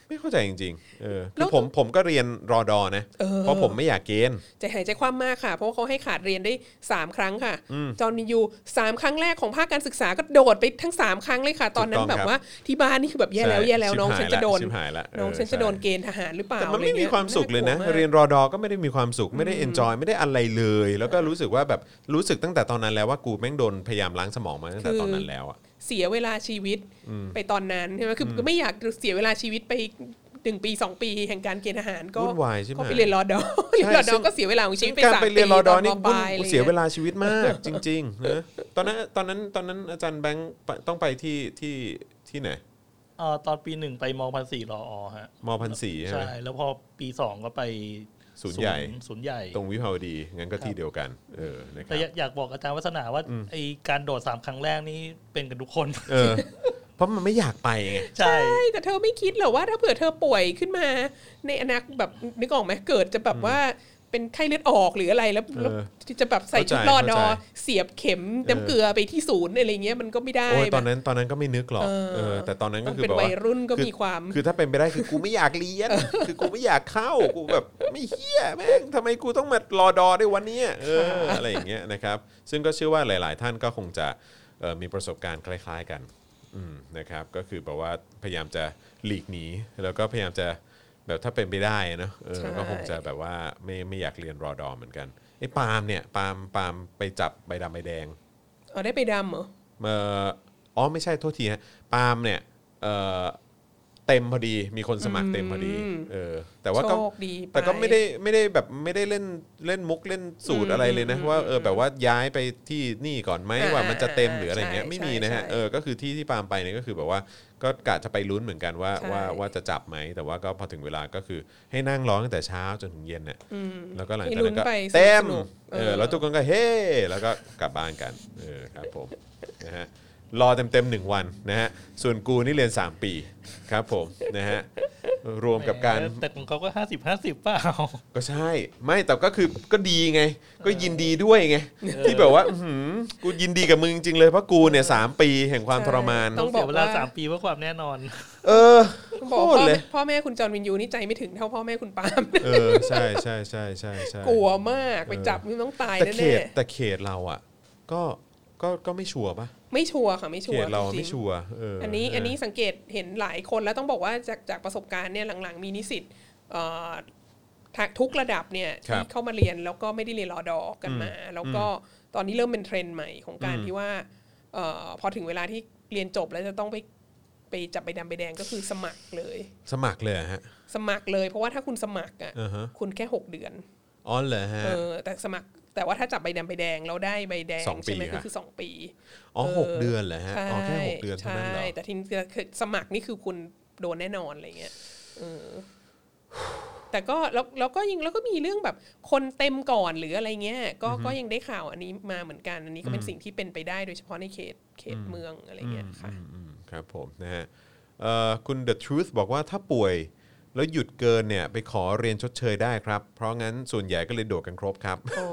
ไม่เข้าใจจริงๆเออคือผมผมก็เรียนรอดอนะเพราะผมไม่อยากเกณฑ์ใจหายใจคว่ำมากค่ะเพราะว่าเขาให้ขาดเรียนได้สามครั้งค่ะจอห์นยูสามครั้งแรกของภาคการศึกษาก็โดดไปทั้งสามครั้งเลยค่ะตอนนั้นแบบว่าที่บ้านนี่คือแบบแย่แล้วแย่แล้วน้องฉันจะโดนน้องฉันจะโดนเกณฑ์ทหารหรือเปล่ามันไม่มีความสุขเลยนะเรียนรอดอก็ไม่ได้มีความสุขไม่ได้เอนจอยไม่ได้อะไรเลยแล้วก็รู้สึกว่าแบบรู้สึกตั้งแต่ตอนนั้นแล้วว่ากูแม่งโดนพยายามล้างสมองมาตั้งแต่ตอนนั้นแล้วอะเสียเวลาชีวิตไปตอนนั้นใช่ไหมคือก็ไม่อยากเสียเวลาชีวิตไปหนึ่งปีสองปีแห่งการเกณฑ์ทหารก็วุ่นวายใช่ไหมก็ไปเรียนรอดอเรียนรอดอก็เสียเวลาของชีวิตไปสามปีการไปเรียนรอดอนี่เสียเวลาชีวิตมากจริงๆนะตอนนั้นตอนนั้นตอนนั้นอาจารย์แบงค์ต้องไปที่ที่ที่ไหนอ่าตอนปีหนึ่งไปม.พันสี่รออฮะม.พันสี่ใช่แล้วพอปีสองก็ไป ศูนย์ใหญ่ศูนย์ใหญ่ตรงวิภาวดีงั้นก็ที่เดียวกันเออนะครับแต่อยากบอกอาจารย์วัฒนาว่าไอ้การโดดสามครั้งแรกนี่เป็นกันทุกคนเออเพราะมันไม่อยากไปไงใช่แต่เธอไม่คิดหรอว่าถ้าเผื่อเธอป่วยขึ้นมาในอนาคตแบบนึกออกไหมเกิดจะแบบว่าเป็นไข้เลือดออกหรืออะไรแล้วที่จะแบบใส่ชุดรอดอเสียบเข็มน้ำเกลือไปที่ศูนย์อะไรเงี้ยมันก็ไม่ได้โอ้ยตอนนั้นตอนนั้นก็ไม่นึกหรอกเออแต่ตอนนั้นก็คือแบบว่าเป็นวัยรุ่นก็มีความคือถ้าเป็นไปได้คือกูไม่อยากเรียนคือกูไม่อยากเข้ากูแบบไม่เหี้ยแม่งทำไมกูต้องมารอดอด้วยวันนี้เอออะไรอย่างเงี้ยนะครับซึ่งก็เชื่อว่าหลายๆท่านก็คงจะมีประสบการณ์คล้ายๆกันนะครับก็คือแบบว่าพยายามจะหลีกหนีแล้วก็พยายามจะแบบถ้าเป็นไปได้เนอะเออก็คงจะแบบว่าไม่ไม่อยากเรียนรอดอเหมือนกันไอ้ปาล์มเนี่ยปาล์มปาล์มไปจับใบดำใบแดงอ๋อได้ใบดำเหรอเอ่ออ๋อไม่ใช่โทษทีฮะปาล์มเนี่ยเอ่อเต็มพอดีมีคนสมัครเต็มพอดีเออแต่ว่าก็แต่ก็ไม่ได้ไม่ได้แบบไม่ได้เล่นเล่นมุกเล่นสูตรอะไรเลยนะว่าเออแบบว่าย้ายไปที่นี่ก่อนไหมว่ามันจะเต็มหรืออะไรเงี้ยไม่มีนะฮะเออก็คือที่ที่ปาล์มไปเนี่ยก็คือแบบว่าก็กะจะไปลุ้นเหมือนกันว่าว่าว่าจะจับไหมแต่ว่าก็พอถึงเวลาก็คือให้นั่งร้องตั้งแต่เช้าจนถึงเย็นเนี่ยแล้วก็หลังจากนั้นก็เต็มเออแล้วทุกคนก็เฮ้แล้วก็กลับบ้านกันเออครับผมนะฮะรอเต็มๆหนึ่งวันนะฮะส่วนกูนี่เรียนสามปีครับผมนะฮะรวมกับการแต่ของเขาก็ห้าสิบ ห้าสิบเปล่าก็ใช่ไม่แต่ก็คือก็ดีไงก็ยินดีด้วยไงที่แบบว่าอื้อหือกูยินดีกับมึงจริงเลยเพราะกูเนี่ยสามปีแห่งความทรมานต้องเสียเวลาสามปีเพื่อความแน่นอนเออโคตรเลยพ่อแม่คุณจอห์นวินยูนี่ใจไม่ถึงเท่าพ่อแม่คุณปาล์มเออใช่ๆๆๆๆกลัวมากไปจับมึงต้องตายแน่ๆแต่เขตแต่เขตเราอ่ะก็ก็ก็ไม่ชัวร์ป่ะไม่ชัวร์ค่ะไม่ชัวร์เราไม่ชัวร์เอออันนี้อันนี้สังเกตเห็นหลายคนแล้วต้องบอกว่าจากจากประสบการณ์เนี่ยหลังๆมีนิสิตเอ่อทุกระดับเนี่ยที่เข้ามาเรียนแล้วก็ไม่ได้เรียนรอดอกันมาแล้วก็ตอนนี้เริ่มเป็นเทรนด์ใหม่ของการที่ว่าเอ่อพอถึงเวลาที่เรียนจบแล้วจะต้องไปไปจับใบดำใบแดงก็คือสมัครเลยสมัครเลยฮะสมัครเลยเพราะว่าถ้าคุณสมัครอ่ะคุณแค่หกเดือนอ๋อเหรอฮะเออแต่สมัครแต่ว่าถ้าจับใบดำใบแดงเราได้ใบแดงใช่ไหมก็คือสองปีอ๋อหกเดือนเหรอฮะอ๋อแค่หกเดือนเท่านั้นเหรอแต่ทีนี้สมัครนี่คือคุณโดนแน่นอนอะไรเงี้ยแต่ก็แล้วแล้วก็ยังแล้วก็มีเรื่องแบบคนเต็มก่อนหรืออะไรเงี้ยก็ก็ยังได้ข่าวอันนี้มาเหมือนกันอันนี้ก็เป็นสิ่งที่เป็นไปได้โดยเฉพาะในเขตเขตเมืองอะไรเงี้ยค่ะครับผมนะฮะคุณ The Truth บอกว่าถ้าป่วยแล้วหยุดเกินเนี่ยไปขอเรียนชดเชยได้ครับเพราะงั้นส่วนใหญ่ก็เลยโดดกันครบครับอ๋อ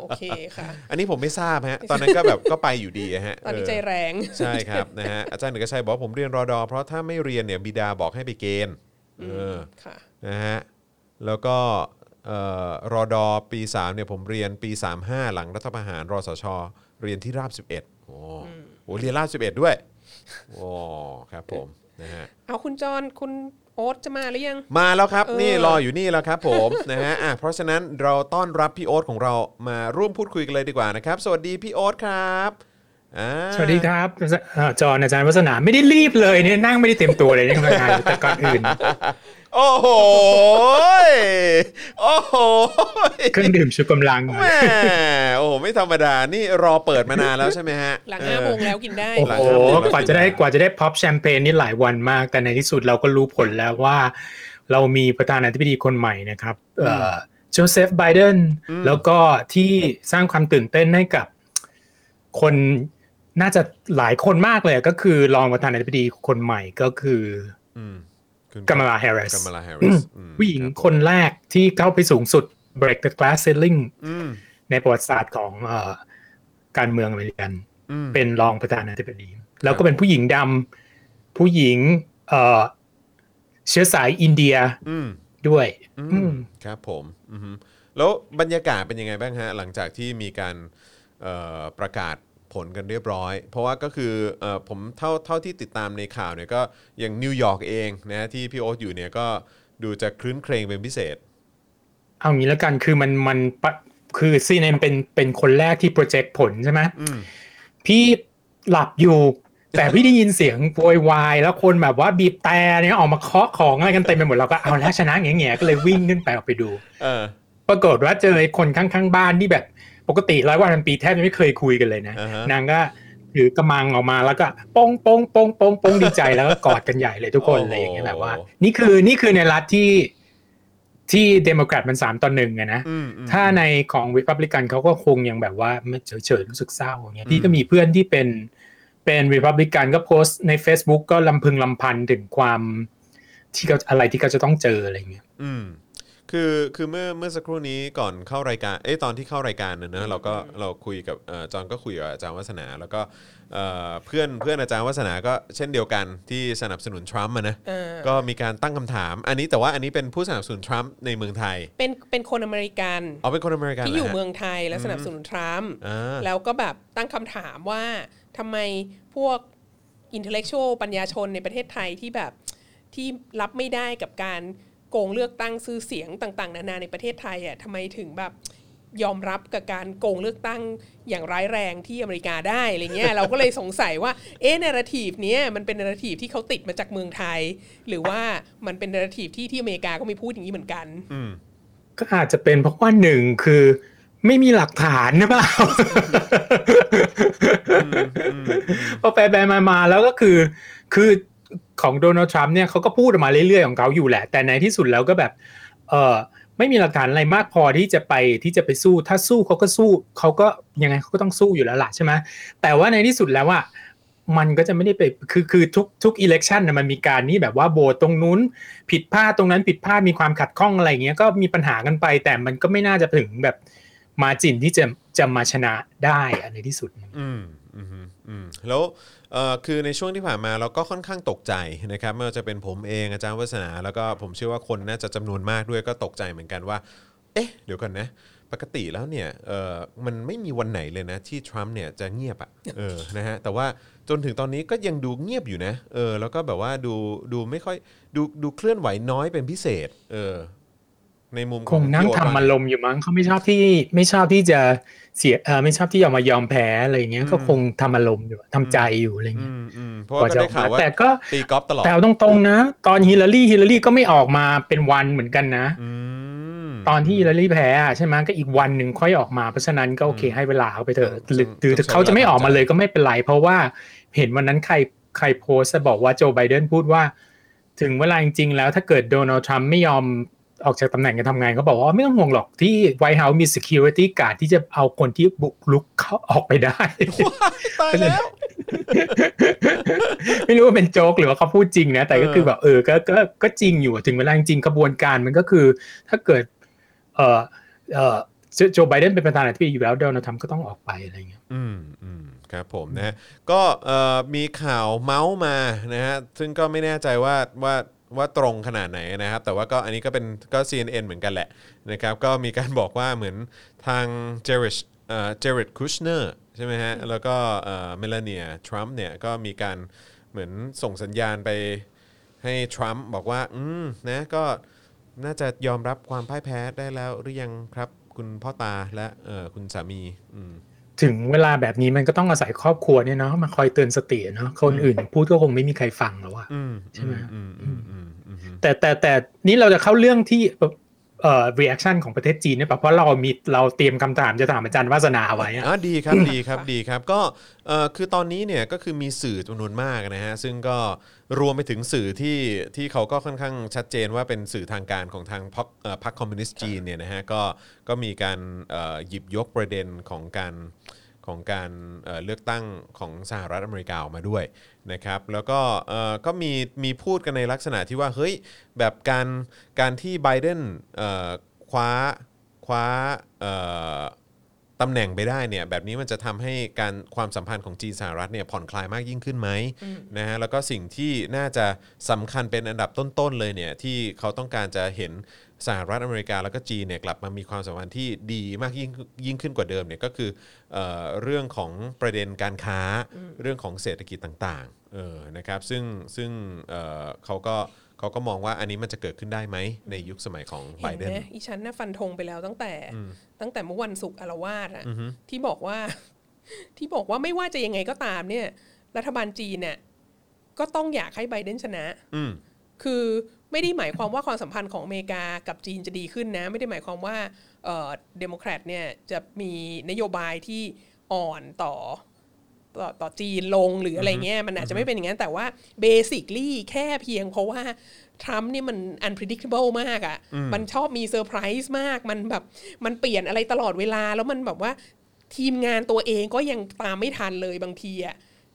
โอเคค่ะอันนี้ผมไม่ทราบฮะตอนนั้นก็แบบก็ไปอยู่ดีฮะตอนนี้ใจแรงใช่ครับนะฮะอาจารย์เอกชัยบอกผมเรียนรอดอเพราะถ้าไม่เรียนเนี่ยบิดาบอกให้ไปเกณฑ์เออค่ะนะฮะแล้วก็เอ่อรอดอปีสามเนี่ยผมเรียนปีสามสิบห้าหลังรัฐประหารรสชเรียนที่ราบสิบเอ็ดโอ้โหเรียนราบสิบเอ็ดด้วยโอ้ครับผมนะฮะเอาคุณจรคุณโอ๊ตจะมาหรือยังมาแล้วครับนี่รออยู่นี่แล้วครับผม นะฮะอ่ะเพราะฉะนั้นเราต้อนรับพี่โอ๊ตของเรามาร่วมพูดคุยกันเลยดีกว่านะครับสวัสดีพี่โอ๊ตครับอ่าสวัสดีครับจอห์นอาจารย์วัฒนาไม่ได้รีบเลยเนี่ยนั่งไม่ได้เต็มตัวเลยนี่ทำงานแต่ก่อนอื่นโอ้โหโอ้โหเครื่องดื่มชูกำลังแหมโอ้โหไม่ธรรมดานี่รอเปิดมานานแล้วใช่ไหมฮะหลังห้าโมงแล้วกินได้โอ้โหกว่าจะได้กว่าจะได้พ็อปแชมเปญนี่หลายวันมากแต่ในที่สุดเราก็รู้ผลแล้วว่าเรามีประธานาธิบดีคนใหม่นะครับเอ่อโจเซฟไบเดนแล้วก็ที่สร้างความตื่นเต้นให้กับคนน่าจะหลายคนมากเลยก็คือรองประธานาธิบดีคนใหม่ก็คือKamala Harris ผู้หญิงคนแรกที่เข้าไปสูงสุด break the glass ceiling ในประวัติศาสตร์ของเอ่อการเมืองอเมริกันเป็นรองประธานาธิบดีแล้วก็เป็นผู้หญิงดำผู้หญิงเอ่อเชื้อสายอินเดียด้วยครับผมแล้วบรรยากาศเป็นยังไงบ้างฮะหลังจากที่มีการประกาศผลกันเรียบร้อยเพราะว่าก็คือผมเท่าเท่าที่ติดตามในข่าวเนี่ยก็อย่างนิวยอร์กเองนะที่พี่โอ๊ตอยู่เนี่ยก็ดูจะครื้นเครงเป็นพิเศษเอางี้แล้วกันคือมันมันคือซีเนมเป็นเป็นคนแรกที่โปรเจกต์ผลใช่ไหมพี่หลับอยู่แต่พี่ได้ยินเสียงโวยวายแล้วคนแบบว่าบีบแต่เนี่ยออกมาเคาะของอะไรกันเต็มไปหมดเราก็เอาแล้วชนะแง่ๆก็เลยวิ่งขึ้นไปออกไปดูปรากฏว่าเจอคนข้างๆบ้านที่แบบปกติร้อยวันพันปีแทบจะไม่เคยคุยกันเลยนะ uh-huh. นางก็ถือกระมังออกมาแล้วก็ปงปงปงปงปงดีใจแล้วก็กอดกันใหญ่เลยทุกคน oh. เลยอย่างเงี้ยแบบว่านี่คือนี่คือในรัฐที่ ที่เดโมแครตมันสามต่อหนึ่งอ่ะนะถ้าในของรีพับลิกันเขาก็คงยังแบบว่าเฉยๆรู้สึกเศร้าอย่างเงี้ยพี่ก็มีเพื่อนที่เป็นเป็นรีพับลิกันก็โพสต์ใน Facebook ก็ลำพึงลำพันถึงความที่เขาอะไรที่เขาจะต้องเจออะไรอย่างเงี้ยอืมคือคือเมื่อเมื่อสักครู่นี้ก่อนเข้ารายการเอ้ยตอนที่เข้ารายการน่ะนะเราก็เราคุยกับเอ่อจอนก็คุยกับอาจารย์วาสนาแล้วก็เอ่อเพื่อนเพื่อนอาจารย์วาสนาก็เช่นเดียวกันที่สนับสนุนทรัมป์อ่ะนะก็มีการตั้งคำถามอันนี้แต่ว่าอันนี้เป็นผู้สนับสนุนทรัมป์ในเมืองไทยเป็นเป็นคนอเมริกันอ๋อเป็นคนอเมริกันที่อยู่เมืองไทยและสนับสนุนทรัมป์แล้วก็แบบตั้งคำถามว่าทำไมพวกอินเทลเลคชวลปัญญาชนในประเทศไทยที่แบบที่รับไม่ได้กับการโกงเลือกตั้งซื้อเสียงต่างๆนานาในประเทศไทยอ่ะทำไมถึงแบบยอมรับกับการโกงเลือกตั้งอย่างร้ายแรงที่อเมริกาได้อะไรเงี้ย เราก็เลยสงสัยว่าเอ๊ะนาราทีฟเนี้ยมันเป็นนาราทีฟที่เขาติดมาจากเมืองไทยหรือว่ามันเป็นนาราทีฟที่ที่อเมริกาก็มีพูดอย่างนี้เหมือนกันก็อาจจะเป็นเพราะว่าหนึ่งคือไม่มีหลักฐานนะเปล่าพอไปไปมาๆแล้วก็คือคือของโดนัลด์ทรัมป์เนี่ยเขาก็พูดออกมาเรื่อยๆของเขาอยู่แหละแต่ในที่สุดแล้วก็แบบเออไม่มีหลักฐานอะไรมากพอที่จะไปที่จะไปสู้ถ้าสู้เขาก็สู้เขาก็ยังไงเขาก็ต้องสู้อยู่แล้วล่ะใช่ไหมแต่ว่าในที่สุดแล้วว่ามันก็จะไม่ได้ไปคือคือทุกทุกอิเล็กชันนะมันมีการนี่แบบว่าโบตรงนู้นผิดพลาดตรงนั้นผิดพลาดมีความขัดข้องอะไรอย่างเงี้ยก็มีปัญหากันไปแต่มันก็ไม่น่าจะถึงแบบมาจินที่จะจะมาชนะได้ในที่สุดอืมอืมอืมแล้วเอ่อคือในช่วงที่ผ่านมาเราก็ค่อนข้างตกใจนะครับไม่ว่าจะเป็นผมเองอาจารย์วาสนาแล้วก็ผมเชื่อว่าคนน่าจะจำนวนมากด้วยก็ตกใจเหมือนกันว่าเอ๊ะเดี๋ยวก่อนนะปกติแล้วเนี่ยเอ่อมันไม่มีวันไหนเลยนะที่ทรัมป์เนี่ยจะเงียบอ่ะเออนะฮะแต่ว่าจนถึงตอนนี้ก็ยังดูเงียบอยู่นะเออแล้วก็แบบว่าดูดูไม่ค่อยดูดูเคลื่อนไหวน้อยเป็นพิเศษเออในมุมคงนั่งทำอารมณ์อยู่มั้งเขาไม่ชอบที่ไม่ชอบที่จะเสียเออไม่ชอบที่ยอมมายอมแพ้อะไรอย่างเงี้ยก็คงทำอารมณ์อยู่ทำใจอยู่อะไรเงี้ยเพราะก็ได้ข่าวว่าแต่ก็ตีกอล์ฟตลอดแต่ตรงๆนะตอนฮิลลารีฮิลลารีก็ไม่ออกมาเป็นวันเหมือนกันนะตอนที่ฮิลลารีแพ้ใช่ไหมก็อีกวันหนึ่งค่อยออกมาเพราะฉะนั้นก็โอเคให้เวลาเขาไปเถอะหรือเขาจะไม่ออกมาเลยก็ไม่เป็นไรเพราะว่าเห็นวันนั้นใครใครโพสต์บอกว่าโจไบเดนพูดว่าถึงเวลาจริงๆแล้วถ้าเกิดโดนัลด์ทรัมป์ไม่ยอมออกจากตำแหน่งการทำงานเขาบอกว่าไม่ต้องห่วงหรอกที่ไวท์เฮาส์มี security guard ที่จะเอาคนที่บุกรุกเขาออกไปได้ตายแล้ว ไม่รู้ว่าเป็นโจ๊กหรือว่าเขาพูดจริงนะแต่ก็คือแบบเออก็ก็ก็จริงอยู่ถึงเวลาจริงกระบวนการมันก็คือถ้าเกิดเออเออโจไบเดนเป็นประธานาธิบดีอยู่แล้วโดนัลด์ทรัมป์ก็ต้องออกไปอะไรอย่างเงี้ยอืมอืมครับผมนะก็เอ่อมีข่าวเมาส์มานะฮะซึ่งก็ไม่แน่ใจว่าว่าว่าตรงขนาดไหนนะครับแต่ว่าก็อันนี้ก็เป็นก็ ซี เอ็น เอ็น เหมือนกันแหละนะครับก็มีการบอกว่าเหมือนทางเจเรดเอ่อเจเรดคุชเนอร์ใช่ไหมฮะแล้วก็เอ่อเมลาเนียทรัมป์เนี่ยก็มีการเหมือนส่งสัญญาณไปให้ทรัมป์บอกว่าอืมนะก็น่าจะยอมรับความพ่ายแพ้ได้แล้วหรือยังครับคุณพ่อตาและเอ่อคุณสามีอืมถึงเวลาแบบนี้มันก็ต้องอาศัยครอบครัวเนี่ยเนาะมาคอยเตือนสติเนาะคนอื่นพูดก็คงไม่มีใครฟังแล้วอะใช่ไหมแต่แต่แต่นี่เราจะเข้าเรื่องที่เอ่อ reaction ของประเทศจีนเนี่ยป่ะเพราะเรามีเราเตรียมคำถามจะถามอาจารย์วาสนาไว้อ๋อดีครับดีครับดีครับก็เอ่อคือตอนนี้เนี่ยก็คือมีสื่อจำนวนมากนะฮะซึ่งก็รวมไปถึงสื่อที่ที่เขาก็ค่อนข้างชัดเจนว่าเป็นสื่อทางการของทางพรรคเอ่อพรรคคอมมิวนิสต์จีนเนี่ยนะฮะก็ก็มีการเอ่อหยิบยกประเด็นของการของการเอ่อเลือกตั้งของสหรัฐอเมริกาออกมาด้วยนะครับแล้วก็เอ่อก็มีมีพูดกันในลักษณะที่ว่าเฮ้ยแบบการการที่ไบเดนเอ่อคว้าคว้าเอ่อตำแหน่งไปได้เนี่ยแบบนี้มันจะทำให้การความสัมพันธ์ของจีนสหรัฐเนี่ยผ่อนคลายมากยิ่งขึ้นไหมนะฮะแล้วก็สิ่งที่น่าจะสำคัญเป็นอันดับต้นๆเลยเนี่ยที่เขาต้องการจะเห็นสหรัฐอเมริกาแล้วก็จีนเนี่ยกลับมามีความสัมพันธ์ที่ดีมากยิ่งยิ่งขึ้นกว่าเดิมเนี่ยก็คือ เอ่อ เรื่องของประเด็นการค้าเรื่องของเศรษฐกิจต่างๆเออนะครับซึ่งซึ่ง เอ่อ เขาก็เขาก็มองว่าอันนี้มันจะเกิดขึ้นได้ไหมในยุคสมัยของไบเดนเห็นไหมอีฉันน่ะฟันธงไปแล้วตั้งแต่ตั้งแต่เมื่อวันศุกร์อารวาสอ่ะที่บอกว่าที่บอกว่าไม่ว่าจะยังไงก็ตามเนี่ยรัฐบาลจีนเนี่ยก็ต้องอยากให้ไบเดนชนะคือไม่ได้หมายความว่าความสัมพันธ์ของอเมริกากับจีนจะดีขึ้นนะไม่ได้หมายความว่าเดโมแครตเนี่ยจะมีนโยบายที่อ่อนต่อ ต่อต่อจีนลงหรืออะไรเงี้ยมันอาจจะไม่เป็นอย่างนั้นแต่ว่าเบสิคลี่แค่เพียงเพราะว่าทรัมป์นี่มัน unpredictable มากอ่ะมันชอบมีเซอร์ไพรส์มากมันแบบมันเปลี่ยนอะไรตลอดเวลาแล้วมันแบบว่าทีมงานตัวเองก็ยังตามไม่ทันเลยบางทีอ่ะ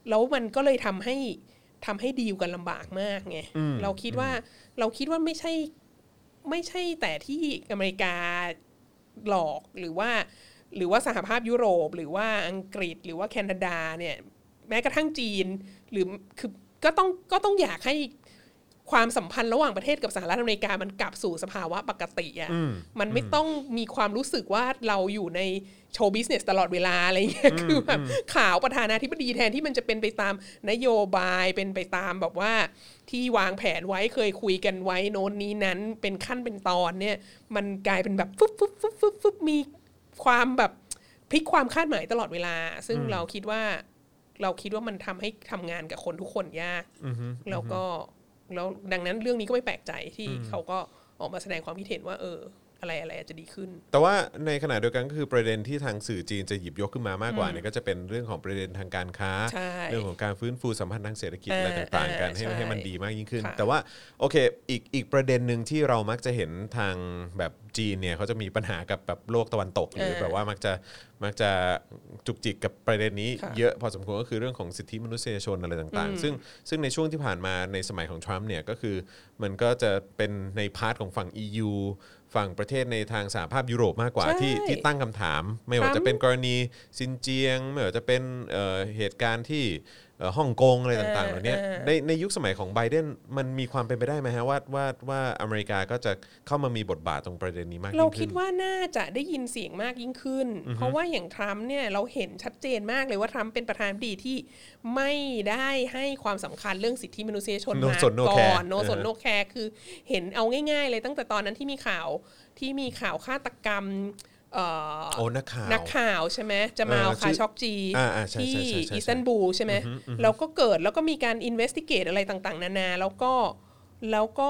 แล้วมันก็เลยทำให้ทำให้ดีลกันลำบากมากไงเราคิดว่าเราคิดว่าไม่ใช่ไม่ใช่แต่ที่อเมริกาหลอกหรือว่าหรือว่าสหภาพยุโรปหรือว่าอังกฤษหรือว่าแคนาดาเนี่ยแม้กระทั่งจีนหรือคือก็ต้องก็ต้องอยากให้ความสัมพันธ์ระหว่างประเทศกับสหรัฐอเมริกามันกลับสู่สภาวะปกติอ่ะมันไม่ต้องมีความรู้สึกว่าเราอยู่ในโชว์บิสเนสตลอดเวลาอะไรเงี้ยคือแบบข่าวประธานาธิบดีแทนที่มันจะเป็นไปตามนโยบายเป็นไปตามแบบว่าที่วางแผนไว้เคยคุยกันไว้โน้นนี้นั้นเป็นขั้นเป็นตอนเนี่ยมันกลายเป็นแบบฟึ๊บฟึ๊บฟึ๊บฟึ๊บฟึ๊บมีความแบบพลิกความคาดหมายตลอดเวลาซึ่งเราคิดว่าเราคิดว่ามันทำให้ทำงานกับคนทุกคนยากแล้วก็แล้วดังนั้นเรื่องนี้ก็ไม่แปลกใจที่เขาก็ออกมาแสดงความคิดเห็นว่าเอออะไรอะไรอาจจะดีขึ้นแต่ว่าในขณะเดียวกันก็คือประเด็นที่ทางสื่อจีนจะหยิบยกขึ้นมามากกว่าเนี่ยก็จะเป็นเรื่องของประเด็นทางการค้าเรื่องของการฟื้นฟูสัมพันธ์ทางเศรษฐกิจอะไรต่างๆกันให้ให้มันดีมากยิ่งขึ้นแต่ว่าโอเคอีกอีกประเด็นนึงที่เรามักจะเห็นทางแบบจีนเนี่ยเขาจะมีปัญหากับแบบโลกตะวันตกหรือแบบว่ามักจะมักจะจุกจิกกับประเด็นนี้เยอะพอสมควรก็คือเรื่องของสิทธิมนุษยชนอะไรต่างๆซึ่งซึ่งในช่วงที่ผ่านมาในสมัยของทรัมป์เนี่ยก็คือมันก็จะเป็นในพาร์ทของฝั่ง อี ยู ฝั่งประเทศในทางสหภาพยุโรปมากกว่าที่ที่ตั้งคำถามไม่ว่าจะเป็นกรณีซินเจียงไม่ว่าจะเป็น เอ่อ เหตุการณ์ที่ฮ่องกงอะไรต่างๆเหล่านี้ในในยุคสมัยของไบเดนมันมีความเป็นไปได้ไหมฮะว่าว่าว่าอเมริกาก็จะเข้ามามีบทบาทตรงประเด็นนี้มากขึ้นเราคิดว่าน่าจะได้ยินเสียงมากยิ่งขึ้นเพราะว่าอย่างทรัมป์เนี่ยเราเห็นชัดเจนมากเลยว่าทรัมป์เป็นประธานาธิบดีที่ไม่ได้ให้ความสำคัญเรื่องสิทธิมนุษยชนมาก่อนโนสนโนแคร์คือเห็นเอาง่ายๆเลยตั้งแต่ตอนนั้นที่มีข่าวที่มีข่าวฆาตกรรมเอ่อโอ้นักข่าวนักข่าวใช่มั้ยจะมาเอาคาช็อกจีที่อิสตันบูลใช่มั้ยแล้วก็เกิดแล้วก็มีการอินเวสติเกตอะไรต่างๆนานาแล้วก็แล้วก็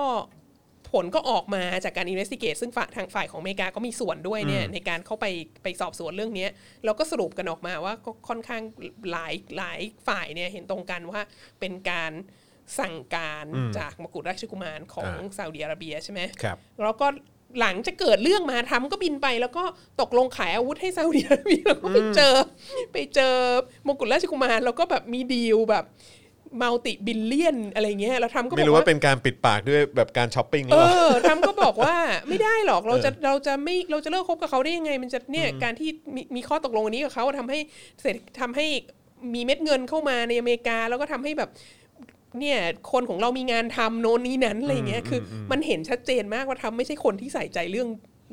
ผลก็ออกมาจากการอินเวสติเกตซึ่งทางฝ่ายของอเมริกาก็มีส่วนด้วยเนี่ยในการเข้าไปไปสอบสวนเรื่องนี้แล้วก็สรุปกันออกมาว่าก็ค่อนข้างหลายหลายฝ่ายเนี่ยเห็นตรงกันว่าเป็นการสั่งการจากมกุฎราชกุมารของซาอุดิอาระเบียใช่มั้ยแล้วก็หลังจะเกิดเรื่องมาทำก็บินไปแล้วก็ตกลงขายอาวุธให้ซาอุดิอาระเบียแล้วก็ไปเจอไปเจอมกุฎราชกุมารแล้วก็แบบมีดีลแบบมัลติบิลเลียนอะไรเงี้ยแล้วทำก็บอกว่าไม่รู้ว่าเป็นการปิดปากด้วยแบบการช้อปปิ้งหรือเปล่าเออทำก็บอกว่าไม่ได้หรอกเราจะเราจะไม่เราจะเลิกคบกับเขาได้ยังไงมันจะเนี่ยการที่มีมีข้อตกลงอันนี้กับเขาทำให้เสร็จทำให้มีเม็ดเงินเข้ามาในอเมริกาแล้วก็ทำให้แบบเนี่ยคนของเรามีงานทำโน้นนี้นั้นอะไรเงี้ยคือมันเห็นชัดเจนมากว่าทำไม่ใช่คนที่ใส่ใจเรื่อง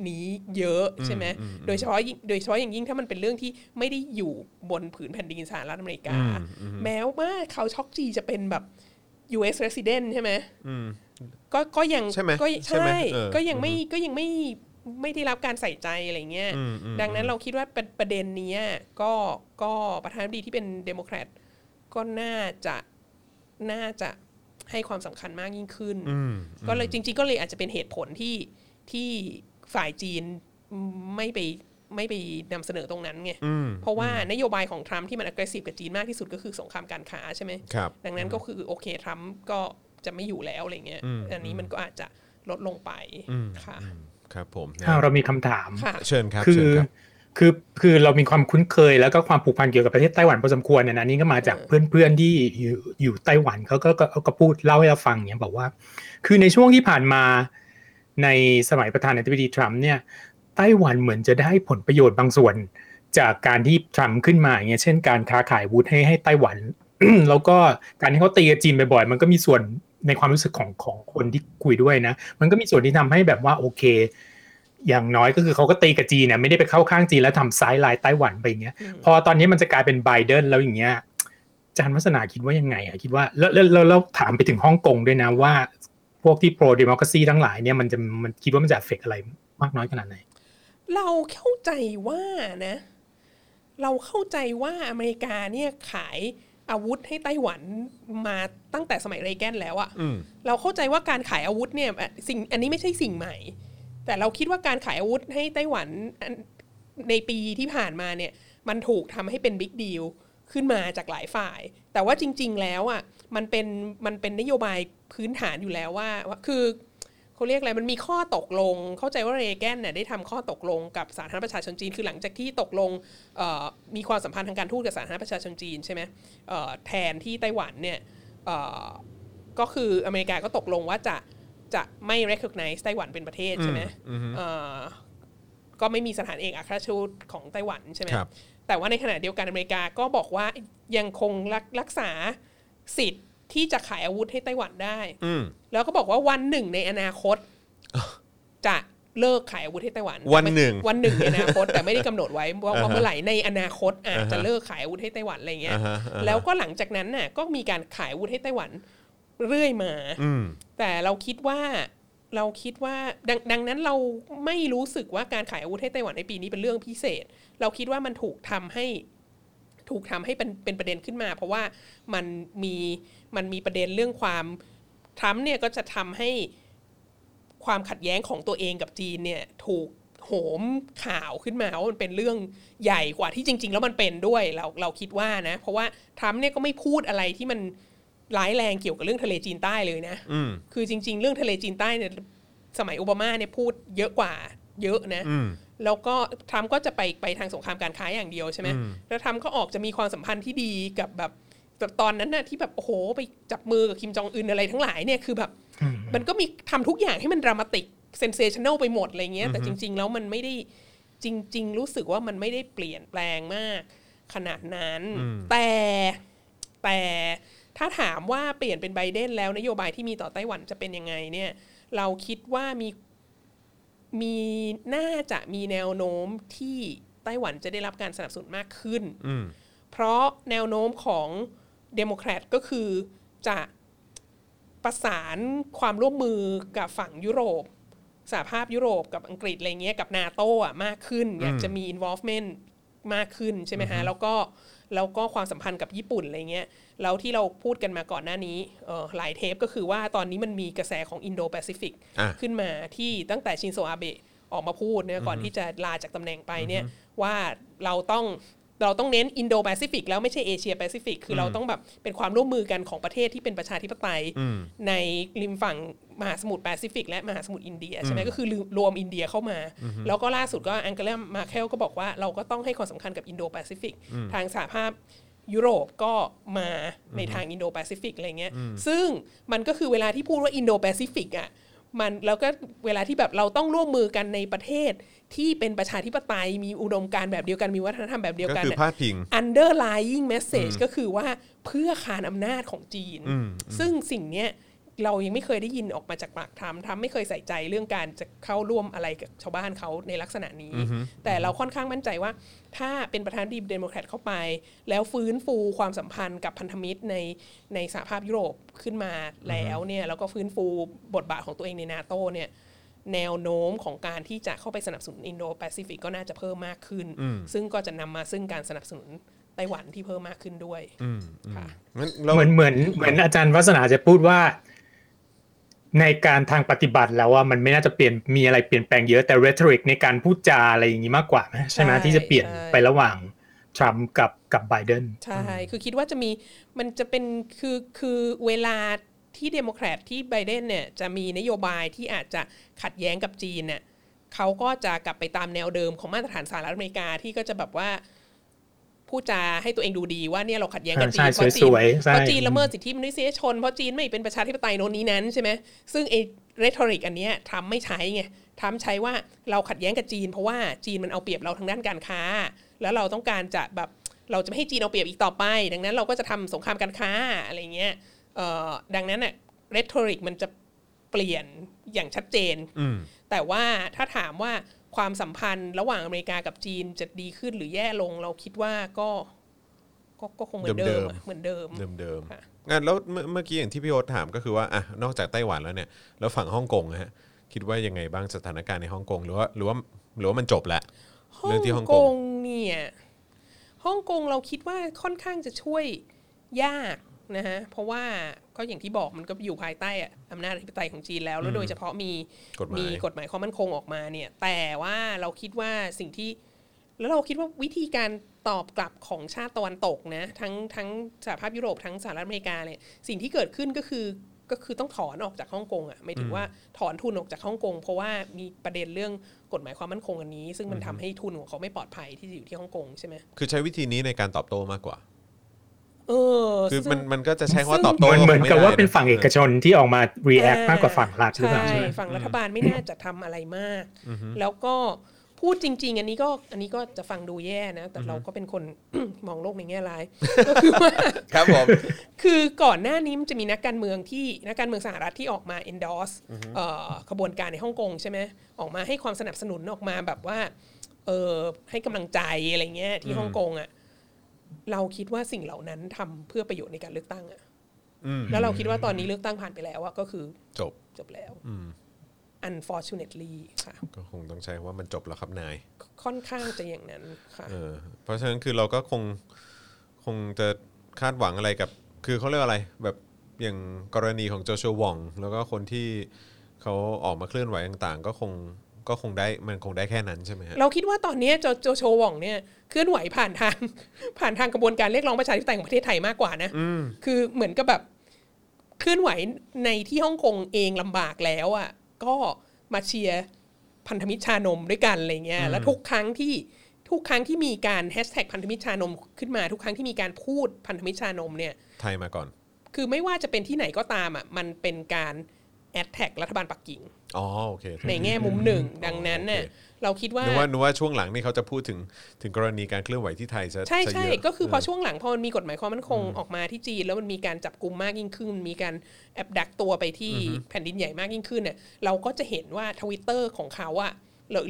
นี้เยอะใช่ไหมโดยเฉพาะโดยเฉพาะอย่างยิ่งถ้ามันเป็นเรื่องที่ไม่ได้อยู่บนผืนแผ่นดินสหรัฐอเมริกาแม้ว่าเขาช็อกจีจะเป็นแบบ ยู เอส resident ใช่ไหมก็ก็ยังก็ใช่ก็ยังไม่ก็ยังไม่ไม่ได้รับการใส่ใจอะไรเงี้ยดังนั้นเราคิดว่าประเด็นนี้ก็ก็ประธานาธิบดีที่เป็นเดโมแครตก็น่าจะน่าจะให้ความสำคัญมากยิ่งขึ้นก็เลยจริงๆก็เลยอาจจะเป็นเหตุผลที่ที่ฝ่ายจีนไม่ไปไม่ไปนำเสนอตรงนั้นไงเพราะว่านโยบายของทรัมป์ที่มัน aggressive กับจีนมากที่สุดก็คือสงครามการค้าใช่ไหมดังนั้นก็คือโอเคทรัมป์ก็จะไม่อยู่แล้วอะไรเงี้ยอันนี้มันก็อาจจะลดลงไปค่ะครับผมเรามีคำถามเชิญครับคือคือคือเรามีความคุ้นเคยแล้วก็ความผูกพันเกี่ยวกับประเทศไต้หวันพอสมควรเนี่ยนะนี่ก็มาจากเพื่อนๆที่อยู่ไต้หวันเขาก็ก็พูดเล่าให้เราฟังเนี่ยบอกว่าคือในช่วงที่ผ่านมาในสมัยประธานาธิบดีทรัมป์เนี่ยไต้หวันเหมือนจะได้ผลประโยชน์บางส่วนจากการที่ทรัมป์ขึ้นมาอย่างเงี้ยเช่นการค้าขายวุฒิให้ให้ไต้หวัน แล้วก็การที่เขาตีกับจีนบ่อยๆมันก็มีส่วนในความรู้สึกของของคนที่คุยด้วยนะมันก็มีส่วนที่ทำให้แบบว่าโอเคอย่างน้อยก็คือเขาก็ตีกับจีนเนี่ยไม่ได้ไปเข้าข้างจีนแล้วทำซ้ายลายไต้หวันไปอย่างเงี้ยพอตอนนี้มันจะกลายเป็นไบเดนแล้วอย่างเงี้ยอาจารย์วัฒนาคิดว่ายังไงอ่ะคิดว่าแล้วแล้วเราถามไปถึงฮ่องกงด้วยนะว่าพวกที่โปรเดโมคราซีทั้งหลายเนี่ยมันจะมันคิดว่ามันจะเอฟเฟคอะไรมากน้อยขนาดไหนเราเข้าใจว่านะเราเข้าใจว่าอเมริกาเนี่ยขายอาวุธให้ไต้หวันมาตั้งแต่สมัยเรแกนแล้วอ่ะเราเข้าใจว่าการขายอาวุธเนี่ยสิ่งอันนี้ไม่ใช่สิ่งใหม่แต่เราคิดว่าการขายอาวุธให้ไต้หวันในปีที่ผ่านมาเนี่ยมันถูกทำให้เป็นบิ๊กดีล ขึ้นมาจากหลายฝ่ายแต่ว่าจริงๆแล้วอ่ะมันเป็นมันเป็นนโยบายพื้นฐานอยู่แล้วว่าคือเขาเรียกอะไรมันมีข้อตกลงเข้าใจว่าเรแกนเนี่ยได้ทำข้อตกลงกับสาธารณประชาชนจีนคือหลังจากที่ตกลงมีความสัมพันธ์ทางการทูตกับสาธารณประชาชนจีนใช่ไหมแทนที่ไต้หวันเนี่ยก็คืออเมริกาก็ตกลงว่าจะจะไม่ recognize ไต้หวันเป็นประเทศใช่ไหมก็ไม่มีสถานเอกอัครราชทูตของไต้หวันใช่ไหมแต่ว่าในขณะเดียวกันอเมริกาก็บอกว่ายังคงรักษาสิทธิ์ที่จะขายอาวุธให้ไต้หวันได้แล้วก็บอกว่าวันหนึ่งในอนาคตจะเลิกขายอาวุธให้ไต้หวันวันหนึ่งวันหนึ่งในอนาคตแต่ไม่ได้กำหนดไว้ว่าเมื่อไหร่ในอนาคตอาจจะเลิกขายอาวุธให้ไต้หวันอะไรเงี้ยแล้วก็หลังจากนั้นน่ะก็มีการขายอาวุธให้ไต้หวันเรื่อยมาแต่เราคิดว่าเราคิดว่าดังดังนั้นเราไม่รู้สึกว่าการขายอาวุธให้ไต้หวันในปีนี้เป็นเรื่องพิเศษเราคิดว่ามันถูกทำให้ถูกทำให้เป็นเป็นประเด็นขึ้นมาเพราะว่ามันมีมันมีประเด็นเรื่องความทรัมป์เนี่ยก็จะทำให้ความขัดแย้งของตัวเองกับจีนเนี่ยถูกโหมข่าวขึ้นมาว่ามันเป็นเรื่องใหญ่กว่าที่จริงๆแล้วมันเป็นด้วยเราเราคิดว่านะเพราะว่าทรัมป์เนี่ยก็ไม่พูดอะไรที่มันร้ายแรงเกี่ยวกับเรื่องทะเลจีนใต้เลยนะคือจริงๆเรื่องทะเลจีนใต้เนี่ยสมัยโอบามาเนี่ยพูดเยอะกว่าเยอะนะแล้วก็ทรัมป์ก็จะไปไปทางสงครามการค้าอย่างเดียวใช่ไหมแล้วทรัมป์ก็ออกจะมีความสัมพันธ์ที่ดีกับแบบตอนนั้นน่ะที่แบบโอ้โหไปจับมือกับคิมจองอึนอะไรทั้งหลายเนี่ยคือแบบมันก็มีทำทุกอย่างให้มันดรามาติกเซนเซชันแนลไปหมดอะไรเงี้ยแต่จริงๆแล้วมันไม่ได้จริงๆรู้สึกว่ามันไม่ได้เปลี่ยนแปลงมากขนาดนั้นแต่แต่ถ้าถามว่าเปลี่ยนเป็นไบเดนแล้วนโยบายที่มีต่อไต้หวันจะเป็นยังไงเนี่ยเราคิดว่ามีมีน่าจะมีแนวโน้มที่ไต้หวันจะได้รับการสนับสนุนมากขึ้นเพราะแนวโน้มของเดโมแครตก็คือจะประสานความร่วมมือกับฝั่งยุโรปสหภาพยุโรปกับอังกฤษอะไรเงี้ยกับ NATO อ่ะมากขึ้นอยากจะมี involvement มากขึ้นใช่ไหมฮะแล้วก็แล้วก็ความสัมพันธ์กับญี่ปุ่นอะไรเงี้ยแล้วที่เราพูดกันมาก่อนหน้านี้หลายเทปก็คือว่าตอนนี้มันมีกระแสของอินโดแปซิฟิกขึ้นมาที่ตั้งแต่ชินโซอาเบะออกมาพูดเนี่ยก่อนที่จะลาจากตำแหน่งไปเนี่ยว่าเราต้องเราต้องเน้นอินโดแปซิฟิกแล้วไม่ใช่เอเชียแปซิฟิกคือเราต้องแบบเป็นความร่วมมือกันของประเทศที่เป็นประชาธิปไตยในริมฝั่งมหาสมุทรแปซิฟิกและมหาสมุทรอินเดียใช่ไหมก็คือรวมอินเดียเข้ามาแล้วก็ล่าสุดก็แองเกลา มาร์เคิลก็บอกว่าเราก็ต้องให้ความสำคัญกับอินโดแปซิฟิกทางสหภาพยุโรปก็มาในทางอินโดแปซิฟิกอะไรเงี้ยซึ่งมันก็คือเวลาที่พูดว่าอินโดแปซิฟิกอ่ะมันแล้วก็เวลาที่แบบเราต้องร่วมมือกันในประเทศที่เป็นประชาธิปไตยมีอุดมการณ์แบบเดียวกันมีวัฒนธรรมแบบเดียวกันก็คือพาดพิง underlying message ก็คือว่าเพื่อขานอำนาจของจีนซึ่งสิ่งเนี้ยเรายังไม่เคยได้ยินออกมาจากปากทรัมป์ทรัมป์ไม่เคยใส่ใจเรื่องการจะเข้าร่วมอะไรกับชาวบ้านเขาในลักษณะนี้แต่เราค่อนข้างมั่นใจว่าถ้าเป็นประธานาธิบดีเดโมแครตเข้าไปแล้วฟื้นฟูความสัมพันธ์กับพันธมิตรในในสหภาพยุโรปขึ้นมาแล้วเนี่ยแล้วก็ฟื้นฟูบทบาทของตัวเองใน NATO เนี่ยแนวโน้มของการที่จะเข้าไปสนับสนุนอินโดแปซิฟิกก็น่าจะเพิ่มมากขึ้นซึ่งก็จะนำมาซึ่งการสนับสนุนไต้หวันที่เพิ่มมากขึ้นด้วยค่ะเหมือนเหมือนเหมือนอาจารย์วัฒนาจะพูดว่าในการทางปฏิบัติแล้วว่ามันไม่น่าจะเปลี่ยนมีอะไรเปลี่ยนแปลงเยอะแต่ rhetoric ในการพูดจาอะไรอย่างนี้มากกว่าใช่ไหมที่จะเปลี่ยนไประหว่างทรัมป์กับกับไบเดนใช่คือคิดว่าจะมีมันจะเป็นคือคือเวลาที่เดโมแครตที่ไบเดนเนี่ยจะมีนโยบายที่อาจจะขัดแย้งกับจีนเนี่ยเขาก็จะกลับไปตามแนวเดิมของมาตรฐานสหรัฐอเมริกาที่ก็จะแบบว่าพูดจาให้ตัวเองดูดีว่าเนี่ยเราขัดแย้งกับจีนเพราะจีนเพราะจีนละเมิดสิทธิมนุษยชนเพราะจีนไม่เป็นประชาธิปไตยโน่นนี้นั้นใช่ไหมซึ่งไอ้เรทอริกอันเนี้ยทำไม่ใช้ไงทำใช้ว่าเราขัดแย้งกับจีนเพราะว่าจีนมันเอาเปรียบเราทางด้านการค้าแล้วเราต้องการจะแบบเราจะไม่ให้จีนเอาเปรียบอีกต่อไปดังนั้นเราก็จะทำสงครามการค้าอะไรเงี้ยเอ่อดังนั้นเนี่ยเรทอริกมันจะเปลี่ยนอย่างชัดเจนแต่ว่าถ้าถามว่าความสัมพันธ์ระหว่างอเมริกากับจีนจะดีขึ้นหรือแย่ลงเราคิดว่าก็ก็คงเหมือนเดิมเหมือนเดิมเดิมๆงั้นแล้วเมื่อกี้อย่างที่พี่โอ๊ตถามก็คือว่าอ่ะนอกจากไต้หวันแล้วเนี่ยแล้วฝั่งฮ่องกงฮะคิดว่ายังไงบ้างสถานการณ์ในฮ่องกงหรือว่าหรือว่าหรือว่ามันจบแล้วเรื่องที่ฮ่องกงเนี่ยฮ่องกงเราคิดว่าค่อนข้างจะช่วยยากนะฮะเพราะว่าก็อย่างที่บอกมันก็อยู่ภายใต้อำนาจอธิปไตยของจีนแล้วแล้วโดยเฉพาะมีมีกฎหมายความมั่นคงออกมาเนี่ยแต่ว่าเราคิดว่าสิ่งที่แล้วเราคิดว่าวิธีการ ตอบกลับของชาติตะวันตกนะทั้งทั้งสหภาพยุโรปทั้งสหรัฐอเมริกาเนี่ยสิ่งที่เกิดขึ้นก็คือก็คือต้องถอนออกจากฮ่องกงอ่ะไม่ถึงว่าถอนทุนออกจากฮ่องกงเพราะว่ามีประเด็นเรื่องกฎหมายความมั่นคงอันนี้ซึ่งมันทำให้ทุนของเขาไม่ปลอดภัยที่อยู่ที่ฮ่องกงใช่ไหมคือใช้วิธีนี้ในการตอบโต้มากกว่าเออคือมันมันก็จะใช้ว่าตอบโต้เหมือนกับว่าเป็นฝั่งเอกชนที่ออกมา react มากกว่าฝั่งรัฐหรือเปล่าใช่ฝั่งรัฐบาลไม่น่าจะทำอะไรมากแล้วก็พูดจริงๆอันนี้ก็อันนี้ก็จะฟังดูแย่นะแต่เราก็เป็นคน มองโลกในแง่ร้ายก็คือว่าครับผมคือก่อนหน้านี้มันจะมีนักการเมืองที่นักการเมืองสหรัฐที่ออกมา endorse เอ่อขบวนการในฮ่องกงใช่ไหมออกมาให้ความสนับสนุนออกมาแบบว่าเออให้กำลังใจอะไรเงี้ยที่ฮ่องกงอ่ะเราคิดว่าสิ่งเหล่านั้นทำเพื่อประโยชน์ในการเลือกตั้งอ่ะแล้วเราคิดว่าตอนนี้เลือกตั้งผ่านไปแล้วอ่ะก็คือจบจบแล้วunfortunately ค่ะก็คงต้องใช้ว่ามันจบแล้วครับนายค่อนข้างจะอย่างนั้นค่ะเออเพราะฉะนั้นคือเราก็คงคงจะคาดหวังอะไรกับคือเขาเรียกอะไรแบบอย่างกรณีของโจชัวหว่องแล้วก็คนที่เขาออกมาเคลื่อนไหวต่างๆก็คงก็คงได้มันคงได้แค่นั้นใช่ไหมฮะเราคิดว่าตอนนี้โจโจชัวหว่องเนี่ยเคลื่อนไหวผ่านทางผ่านทางกระบวนการเรียกร้องประชาธิปไตยของประเทศไทยมากกว่านะคือเหมือนกับแบบเคลื่อนไหวในที่ฮ่องกงเองลำบากแล้วอ่ะก็มาเชียร์พันธมิตรชานมด้วยกันอะไรเงี้ยแล้วทุกครั้งที่ทุกครั้งที่มีการแฮชแท็กพันธมิตรชานมขึ้นมาทุกครั้งที่มีการพูดพันธมิตรชานมเนี่ยไทยมาก่อนคือไม่ว่าจะเป็นที่ไหนก็ตามอ่ะมันเป็นการแอดแท็กรัฐบาลปักกิ่งอ๋อโอเคในแง่มุมหนึ่งดังนั้นเนี่ยเราคิดว่านึกว่านึกว่าช่วงหลังนี่เขาจะพูดถึงถึงกรณีการเคลื่อนไหวที่ไทยซะใช่ใช่ก็คือพอช่วงหลังพอมันมีกฎหมายความมั่นคงออกมาที่จีนแล้วมันมีการจับกุมมากยิ่งขึ้นมีการแอบดักตัวไปที่แผ่นดินใหญ่มากยิ่งขึ้นเนี่ยเราก็จะเห็นว่า Twitter ของเขาอะ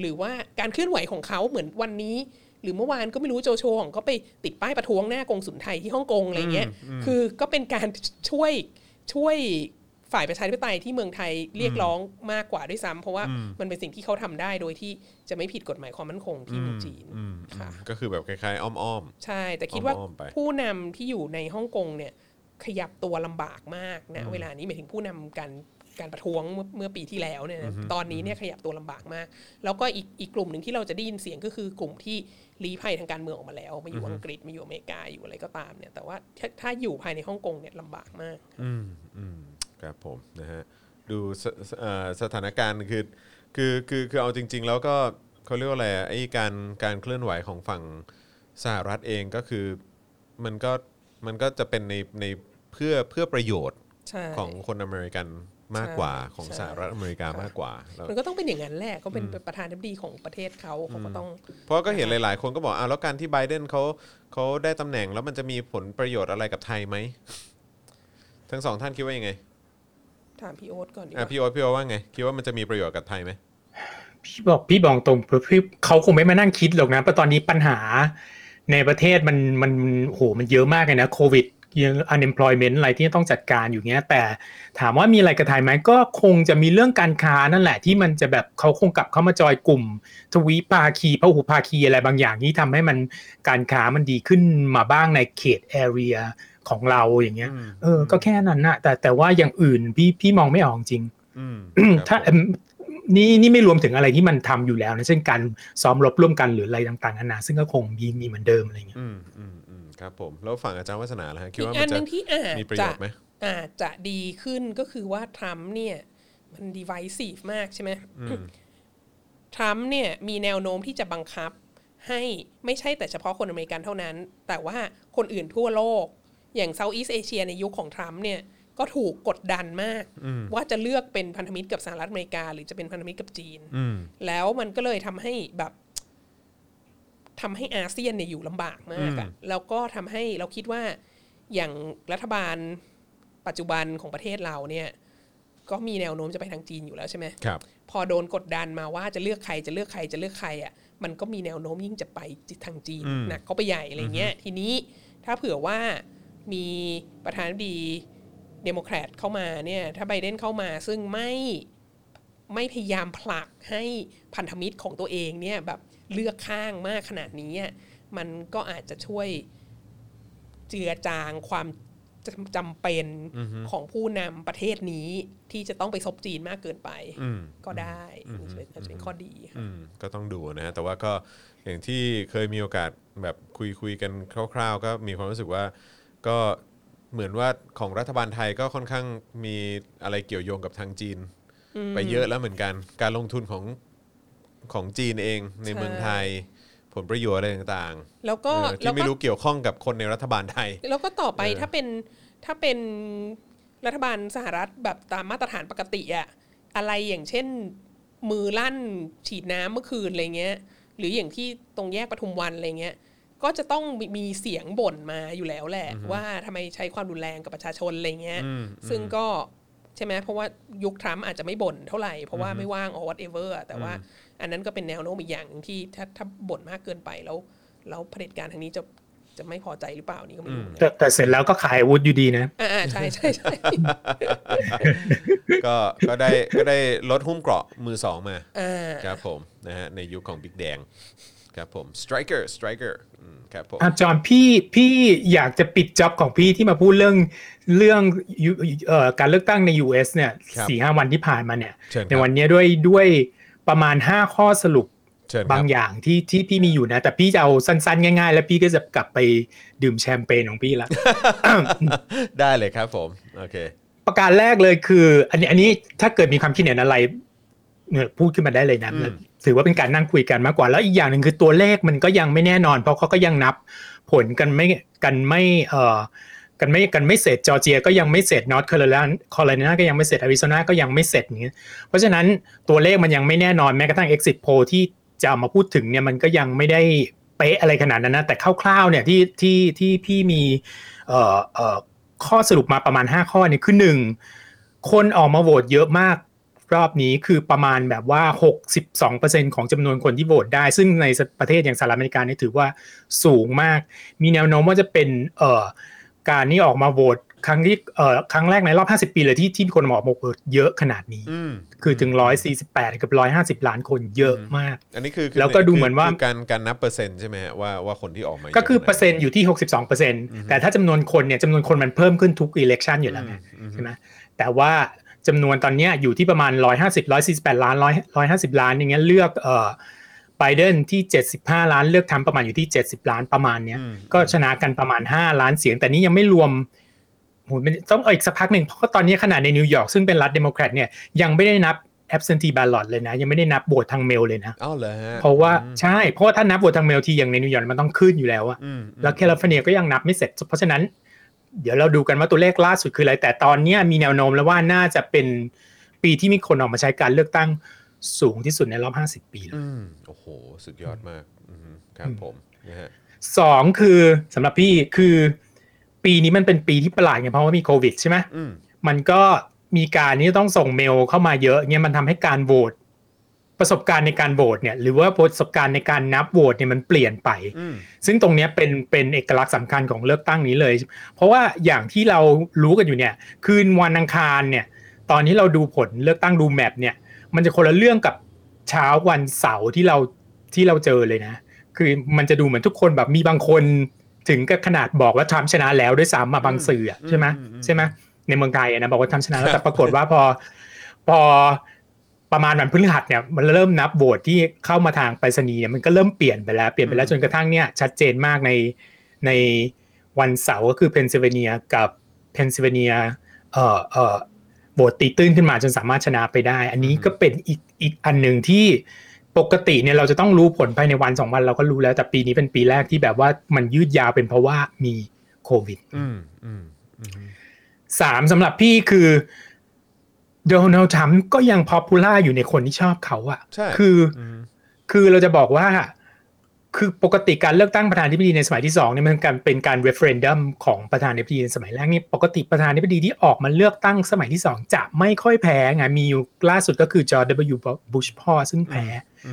หรือว่าการเคลื่อนไหวของเขาเหมือนวันนี้หรือเมื่อวานก็ไม่รู้โจโฉของเขาไปติดป้ายประท้วงหน้ากงสุลไทยที่ฮ่องกงอะไรเงี้ยคือก็เป็นการช่วยช่วยฝ่ายประชาธิปไตยที่เมืองไทยเรียกร้องมากกว่าด้วยซ้ำเพราะว่ามันเป็นสิ่งที่เขาทำได้โดยที่จะไม่ผิดกฎหมายความมั่นคงที่เมืองจีนค่ะก็คือแบบคล้ายๆอ้อมๆใช่แต่คิดว่าผู้นำที่อยู่ในฮ่องกงเนี่ยขยับตัวลำบากมากนะเวลานี้หมายถึงผู้นำการการประท้วงเมื่อปีที่แล้วเนี่ยตอนนี้เนี่ยขยับตัวลำบากมากแล้วก็อีกอีกกลุ่มหนึ่งที่เราจะได้ยินเสียงก็คือกลุ่มที่ลี้ภัยทางการเมืองออกมาแล้วมาอยู่อังกฤษมาอยู่อเมริกาอยู่อะไรก็ตามเนี่ยแต่ว่าถ้าอยู่ภายในฮ่องกงเนี่ยลำบากมากครับผมนะฮะดูสถานการณ์คือคือคือคือเอาจริงๆแล้วก็เขาเรียกว่าอะไรไอ้การการเคลื่อนไหวของฝั่งสหรัฐเองก็คือมันก็มันก็จะเป็นในในเพื่อเพื่อประโยชน์ของคนอเมริกันมากกว่าของสหรัฐอเมริกามากกว่ามันก็ต้องเป็นอย่างนั้นแหละก็เป็นประธานาธิบดีของประเทศเขาเขาก็ต้องเพราะก็เห็นหลายๆคนก็บอกอ้าวแล้วการที่ไบเดนเขาเขาได้ตำแหน่งแล้วมันจะมีผลประโยชน์อะไรกับไทยไหมทั้งสองท่านคิดว่ายังไงถามพี่โอ๊ตก่อนดีกว่าอ่ะพี่โอ๊ตพี่โอ๊ตว่าไงคิดว่ามันจะมีประโยชน์กับไทยไหมพี่บอกพี่บอกตรงพี่เขาคงไม่มานั่งคิดหรอกนะเพราะตอนนี้ปัญหาในประเทศมันมันโหมันเยอะมากเลยนะโควิด unemployment อะไรที่ต้องจัดการอยู่เงี้ยแต่ถามว่ามีอะไรกับไทยไหมก็คงจะมีเรื่องการค้านั่นแหละที่มันจะแบบเขาคงกลับเข้ามาจอยกลุ่มทวิภาคีพหุภาคีอะไรบางอย่างที่ทำให้มันการค้ามันดีขึ้นมาบ้างในเขตแอเรียของเราอย่างเงี้ยเออก็แค่นั้นนะแต่แต่ว่าอย่างอื่นพี่พี่มองไม่ออกจริงถ้านี่นี่ไม่รวมถึงอะไรที่มันทำอยู่แล้วนะเช่นการซ้อมรบร่วมกันหรืออะไรต่างๆนานาซึ่งก็คงมีมีเหมือนเดิมอะไรเงี้ยอืมอืมอืมครับผมแล้วฝั่งอาจารย์วาสนาล่ะฮะคิดว่ามันจะมีประโยชน์ไหมอาจจะดีขึ้นก็คือว่าทรัมป์เนี่ยมัน divisive มากใช่ไหมทรัมป์เนี่ยมีแนวโน้มที่จะบังคับให้ไม่ใช่แต่เฉพาะคนอเมริกันเท่านั้นแต่ว่าคนอื่นทั่วโลกอย่างเซาท์อีสต์เอเชียในยุค ของทรัมป์เนี่ยก็ถูกกดดันมากว่าจะเลือกเป็นพันธมิตรกับสหรัฐอเมริกาหรือจะเป็นพันธมิตรกับจีนแล้วมันก็เลยทำให้แบบทำให้อาเซียนเนี่ยอยู่ลำบากมากอะแล้วก็ทำให้เราคิดว่าอย่างรัฐบาลปัจจุบันของประเทศเราเนี่ยก็มีแนวโน้มจะไปทางจีนอยู่แล้วใช่ไหมพอโดนกดดันมาว่าจะเลือกใครจะเลือกใครจะเลือกใครอะมันก็มีแนวโน้มยิ่งจะไปทางจีนหนักเข้าไปใหญ่อะไรเงี้ยทีนี้ถ้าเผื่อว่ามีประธานาธิบดีเดโมแครตเข้ามาเนี่ยถ้าไบเดนเข้ามาซึ่งไม่ไม่พยายามผลักให้พันธมิตรของตัวเองเนี่ยแบบเลือกข้างมากขนาดนี้มันก็อาจจะช่วยเจือจางความ จำเป็นของผู้นำประเทศนี้ที่จะต้องไปซบจีนมากเกินไปก็ได้อาจจะเป็นข้อดีค่ะก็ต้องดูนะแต่ว่าก็อย่างที่เคยมีโอกาสแบบคุยคุยกันคร่าวๆก็มีความรู้สึกว่าก็เหมือนว่าของรัฐบาลไทยก็ค่อนข้างมีอะไรเกี่ยวโยงกับทางจีนไปเยอะแล้วเหมือนกันการลงทุนของของจีนเองในเมืองไทยผลประโยชน์อะไรต่างๆแล้วก็ที่ไม่รู้เกี่ยวข้องกับคนในรัฐบาลไทยแล้วก็ต่อไปถ้าเป็นถ้าเป็นรัฐบาลสหรัฐแบบตามมาตรฐานปกติอะอะไรอย่างเช่นมือลั่นฉีดน้ำเมื่อคืนอะไรเงี้ยหรืออย่างที่ตรงแยกปทุมวันอะไรเงี้ยก็จะต้องมีเสียงบ่นมาอยู่แล้วแหละว่าทำไมใช้ความรุนแรงกับประชาชนอะไรเงี้ยซึ่งก็ใช่ไหมเพราะว่ายุคทรัมป์อาจจะไม่บ่นเท่าไหร่เพราะว่าไม่ว่าง or whatever แต่ว่าอันนั้นก็เป็นแนวโน้มอีกอย่างนึงที่ถ้าถ้าบ่นมากเกินไปแล้วแล้วเผด็จการทางนี้จะจะไม่พอใจหรือเปล่านี่ก็ไม่รู้แต่แต่เสร็จแล้วก็ขายอาวุธอยู่ดีนะอ่าใช่ใช่ใช่ก็ก็ได้ก็ได้ลดหุ้มเกราะมือสองมาครับผมนะฮะในยุคของบิ๊กแดงครับผม striker striker ครับผมอาจารย์พี่พี่อยากจะปิดจ็อบของพี่ที่มาพูดเรื่องเรื่องเอ่อการเลือกตั้งใน ยู เอส เนี่ย สี่ถึงห้า วันที่ผ่านมาเนี่ยในวันนี้ด้วยด้วยประมาณห้าข้อสรุปบางอย่างที่ที่พี่มีอยู่นะแต่พี่จะเอาสั้นๆง่ายๆแล้วพี่ก็จะกลับไปดื่มแชมเปญของพี่ละ ได้เลยครับผมโอเคประการแรกเลยคืออันนี้อันนี้ถ้าเกิดมีความคิดเห็นอะไรเนี่ยพูดขึ้นมาได้เลยนะถือว่าเป็นการนั่งคุยกันมากกว่าแล้วอีกอย่างนึงคือตัวเลขมันก็ยังไม่แน่นอนเพราะเขาก็ยังนับผลกันไม่กันไม่เอ่อกันไม่กันไม่เสร็จจอร์เจียก็ยังไม่เสร็จนอร์ทแคโรไลนาแคโรไลนาก็ยังไม่เสร็จอาริโซนาก็ยังไม่เสร็จอย่างงี้เพราะฉะนั้นตัวเลขมันยังไม่แน่นอนแม้กระทั่ง exit poll ที่จะเอามาพูดถึงเนี่ยมันก็ยังไม่ได้เป๊ะอะไรขนาดนั้นนะแต่คร่าวๆเนี่ยที่ที่ที่พี่มีเอ่อเอ่อข้อสรุปมาประมาณห้าข้อเนี่ยคือหนึ่งคนออกมาโหวตเยอะมากรอบนี้คือประมาณแบบว่า หกสิบสองเปอร์เซ็นต์ ของจำนวนคนที่โหวตได้ซึ่งในประเทศอย่างสหรัฐอเมริกานี่ถือว่าสูงมากมีแนวโน้มว่าจะเป็นเอ่อการนี้ออกมาโหวตครั้งที่เอ่อครั้งแรกในรอบห้าสิบปีเลยที่ที่คนออกมาโหวตเยอะขนาดนี้คือถึงหนึ่งร้อยสี่สิบแปดกับหนึ่งร้อยห้าสิบล้านคนเยอะมากอันนี้คือแล้วก็ดูเหมือนว่าการการนับเปอร์เซ็นต์ใช่มั้ยฮะว่าว่าคนที่ออกมาก็คือเปอร์เซ็นต์อยู่ที่ หกสิบสองเปอร์เซ็นต์ แต่ถ้าจำนวนคนเนี่ยจำนวนคนมันเพิ่มขึ้นทุกอิเล็กชันอยู่แล้วไงใช่มั้ยแต่ว่าจำนวนตอนนี้อยู่ที่ประมาณหนึ่งร้อยห้าสิบ หนึ่งร้อยสี่สิบแปดล้าน หนึ่งร้อยห้าสิบล้านอย่างเงี้ยเลือกเอ่อไบเดนที่เจ็ดสิบห้าล้านเลือกทำประมาณอยู่ที่เจ็ดสิบล้านประมาณเนี้ยก็ชนะกันประมาณห้าล้านเสียงแต่นี้ยังไม่รวมโหมันต้องเอาอีกสักพักหนึ่งเพราะตอนนี้ขนาดในนิวยอร์กซึ่งเป็นรัฐเดโมแครตเนี่ยยังไม่ได้นับ absentee ballot เลยนะยังไม่ได้นับโหวตทางเมลเลยนะอ้าวเหรอฮะเพราะว่าใช่เพราะว่าถ้านับโหวตทางเมลทีอย่างในนิวยอร์กมันต้องขึ้นอยู่แล้วอะแล้วแคลิฟอร์เนียก็ยังนับไม่เสร็จเพราะฉะนั้นเดี๋ยวเราดูกันว่าตัวเลขล่าสุดคืออะไรแต่ตอนนี้มีแนวโน้มแล้วว่าน่าจะเป็นปีที่มีคนออกมาใช้การเลือกตั้งสูงที่สุดในรอบห้าสิบปีแล้วโอ้โหสุดยอดมากครับผมนะฮะสองคือสำหรับพี่คือปีนี้มันเป็นปีที่ประหลาดไงเพราะว่ามีโควิดใช่ไหมมันก็มีการนี้ต้องส่งเมลเข้ามาเยอะเงี้ยมันทำให้การโหวตประสบการณ์ในการโหวตเนี่ยหรือว่าประสบการณ์ในการนับโหวตเนี่ยมันเปลี่ยนไปซึ่งตรงนี้เป็นเป็นเอกลักษณ์สำคัญของเลือกตั้งนี้เลยเพราะว่าอย่างที่เรารู้กันอยู่เนี่ยคืนวันอังคารเนี่ยตอนที่เราดูผลเลือกตั้งดูแมปเนี่ยมันจะคนละเรื่องกับเช้าวันเสาร์ที่เราที่เราเจอเลยนะคือมันจะดูเหมือนทุกคนแบบมีบางคนถึงกับขนาดบอกว่าทรัมป์ชนะแล้วด้วยซ้ำมาบางสื่อใช่ไหมใช่ไหมในเมืองไทยนะบอกว่าทรัมป์ชนะแล้วแต่ปรากฏว่าพอพอประมาณวันพฤหัสเนี่ยมันเริ่มนับโหวตที่เข้ามาทางไปรษณีย์เนี่ยมันก็เริ่มเปลี่ยนไปแล้วเปลี่ยนไปแล้วจนกระทั่งเนี่ยชัดเจนมากในในวันเสาร์ก็คือเพนซิลเวเนียกับเพนซิลเวเนียเอ่อเอ่อโหวตตีตื้นขึ้นมาจนสามารถชนะไปได้อันนี้ก็เป็นอีกอีกอันนึงที่ปกติเนี่ยเราจะต้องรู้ผลภายในวันสองวันเราก็รู้แล้วแต่ปีนี้เป็นปีแรกที่แบบว่ามันยืดยาวเป็นเพราะว่ามีโควิดอืมอืมสามสำหรับพี่คือโดนัลด์ทรัมป์ก็ยังป๊อปปูล่าอยู่ในคนที่ชอบเขาอ่ะคือคือเราจะบอกว่าคือปกติการเลือกตั้งประธานาธิบดีในสมัยที่สองเนี่ยมันการเป็นการเรฟเรนดัมของประธานาธิบดีในสมัยแรกนี่ปกติประธานาธิบดีที่ออกมาเลือกตั้งสมัยที่สองจะไม่ค่อยแพ้ไงมีอยู่ล่าสุดก็คือจอร์จ ดับเบิลยู บุชพ่อซึ่งแพ้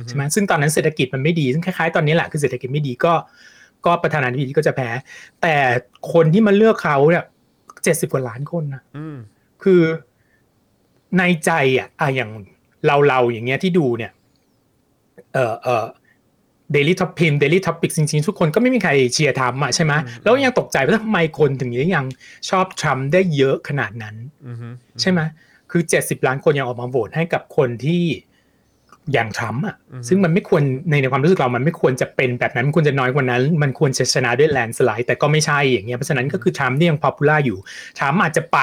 ใช่ไหมซึ่งตอนนั้นเศรษฐกิจมันไม่ดีซึ่งคล้ายๆตอนนี้แหละคือเศรษฐกิจไม่ดีก็ก็ประธานาธิบดีก็จะแพ้แต่คนที่มาเลือกเขาเนี่ยเจ็ดสิบกว่าล้านคนนะคือในใจอ่ะอย่างเราๆอย่างเงี้ยที่ดูเนี่ยเออเออ Daily Top พิมพ์ Daily Topics จริงๆทุกคนก็ไม่มีใครเชียร์ทรัมป์อ่ะใช่มั้ยแล้วยังตกใจว่าทำไมคนถึงยังชอบทรัมป์ได้เยอะขนาดนั้นใช่มั้ยคือเจ็ดสิบล้านคนยังออกมาโหวตให้กับคนที่อย่างทรัมป์อ่ะซึ่งมันไม่ควรในในความรู้สึกเรามันไม่ควรจะเป็นแบบนั้นมันควรจะน้อยกว่านั้นมันควรจะชนะด้วยแลนด์สไลด์แต่ก็ไม่ใช่อย่างเงี้ยเพราะฉะนั้นก็คือทรัมป์เนี่ยยังป๊อปปูล่าอยู่ทรัมป์อาจจะไป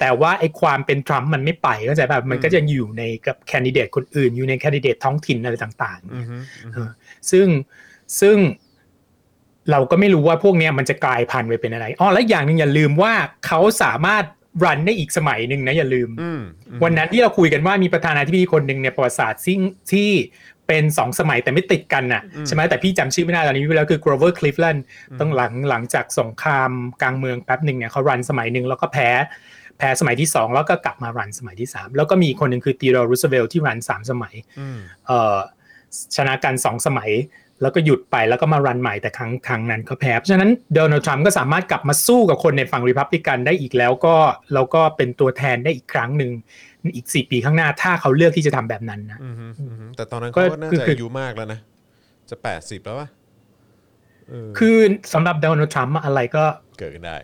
แต่ว่าไอ้ความเป็นทรัมป์มันไม่ไปเข้าใจป่ะมันก็ยังอยู่ในกับแคนดิเดตคนอื่นอยู่ในแคนดิเดตท้องถิ่นอะไรต่างๆซึ่งซึ่งเราก็ไม่รู้ว่าพวกเนี้ยมันจะกลายพันธุ์ไปเป็นอะไรอ๋อและอย่างนึงอย่าลืมว่าเขาสามารถรันได้อีกสมัยนึงนะอย่าลืมวันนั้นที่เราคุยกันว่ามีประธานาธิบดีคนนึงเนี่ยประวัติศาสตร์ที่เป็นสองสมัยแต่ไม่ติดกันน่ะใช่มั้ยแต่พี่จำชื่อไม่ได้ตอนนี้แล้วคือโกรเวอร์คลิฟแลนด์ต้องหลังหลังจากสงครามกลางเมืองแป๊บนึงเนี่ยเขารันสมัยนึงแล้วก็แพ้แพ้สมัยที่สองแล้วก็กลับมารันสมัยที่สามแล้วก็มีอีกคนนึงคือธีรรูสเวลที่รันสามสมัยเอ่อชนะกันสองสมัยแล้วก็หยุดไปแล้วก็มารันใหม่แต่ครั้งครั้งนั้นเขาแพ้เพราะฉะนั้นโดนัลด์ทรัมป์ก็สามารถกลับมาสู้กับคนในฝั่งรีพับลิกันได้อีกแล้วก็แล้วก็เป็นตัวแทนได้อีกครั้งนึงอีกสี่ปีข้างหน้าถ้าเขาเลือกที่จะทำแบบนั้นนะแต่ตอนนั้นก็น่าจะอายุมากแล้วนะจะแปดสิบแล้วป่ะคือสำหรับโดนัลด์ทรัมป์อะไรก็เกิดได้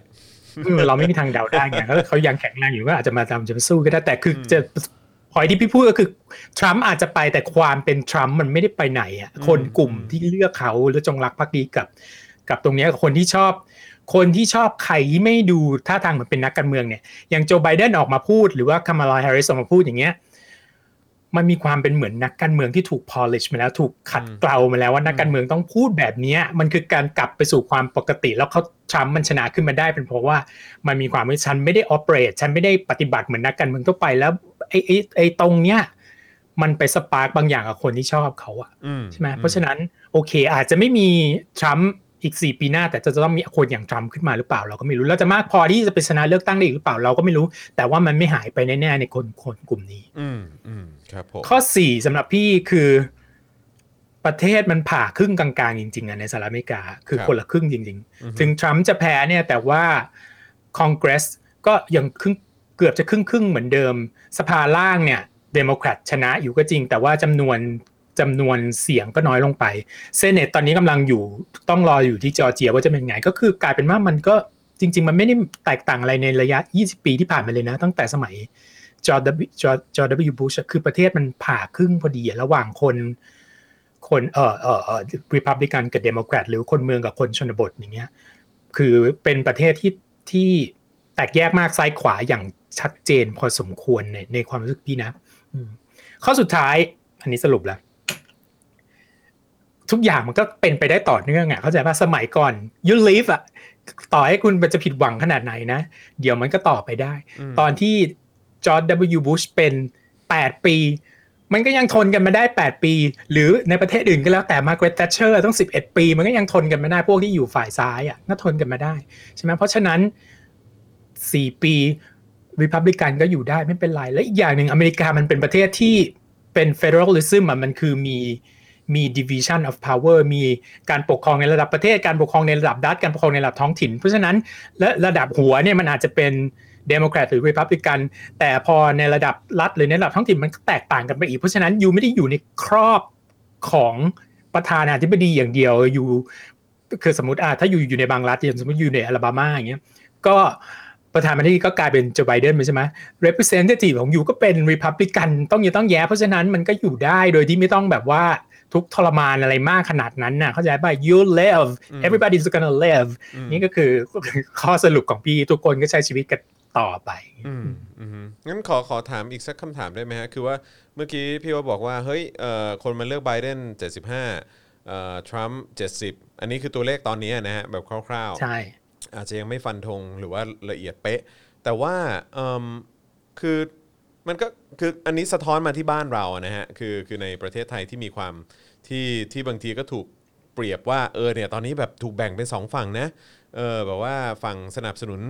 เราไม่มีทางเดาได้ไงเขายังแข็งแรงอยู่ก็อาจจะมาทำจะสู้ก็ได้แต่คือจะพอยที่พี่พูดก็คือทรัมป์อาจจะไปแต่ความเป็นทรัมป์มันไม่ได้ไปไหนอ่ะคนกลุ่มที่เลือกเขาหรือจงรักภักดีกับกับตรงนี้กับคนที่ชอบคนที่ชอบใครไม่ดูท่าทางเหมือนเป็นนักการเมืองเนี่ยอย่างโจไบเดนออกมาพูดหรือว่า Kamala Harris ออกมาพูดอย่างเงี้ยมันมีความเป็นเหมือนนักการเมืองที่ถูก polish มาแล้วถูกขัดเกลามาแล้วว่านักการเมืองต้องพูดแบบนี้มันคือการกลับไปสู่ความปกติแล้วเขาทรัมป์มันชนะขึ้นมาได้เป็นเพราะว่ามันมีความฉันไม่ได้ operate ฉันไม่ได้ปฏิบัติเหมือนนักการเมืองทั่วไปแล้วไอ้ไอ้ไอ้ตรงเนี้ยมันไปสปาร์คบางอย่างกับคนที่ชอบเขาอ่ะใช่มั้ยเพราะฉะนั้นโอเคอาจจะไม่มีทรัมป์อีกสี่ปีหน้าแต่จะต้องมีคนอย่างทรัมป์ขึ้นมาหรือเปล่าเราก็ไม่รู้แล้วจะมากพอที่จะไปชนะเลือกตั้งได้อีกหรือเปล่าเราก็ไม่รู้แต่ว่ามันไม่หายไปแน่ๆในคนคนกลุ่มนี้อืมๆครับผมข้อสี่สำหรับพี่คือประเทศมันผ่าครึ่งกลางๆจริงๆอ่ะในสหรัฐอเมริกาคือคนละครึ่งจริงๆถึงทรัมป์จะแพ้เนี่ยแต่ว่าคอนเกรสก็ยังครึ่งเกือบจะครึ่งๆเหมือนเดิมสภาล่างเนี่ยเดโมแครตชนะอยู่ก็จริงแต่ว่าจำนวนจำนวนเสียงก็น้อยลงไปเซเนตตอนนี้กำลังอยู่ต้องรออยู่ที่จอร์เจียว่าจะเป็นไงก็คือกลายเป็นว่ามันก็จริงๆมันไม่ได้แตกต่างอะไรในระยะยี่สิบปีที่ผ่านมาเลยนะตั้งแต่สมัยจอร์จจอร์จ ดับเบิลยู บุชคือประเทศมันผ่าครึ่งพอดีระหว่างคนคนเอ่อเอ่อ Republican กับ Democrat หรือคนเมืองกับคนชนบทอย่างเงี้ยคือเป็นประเทศที่ที่แตกแยกมากซ้ายขวาอย่างชัดเจนพอสมควรในในความรู้สึกพี่นะข้อสุดท้ายอันนี้สรุปแล้วทุกอย่างมันก็เป็นไปได้ต่อเนื่องอ่ะเข้าใจป่ะสมัยก่อน you live อ่ะต่อให้คุณจะผิดหวังขนาดไหนนะเดี๋ยวมันก็ต่อไปได้ตอนที่จอร์จ ดับเบิลยู บุชเป็นแปดปีมันก็ยังทนกันมาได้แปดปีหรือในประเทศอื่นก็แล้วแต่ Margaret Thatcher ต้องสิบเอ็ดปีมันก็ยังทนกันมาได้พวกที่อยู่ฝ่ายซ้ายอ่ะก็ทนกันมาได้ใช่มั้ยเพราะฉะนั้นสี่ปีRepublican ก็อยู่ได้ไม่เป็นไรและอีกอย่างนึงอเมริกามันเป็นประเทศที่เป็น Federalism อ่ะมันคือมีมี division of power มีการปกครองในระดับประเทศการปกครองในระดับรัฐการปกครองในระดับท้องถิ่นเพราะฉะนั้นและระดับหัวเนี่ยมันอาจจะเป็น Democrat หรือ Republican แต่พอในระดับรัฐหรือในระดับท้องถิ่นมันก็แตกต่างกันไปอีกเพราะฉะนั้นอยู่ไม่ได้อยู่ในครอบของประธานาธิบดีอย่างเดียวอยู่คือสมมุติอ่ะถ้าอยู่อยู่ในบางรัฐอย่างสมมุติอยู่ในอลาบามาอย่างเงี้ยก็ประธานาธิบดีก็กลายเป็นโจไบเดนใช่ไหม representative ของยูก็เป็น Republican ต้องอย่าต้องแย้เพราะฉะนั้นมันก็อยู่ได้โดยที่ไม่ต้องแบบว่าทุกทรมานอะไรมากขนาดนั้นน่ะเข้าใจป่ะ you live everybody's gonna live นี่ก็คือข้อสรุปของพี่ทุกคนก็ใช้ชีวิตกันต่อไปอืมอืมงั้นขอขอถามอีกสักคำถามได้ไหมฮะคือว่าเมื่อกี้พี่ว่าบอกว่าเฮ้ยเอ่อคนมาเลือกไบเดนเจ็ดสิบห้าเอ่อทรัมป์เจ็ดสิบอันนี้คือตัวเลขตอนนี้นะฮะแบบคร่าวๆใช่อาจจะยังไม่ฟันธงหรือว่าละเอียดเป๊ะแต่ว่าคือมันก็คืออันนี้สะท้อนมาที่บ้านเรานะฮะคือคือในประเทศไทยที่มีความที่ที่บางทีก็ถูกเปรียบว่าเออเนี่ยตอนนี้แบบถูกแบ่งเป็นสองฝั่งนะเออแบบว่าฝั่งสนับสนุน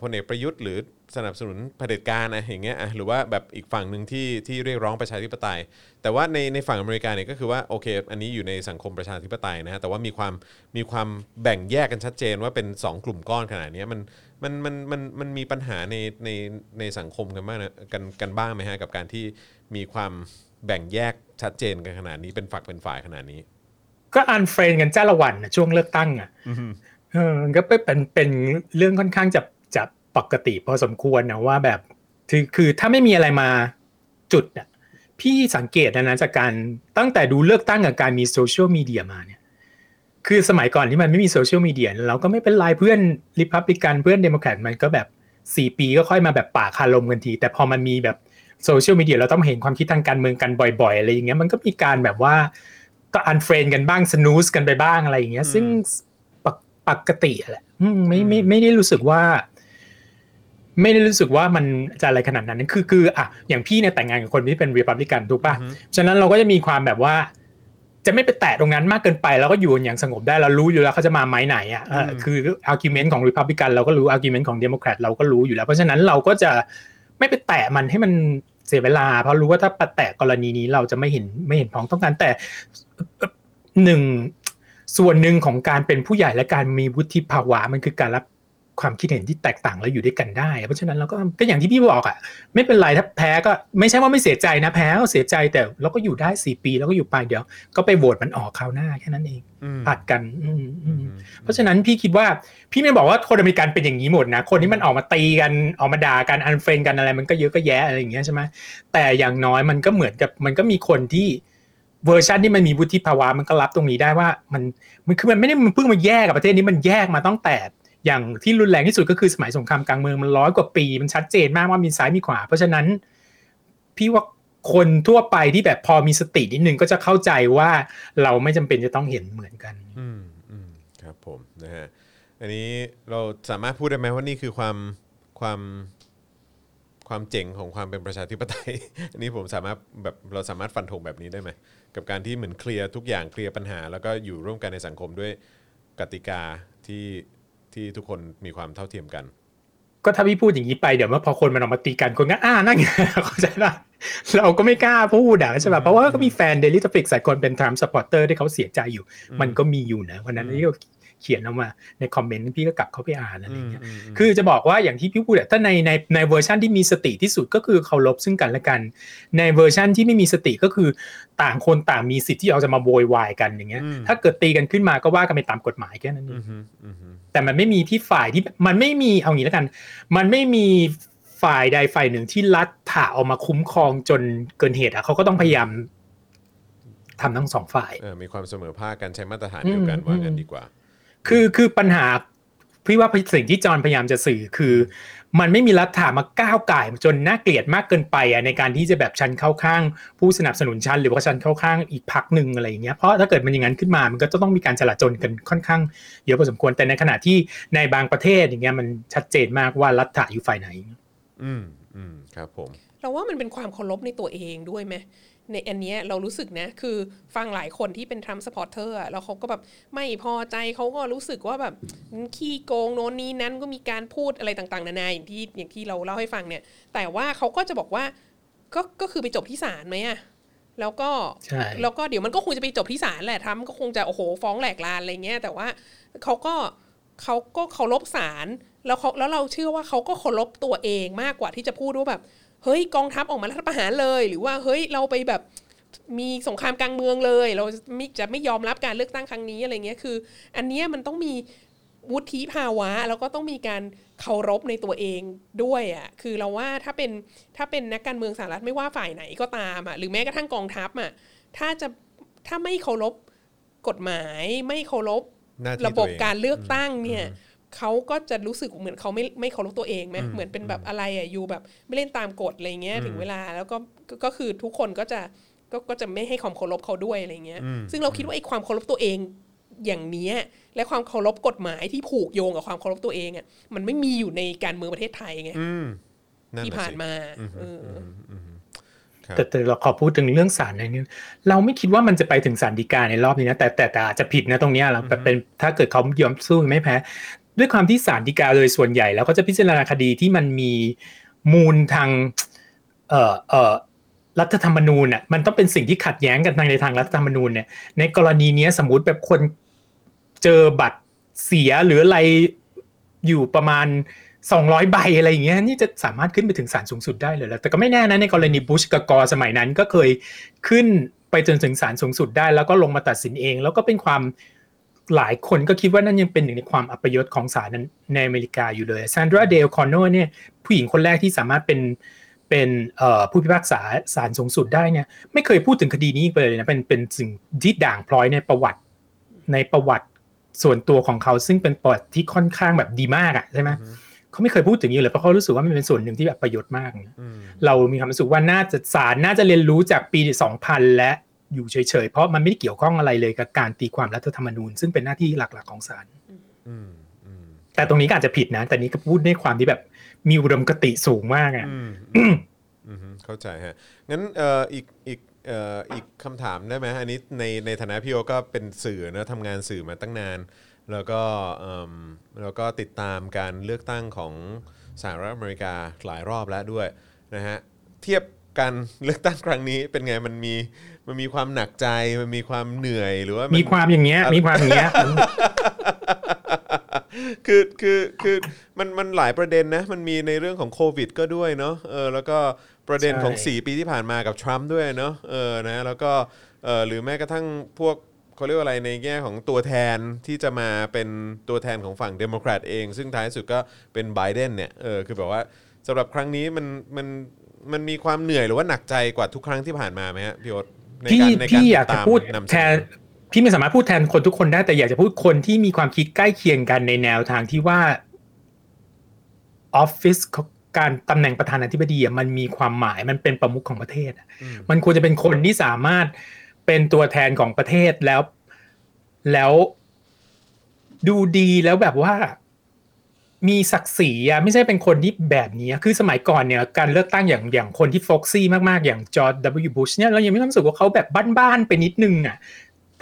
พลเอกประยุทธ์หรือสนับสนุนเผด็จการนะอย่างเงี้ยหรือว่าแบบอีกฝั่งนึงที่ที่เรียกร้องประชาธิปไตยแต่ว่าในในฝั่งอเมริกาเนี่ยก็คือว่าโอเคอันนี้อยู่ในสังคมประชาธิปไตยนะฮะแต่ว่ามีความมีความแบ่งแยกกันชัดเจนว่าเป็นสองกลุ่มก้อนขนาดนี้มันมันมันมันมันมีปัญหาในในในสังคมกันบ้างนะกันกันบ้างไหมฮะกับการที่มีความแบ่งแยกชัดเจนกันขนาดนี้เป็นฝักเป็นฝ่ายขนาดนี้ ก็อันเฟรนด์กันจ้าละวันนะช่วงเลือกตั้งอ่ะเออก็เป็นเป็นเรื่องค่อนข้างจะจะปกติพอสมควรนะว่าแบบคือคือถ้าไม่มีอะไรมาจุดอ่ะพี่สังเกตนะนะจากการตั้งแต่ดูเลือกตั้งกับการมีโซเชียลมีเดียมาเนี่ยคือสมัยก่อนที่มันไม่มีโซเชียลมีเดียเราก็ไม่เป็นไรเพื่อนริพับลิกันเพื่อนเดโมแครตมันก็แบบสี่ปีก็ค่อยมาแบบปะคารมกันทีแต่พอมันมีแบบโซเชียลมีเดียเราต้องเห็นความคิดทางการเมืองกันบ่อยๆอะไรอย่างเงี้ยมันก็มีการแบบว่าก็อันเฟรนด์กันบ้างสนูซกันไปบ้างอะไรอย่างเงี้ยซึ่งปกติแหละไม่ไม่ไม่ได้รู้สึกว่าไม่ได้รู้สึกว่ามันจะอะไรขนาดนั้นคือคืออ่ะอย่างพี่เนี่ยแต่งงานกับคนที่เป็นรีพับลิกันถูกป่ะฉะนั้นเราก็จะมีความแบบว่าจะไม่ไปแตะตรงนั้นมากเกินไปแล้วก็อยู่อย่างสงบได้เรารู้อยู่แล้วเขาจะมาไม้ไหนอ่ะคืออาร์กิวเมนต์ของรีพับลิกันเราก็รู้อาร์กิวเมนต์ของเดโมแครตเราก็รู้อยู่แล้วเพราะฉะนั้นเราก็จะไม่ไปแตะมันให้มันเสียเวลาเพราะรู้ว่าถ้าไปแตะกรณีนี้เราจะไม่เห็นไม่เห็นพ้องต้องการแต่หนึ่งส่วนหนึ่งของการเป็นผู้ใหญ่และการมีวุฒิภาวะมันคือการรับความคิดเห็นที่แตกต่างแล้วอยู่ด้วยกันได้เพราะฉะนั้นเราก็ก็อย่างที่พี่บอกอ่ะไม่เป็นไรถ้าแพ้ก็ไม่ใช่ว่าไม่เสียใจนะแพ้ก็เสียใจแต่เราก็อยู่ได้สี่ปีแล้วก็อยู่ไปเดี๋ยวก็ไปโหวตมันออกคราวหน้าแค่นั้นเองผัดกันเพราะฉะนั้นพี่คิดว่าพี่ไม่บอกว่าคนอเมริกันเป็นอย่างนี้หมดนะคนที่มันออกมาตีกันออกมาด่ากันอันเฟรนด์กันอะไรมันก็เยอะก็แย่อะไรอย่างเงี้ยใช่ไหมแต่อย่างน้อยมันก็เหมือนกับมันก็มีคนที่เวอร์ชันที่มันมีวุฒิภาวะมันก็รับตรงนี้ได้ว่ามันมันคือมันไม่ได้มันเพิ่งมาแยกกับประเทศนี้มันแยกมาตั้งแต่อย่างที่รุนแรงที่สุดก็คือสมัยสงครามกลางเมืองมันร้อยกว่าปีมันชัดเจนมากว่ามีซ้ายมีขวาเพราะฉะนั้นพี่ว่าคนทั่วไปที่แบบพอมีสตินิดนึงก็จะเข้าใจว่าเราไม่จำเป็นจะต้องเห็นเหมือนกันอืมอืมครับผมนะฮะอันนี้เราสามารถพูดได้ไหมว่านี่คือความความความเจ๋งของความเป็นประชาธิปไตยอันนี้ผมสามารถแบบเราสามารถฟันธงแบบนี้ได้ไหมกับการที่เหมือนเคลียร์ทุกอย่างเคลียร์ปัญหาแล้วก็อยู่ร่วมกันในสังคมด้วยกติกาที่ที่ทุกคนมีความเท่าเทียมกันก็ถ้าพี่พูดอย่างนี้ไปเดี๋ยวว่าพอคนมันออกมาตีกันคนก็อ้านั่นไงเข้าใจป่ะเราก็ไม่กล้าพูดอ่ะใช่ป่ะเพราะว่าก็มีแฟน Daily Topics หลายคนเป็น Trump supporter ที่เขาเสียใจอยู่มันก็มีอยู่นะวันนั้นที่ก็เขียนออกมาในคอมเมนต์พี่ก็กลับเข้าไปอ่านอะไรอย่างเงี้ยคือจะบอกว่าอย่างที่พี่พูดอ่ะถ้าในในในเวอร์ชันที่มีสติที่สุดก็คือเคารพซึ่งกันและกันในเวอร์ชันที่ไม่มีสติก็คือต่างคนต่างมีสิทธิ์ที่เอาจะมาโวยวายกันอย่างเงี้ยถ้าเกิดตีกันขึ้นมาก็ว่ากันไปตามกฎหมายแค่นั้นเองแต่มันไม่มีที่ฝ่ายที่มันไม่มีเอางี้แล้วกันมันไม่มีฝ่ายใดฝ่ายหนึ่งที่รัฐถ่าออกมาคุ้มครองจนเกินเหตุอ่ะเขาก็ต้องพยายามทำทั้งสองฝ่ายมีความเสมอภาคกันใช้มาตรฐานเดียวกันว่ากันดีกว่าคือคือปัญหาพี่ว่าสิ่งที่จอนพยายามจะสื่อคือมันไม่มีรัฐถามาก้าวไก่จนน่าเกลียดมากเกินไปอ่ะในการที่จะแบบชันเข้าข้างผู้สนับสนุนชันหรือว่าชันเข้าข้างอีกพรรคนึงอะไรอย่างเงี้ยเพราะถ้าเกิดมันอย่างนั้นขึ้นมามันก็จะต้องมีการจลาจลกันค่อนข้างเยอะพอสมควรแต่ในขณะที่ในบางประเทศอย่างเงี้ยมันชัดเจนมากว่ารัฐถาอยู่ฝ่ายไหนอืมอืมครับผมเราว่ามันเป็นความเคารพในตัวเองด้วยไหมในอันเนี้ยเรารู้สึกนะคือฟังหลายคนที่เป็นทรัมป์ซัพพอร์เตอร์อ่ะแล้วเขาก็แบบไม่พอใจเขาก็รู้สึกว่าแบบขี้โกงโน่นนี่นั้นก็มีการพูดอะไรต่างๆนานาอย่างที่อย่างที่เราเล่าให้ฟังเนี่ยแต่ว่าเขาก็จะบอกว่าก็ก็คือไปจบที่ศาลไหมอ่ะแล้วก็แล้วก็เดี๋ยวมันก็คงจะไปจบที่ศาลแหละทรัมป์ก็คงจะโอ้โหฟ้องแหลกลานอะไรเงี้ยแต่ว่าเขาก็เขาก็เคารพศาลแล้วเขาแล้วเราเชื่อว่าเขาก็เคารพตัวเองมากกว่าที่จะพูดว่าแบบเฮ้ยกองทัพออกมารัฐประหารเลยหรือว่าเฮ้ยเราไปแบบมีสงครามกลางเมืองเลยเราไม่จะไม่ยอมรับการเลือกตั้งครั้งนี้อะไรเงี้ยคืออันเนี้ยมันต้องมีวุฒิภาวะแล้วก็ต้องมีการเคารพในตัวเองด้วยอ่ะคือเราว่าถ้าเป็นถ้าเป็นนักการเมืองสหรัฐไม่ว่าฝ่ายไหนก็ตามอ่ะหรือแม้กระทั่งกองทัพอ่ะถ้าจะถ้าไม่เคารพกฎหมายไม่เคารพระบบการเลือกตั้งเนี่ยเขาก็จะรู้สึกเหมือนเขาไม่ไม่เคารพตัวเองไหมเหมือนเป็นแบบอะไรอ่ะอยู่แบบไม่เล่นตามกฎอะไรเงี้ยถึงเวลาแล้วก็ก็คือทุกคนก็จะก็ก็จะไม่ให้ความเคารพเขาด้วยอะไรเงี้ยซึ่งเราคิดว่าไอ้ความเคารพตัวเองอย่างนี้และความเคารพกฎหมายที่ผูกโยงกับความเคารพตัวเองอ่ะมันไม่มีอยู่ในการเมืองประเทศไทยไงที่ผ่านมาแต่แต่เราขอพูดถึงเรื่องศาลในนี้เราไม่คิดว่ามันจะไปถึงศาลฎีกาในรอบนี้นะแต่แต่แต่อาจจะผิดนะตรงนี้เราเป็นถ้าเกิดเขายอมสู้ไม่แพ้ด้วยความที่ศาลฎีกาโดยส่วนใหญ่แล้วก็จะพิจารณาคดีที่มันมีมูลทางเอ่อเอ่อรัฐธรรมนูญน่ะมันต้องเป็นสิ่งที่ขัดแย้งกันทางในทางรัฐธรรมนูญเนี่ยในกรณีนี้สมมุติแบบคนเจอบัตรเสียหรืออะไรอยู่ประมาณสองร้อยใบอะไรอย่างเงี้ยนี่จะสามารถขึ้นไปถึงศาลสูงสุดได้เลยแล้วแต่ก็ไม่แน่นะในกรณีบุชกับกอสมัยนั้นก็เคยขึ้น ไปจนถึงศาลสูงสุดได้แล้วก็ลงมาตัดสินเองแล้วก็เป็นความหลายคนก็คิดว่านั่นยังเป็นหนึ่งในความอัปยศของศาลในอเมริกาอยู่เลยซานดราเดลคอนเนอร์เนี่ยผู้หญิงคนแรกที่สามารถเป็นเป็นเอ่อผู้พิพากษาศาลสูงสุดได้เนี่ยไม่เคยพูดถึงคดีนี้อีกเลยนะเป็นเป็นสิ่งที่ด่างพร้อยในประวัติในประวัติส่วนตัวของเขาซึ่งเป็นประวัติที่ค่อนข้างแบบดีมากอ่ะใช่มั้ยเขาไม่เคยพูดถึงอยู่เลยเพราะเขารู้สึกว่ามันเป็นส่วนหนึ่งที่แบบประโยชน์มากเรามีความรู้สึกว่าน่าจะศาลน่าจะเรียนรู้จากปีสองพันและอยู่เฉยๆเพราะมันไม่ได้เกี่ยวข้องอะไรเลยกับการตีความรัฐธรรมนูญซึ่งเป็นหน้าที่หลักๆของศาลแต่ตรงนี้ก็อาจจะผิดนะแต่นี้ก็พูดในความที่แบบมีอุดมคติสูงมากอ่ะเข้าใจฮะงั้นเอ่ออีกอีกเอ่ออีกคำถามได้ไหมอันนี้ในในฐานะพี่โอก็เป็นสื่อนะทำงานสื่อมาตั้งนานแล้วก็เอ่อแล้วก็ติดตามการเลือกตั้งของสหรัฐอเมริกาหลายรอบแล้วด้วยนะฮะเทียบการเลือกตั้งครั้งนี้เป็นไงมันมีมันมีความหนักใจมันมีความเหนื่อยหรือว่ามีความอย่างเงี้ยมีความอย่างเงี้ย คือคือคือมันมันหลายประเด็นนะมันมีในเรื่องของโควิดก็ด้วยเนาะเออแล้วก็ประเด็นของสี่ปีที่ผ่านมากับทรัมป์ด้วยเนาะเออนะแล้วก็เออหรือแม้กระทั่งพวกเขาเรียกว่าอะไรในแง่ของตัวแทนที่จะมาเป็นตัวแทนของฝั่งเดโมแครตเองซึ่งท้ายสุดก็เป็นไบเดนเนี่ยเออคือแบบว่าสำหรับครั้งนี้มันมันมันมีความเหนื่อยหรือว่าหนักใจกว่าทุกครั้งที่ผ่านมาไหมฮะพี่โอ๊ตในการในการตามนำแทนพี่ไม่สามารถพูดแทนคนทุกคนได้แต่อยากจะพูดคนที่มีความคิดใกล้เคียงกันในแนวทางที่ว่าออฟฟิศการตำแหน่งประธานาธิบดีมันมีความหมายมันเป็นประมุขของประเทศมันควรจะเป็นคนที่สามารถเป็นตัวแทนของประเทศแล้วแล้วดูดีแล้วแบบว่ามีศักดิ์ศรีอ่ะไม่ใช่เป็นคนที่แบบนี้คือสมัยก่อนเนี่ยการเลือกตั้งอย่างอย่างคนที่ฟ็อกซี่มากๆอย่างจอร์จ ดับเบิลยู บุชเนี่ยเรายังไม่รู้สึกว่าเขาแบบบ้านๆไปนิดนึงอ่ะ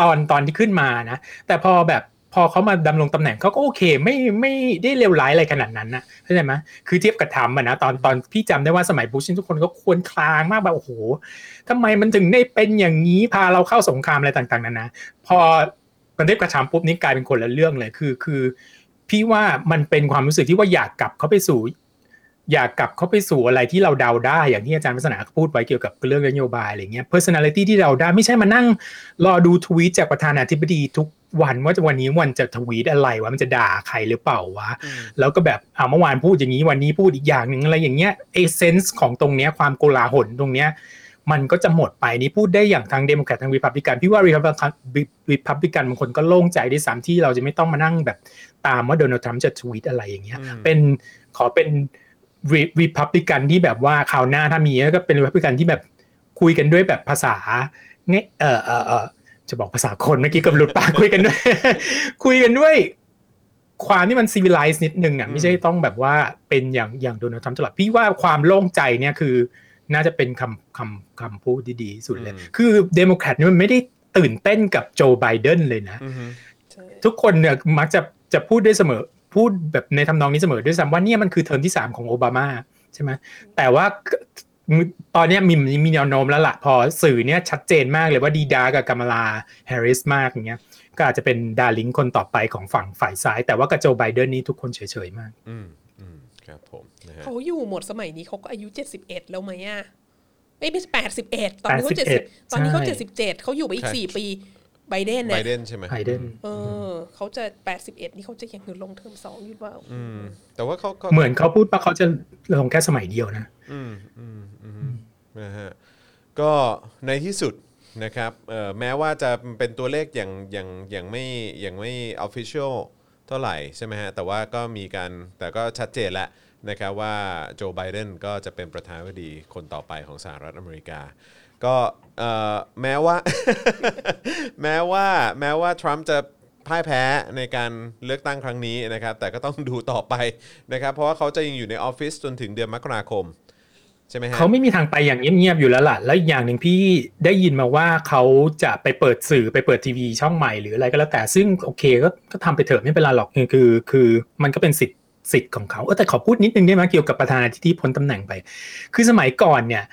ตอนตอนที่ขึ้นมานะแต่พอแบบพอเขามาดำรงตำแหน่งเขาก็โอเคไม่ไม่ได้เลวร้ายอะไรขนาดนั้นนะเข้าใจไหมคือเทียบกับทรัมป์นะตอนตอนพี่จำได้ว่าสมัยบุชทุกคนก็ควนคลางมากแบบโอ้โหทำไมมันถึงได้เป็นอย่างนี้พาเราเข้าสงครามอะไรต่างๆนานาพอมันเทียบกับทรัมป์ปุ๊บนี่กลายเป็นคนละเรื่องเลยคือคือพี่ว่ามันเป็นความรู้สึกที่ว่าอยากกลับเขาไปสู่อยากกลับเขาไปสู่อะไรที่เราเดาได้อย่างที่อาจารย์วัฒนาพูดไว้เกี่ยวกับเรื่องนโยบายอะไรเงี้ย personality ที่เราได้ไม่ใช่มานั่งรอดูทวีตจากประธานาธิบดีทุกวันว่าวันนี้วันจะทวีตอะไรวะมันจะด่าใครหรือเปล่าวะแล้วก็แบบเอาเมื่อวานพูดอย่างนี้วันนี้พูดอีกอย่างนึงอะไรอย่างเงี้ยเอเซนส์ของตรงเนี้ยความโกลาหลตรงเนี้ยมันก็จะหมดไปนี่พูดได้อย่างทางเดโมแครตทางรีพับลิกันพี่ว่ารีพับลิกันบางคนก็โล่งใจได้สามที่เราจะไม่ต้องมานั่งแบบตามว่าโดนัลด์ทรัมป์จะทวีตอะไรอย่างเงี้ยเป็นขอเป็นรีพับลิกันที่แบบว่าคราวหน้าถ้ามีก็เป็นรีพับลิกันที่แบบคุยกันด้วยแบบภาษาเนี่ยเออเออเออจะบอกภาษาคนเมื่อกี้กับหลุดปากคุยกันด้วย คุยกันด้วยความที่มันซีวิไลซ์นิดนึงอ่ะไม่ใช่ต้องแบบว่าเป็นอย่างอย่างโดนัลด์ทรัมป์ตลอดพี่ว่าความโล่งใจเนี่ยคือน่าจะเป็นคำคำคำพูดดีๆสุดเลยคือเดโมแครตเนี่ยมันไม่ได้ตื่นเต้นกับโจไบเดนเลยนะทุกคนเนี่ยมักจะจะพูดด้วยเสมอพูดแบบในทำนองนี้เสมอด้วยซ้ำว่าเนี่ยมันคือเทอมที่สามของโอบามาใช่ไหมแต่ว่าตอนนี้มีมีแนวโน้มแล้วล่ะพอสื่อเนี่ยชัดเจนมากเลยว่าดีดากับKamala Harrisมากอย่างเงี้ยก็อาจจะเป็นดาริ่งคนต่อไปของฝั่งฝ่ายซ้ายแต่ว่ากับโจไบเดนนี่ทุกคนเฉยๆมากครับผมเขาอยู่หมดสมัยนี้เขาก็อายุเจ็ดสิบเอ็ดแล้วไหมอ่ะไม่ไม่แปดสิบเอ็ดตอนนี้เขาเจ็ดสิบตอนนี้เขาเจ็ดสิบเจ็ดเขาอยู่ไปอีกสี่ปีไบเดนนะไบเดนใช่ไหมไบเดนเออเขาจะแปดสิบเอ็ดนี่เขาจะยังอยู่ลงเทอมสองอยู่ว่าอืมแต่ว่าเขาเหมือนเขาพูดว่าเขาจะลงแค่สมัยเดียวนะอืมอืมอืมนะฮะก็ในที่สุดนะครับเอ่อแม้ว่าจะเป็นตัวเลขอย่างอย่างอย่างไม่อย่างไม่ official เท่าไหร่ใช่ไหมฮะแต่ว่าก็มีการแต่ก็ชัดเจนแล้วนะครับว่าโจไบเดนก็จะเป็นประธานาธิบดีคนต่อไปของสหรัฐอเมริกาก็แม้ว่าแม้ว่าแม้ว่าทรัมป์จะพ่ายแพ้ในการเลือกตั้งครั้งนี้นะครับแต่ก็ต้องดูต่อไปนะครับเพราะว่าเขาจะยังอยู่ในออฟฟิศจนถึงเดือนมกราคมใช่ไหมฮะเขาไม่มีทางไปอย่างเงียบๆอยู่แล้วล่ะแล้วอีกอย่างหนึ่งพี่ได้ยินมาว่าเขาจะไปเปิดสื่อไปเปิดทีวีช่องใหม่หรืออะไรก็แล้วแต่ซึ่งโอเคก็ก็ทำไปเถอะไม่เป็นไรหรอกคือคือมันก็เป็นสิทธิ์สิทธิ์ของเขาแต่ขอพูดนิดนึงได้ไหมเกี่ยวกับประธานาธิบดีพ้นตำแหน่งไปคือสมัยก่อนเนี่ย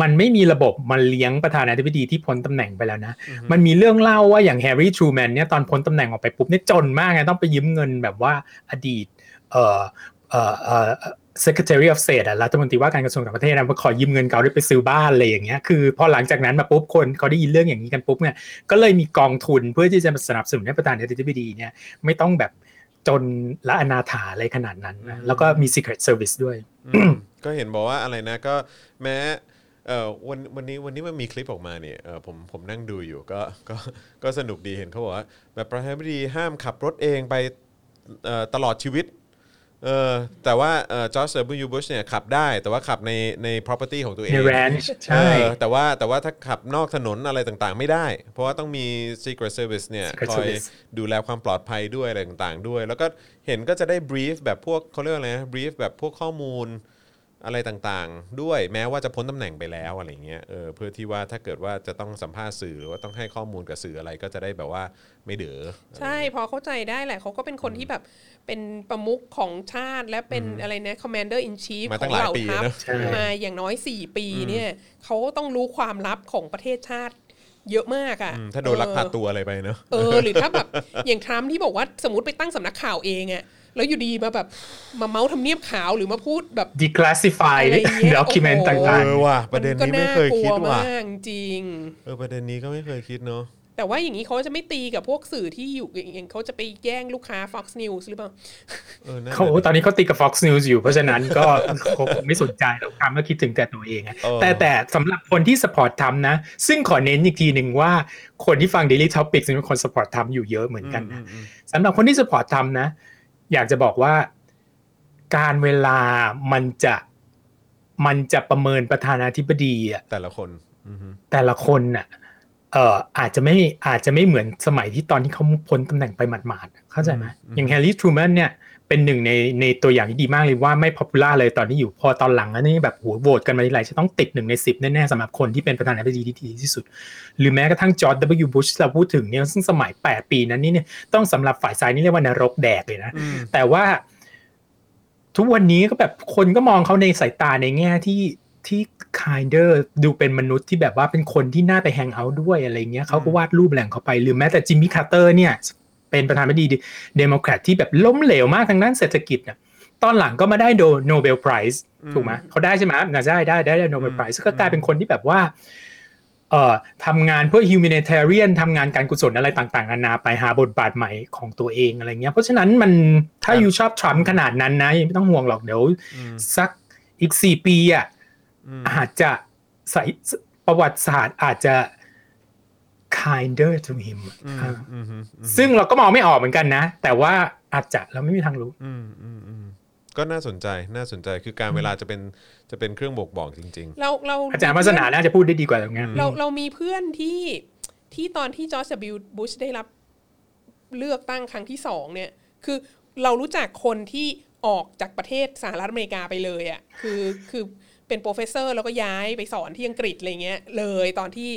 มันไม่มีระบบมาเลี้ยงประธานาธิบดีที่พ้นตำแหน่งไปแล้วนะ mm-hmm. มันมีเรื่องเล่าว่าอย่างแฮร์รี่ทรูแมนเนี่ยตอนพ้นตำแหน่งออกไปปุ๊บเนี่ยจนมากไงต้องไปยืมเงินแบบว่าอดีตเอ่อเอ่อเอ่อ Secretary of State อ่ะรัฐมนตรีว่าการกระทรวงต่างประเทศนะมาขอยืมเงินเขาไปซื้อบ้านอะไรอย่างเงี้ยคือพอหลังจากนั้นมาปุ๊บคนเขาได้ยินเรื่องอย่างนี้กันปุ๊บเนี่ยก็เลยมีกองทุนเพื่อที่จะสนับสนุนให้ประธานาธิบดีเนี่ยไม่ต้องแบบจนและอนาถาอะไรขนาดนั้นนะแล้วก็มี Secret Service ด้วย ก็เห็นบอกว่าอะไรนะก็แม้เอ่อวันวันนี้วันนี้มันมีคลิปออกมาเนี่ยเอ่อผมผมนั่งดูอยู่ก็ก็ก็สนุกดีเห็นเขาบอกว่าแบบประธานาธิบดีห้ามขับรถเองไปเอ่อตลอดชีวิตเออแต่ว่าเอ่อจอร์จ ดับเบิลยู บุชเนี่ยขับได้แต่ว่าขับในใน property ของตัวเองใน ranch ใช่แต่ว่าแต่ว่าถ้าขับนอกถนนอะไรต่างๆไม่ได้เพราะว่าต้องมี Secret Service เนี่ยคอยดูแลความปลอดภัยด้วยอะไรต่างๆด้วยแล้วก็เห็นก็จะได้ brief แบบพวกเขาเรียกอะไรนะ brief แบบพวกข้อมูลอะไรต่างๆด้วยแม้ว่าจะพ้นตำแหน่งไปแล้วอะไรเงี้ยเออเพื่อที่ว่าถ้าเกิดว่าจะต้องสัมภาษณ์สื่อหรือว่าต้องให้ข้อมูลกับสื่ออะไรก็จะได้แบบว่าไม่เดือดใช่พอเข้าใจได้แหละเขาก็เป็นคนที่แบบเป็นประมุขของชาติและเป็นอะไรนะ Commander in Chief ของเหล่าทัพมาอย่างน้อยสี่ปีเนี่ยเขาต้องรู้ความลับของประเทศชาติเยอะมากอ่ะถ้าโดนลักพาตัวอะไรไปเนอะเออหรือถ้าแบบอย่างทรัมป์ที่บอกว่าสมมติไปตั้งสำนักข่าวเองอ่ะแล้วอยู่ดีมาแบบมาเมาส์ทำเนียบขาวหรือมาพูดแบบ declassify document ต่างๆเออว่ะประเด็นนี้ไม่เคยคิดว่ะจริงเออประเด็นนี้ก็ไม่เคยคิดเนาะแต่ว่าอย่างนี้เขาจะไม่ตีกับพวกสื่อที่อยู่อย่างเขาจะไปแย่งลูกค้า Fox News หรือเปล่าเออเขาตอนนี้เขาตีกับ Fox News อยู่เพราะฉะนั้นก็ไม่สนใจแล้วทำแล้วคิดถึงแต่ตัวเองแต่แต่สำหรับคนที่สปอร์ตทำนะซึ่งขอเน้นอีกทีหนึ่งว่าคนที่ฟัง Daily Topics เป็นคนสปอร์ตทำอยู่เยอะเหมือนกันนะสำหรับคนที่สปอร์ตทำนะอยากจะบอกว่าการเวลามันจะมันจะประเมินประธานาธิบดีอ่ะแต่ละคนแต่ละคนน่ะเอ่ออาจจะไม่อาจจะไม่เหมือนสมัยที่ตอนที่เขาพ้นตำแหน่งไปหมาดๆเข้าใจไหมอย่างแฮร์รี่ทรูแมนเนี่ยเป็นหนึ่งในในตัวอย่างที่ดีมากเลยว่าไม่ป๊อปปูล่าเลยตอนที่อยู่พอตอนหลังอันนี้แบบโหโหวตกันมาทีไรจะต้องติดหนึ่งในสิบแน่ๆสำหรับคนที่เป็นประธานาธิบดีที่ดีที่สุดหรือแม้กระทั่งจอร์จ ดับเบิลยู บุชเราพูดถึงเนี่ยซึ่งสมัยแปดปีนั้นนี่เนี่ยต้องสำหรับฝ่ายซ้ายนี่เรียกว่านรกแดกเลยนะแต่ว่าทุกวันนี้ก็แบบคนก็มองเขาในสายตาในแง่ที่ที่ kinder ดูเป็นมนุษย์ที่แบบว่าเป็นคนที่น่าไปแฮงเอาท์ด้วยอะไรเงี้ยเขาก็วาดรูปแหล่งเขาไปหรือแม้แต่จิมมี่คาร์เตอร์เนี่ยเป็นประธานาธิบดีเดโมแครตที่แบบล้มเหลวมากทางด้านเศรษฐกิจน่ะตอนหลังก็มาได้โนเบลไพรส์ถูกมั้ยเขาได้ใช่มั้ยน่าจะได้ได้ได้โนเบลไพรส์ก็กลายเป็นคนที่แบบว่าเอ่อทำงานเพื่อ humanitarian ทำงานการกุศลอะไรต่างๆนานาไปหาบทบาทใหม่ของตัวเองอะไรเงี้ยเพราะฉะนั้นมันถ้าอยู่ชอบทรัมป์ขนาดนั้นนะไม่ต้องห่วงหรอกเดี๋ยวสักอีกสี่ปีอ่ะอาจจะใส่ประวัติศาสตร์อาจจะkinder to him ซึ่งเราก็มองไม่ออกเหมือนกันนะแต่ว่าอาจจะเราไม่มีทางรู้ก็น่าสนใจน่าสนใจคือการเวลาจะเป็นจะเป็นเครื่องบ่งบอกจริงๆเราเราอาจารย์วาสนาน่าจะพูดได้ดีกว่าตรงนี้เราเรามีเพื่อนที่ที่ตอนที่จอร์จ ดับเบิลยู บุชได้รับเลือกตั้งครั้งที่สองเนี่ยคือเรารู้จักคนที่ออกจากประเทศสหรัฐอเมริกาไปเลยอ่ะคือคือเป็นโปรเฟสเซอร์แล้วก็ย้ายไปสอนที่อังกฤษอะไรเงี้ยเลยตอนที่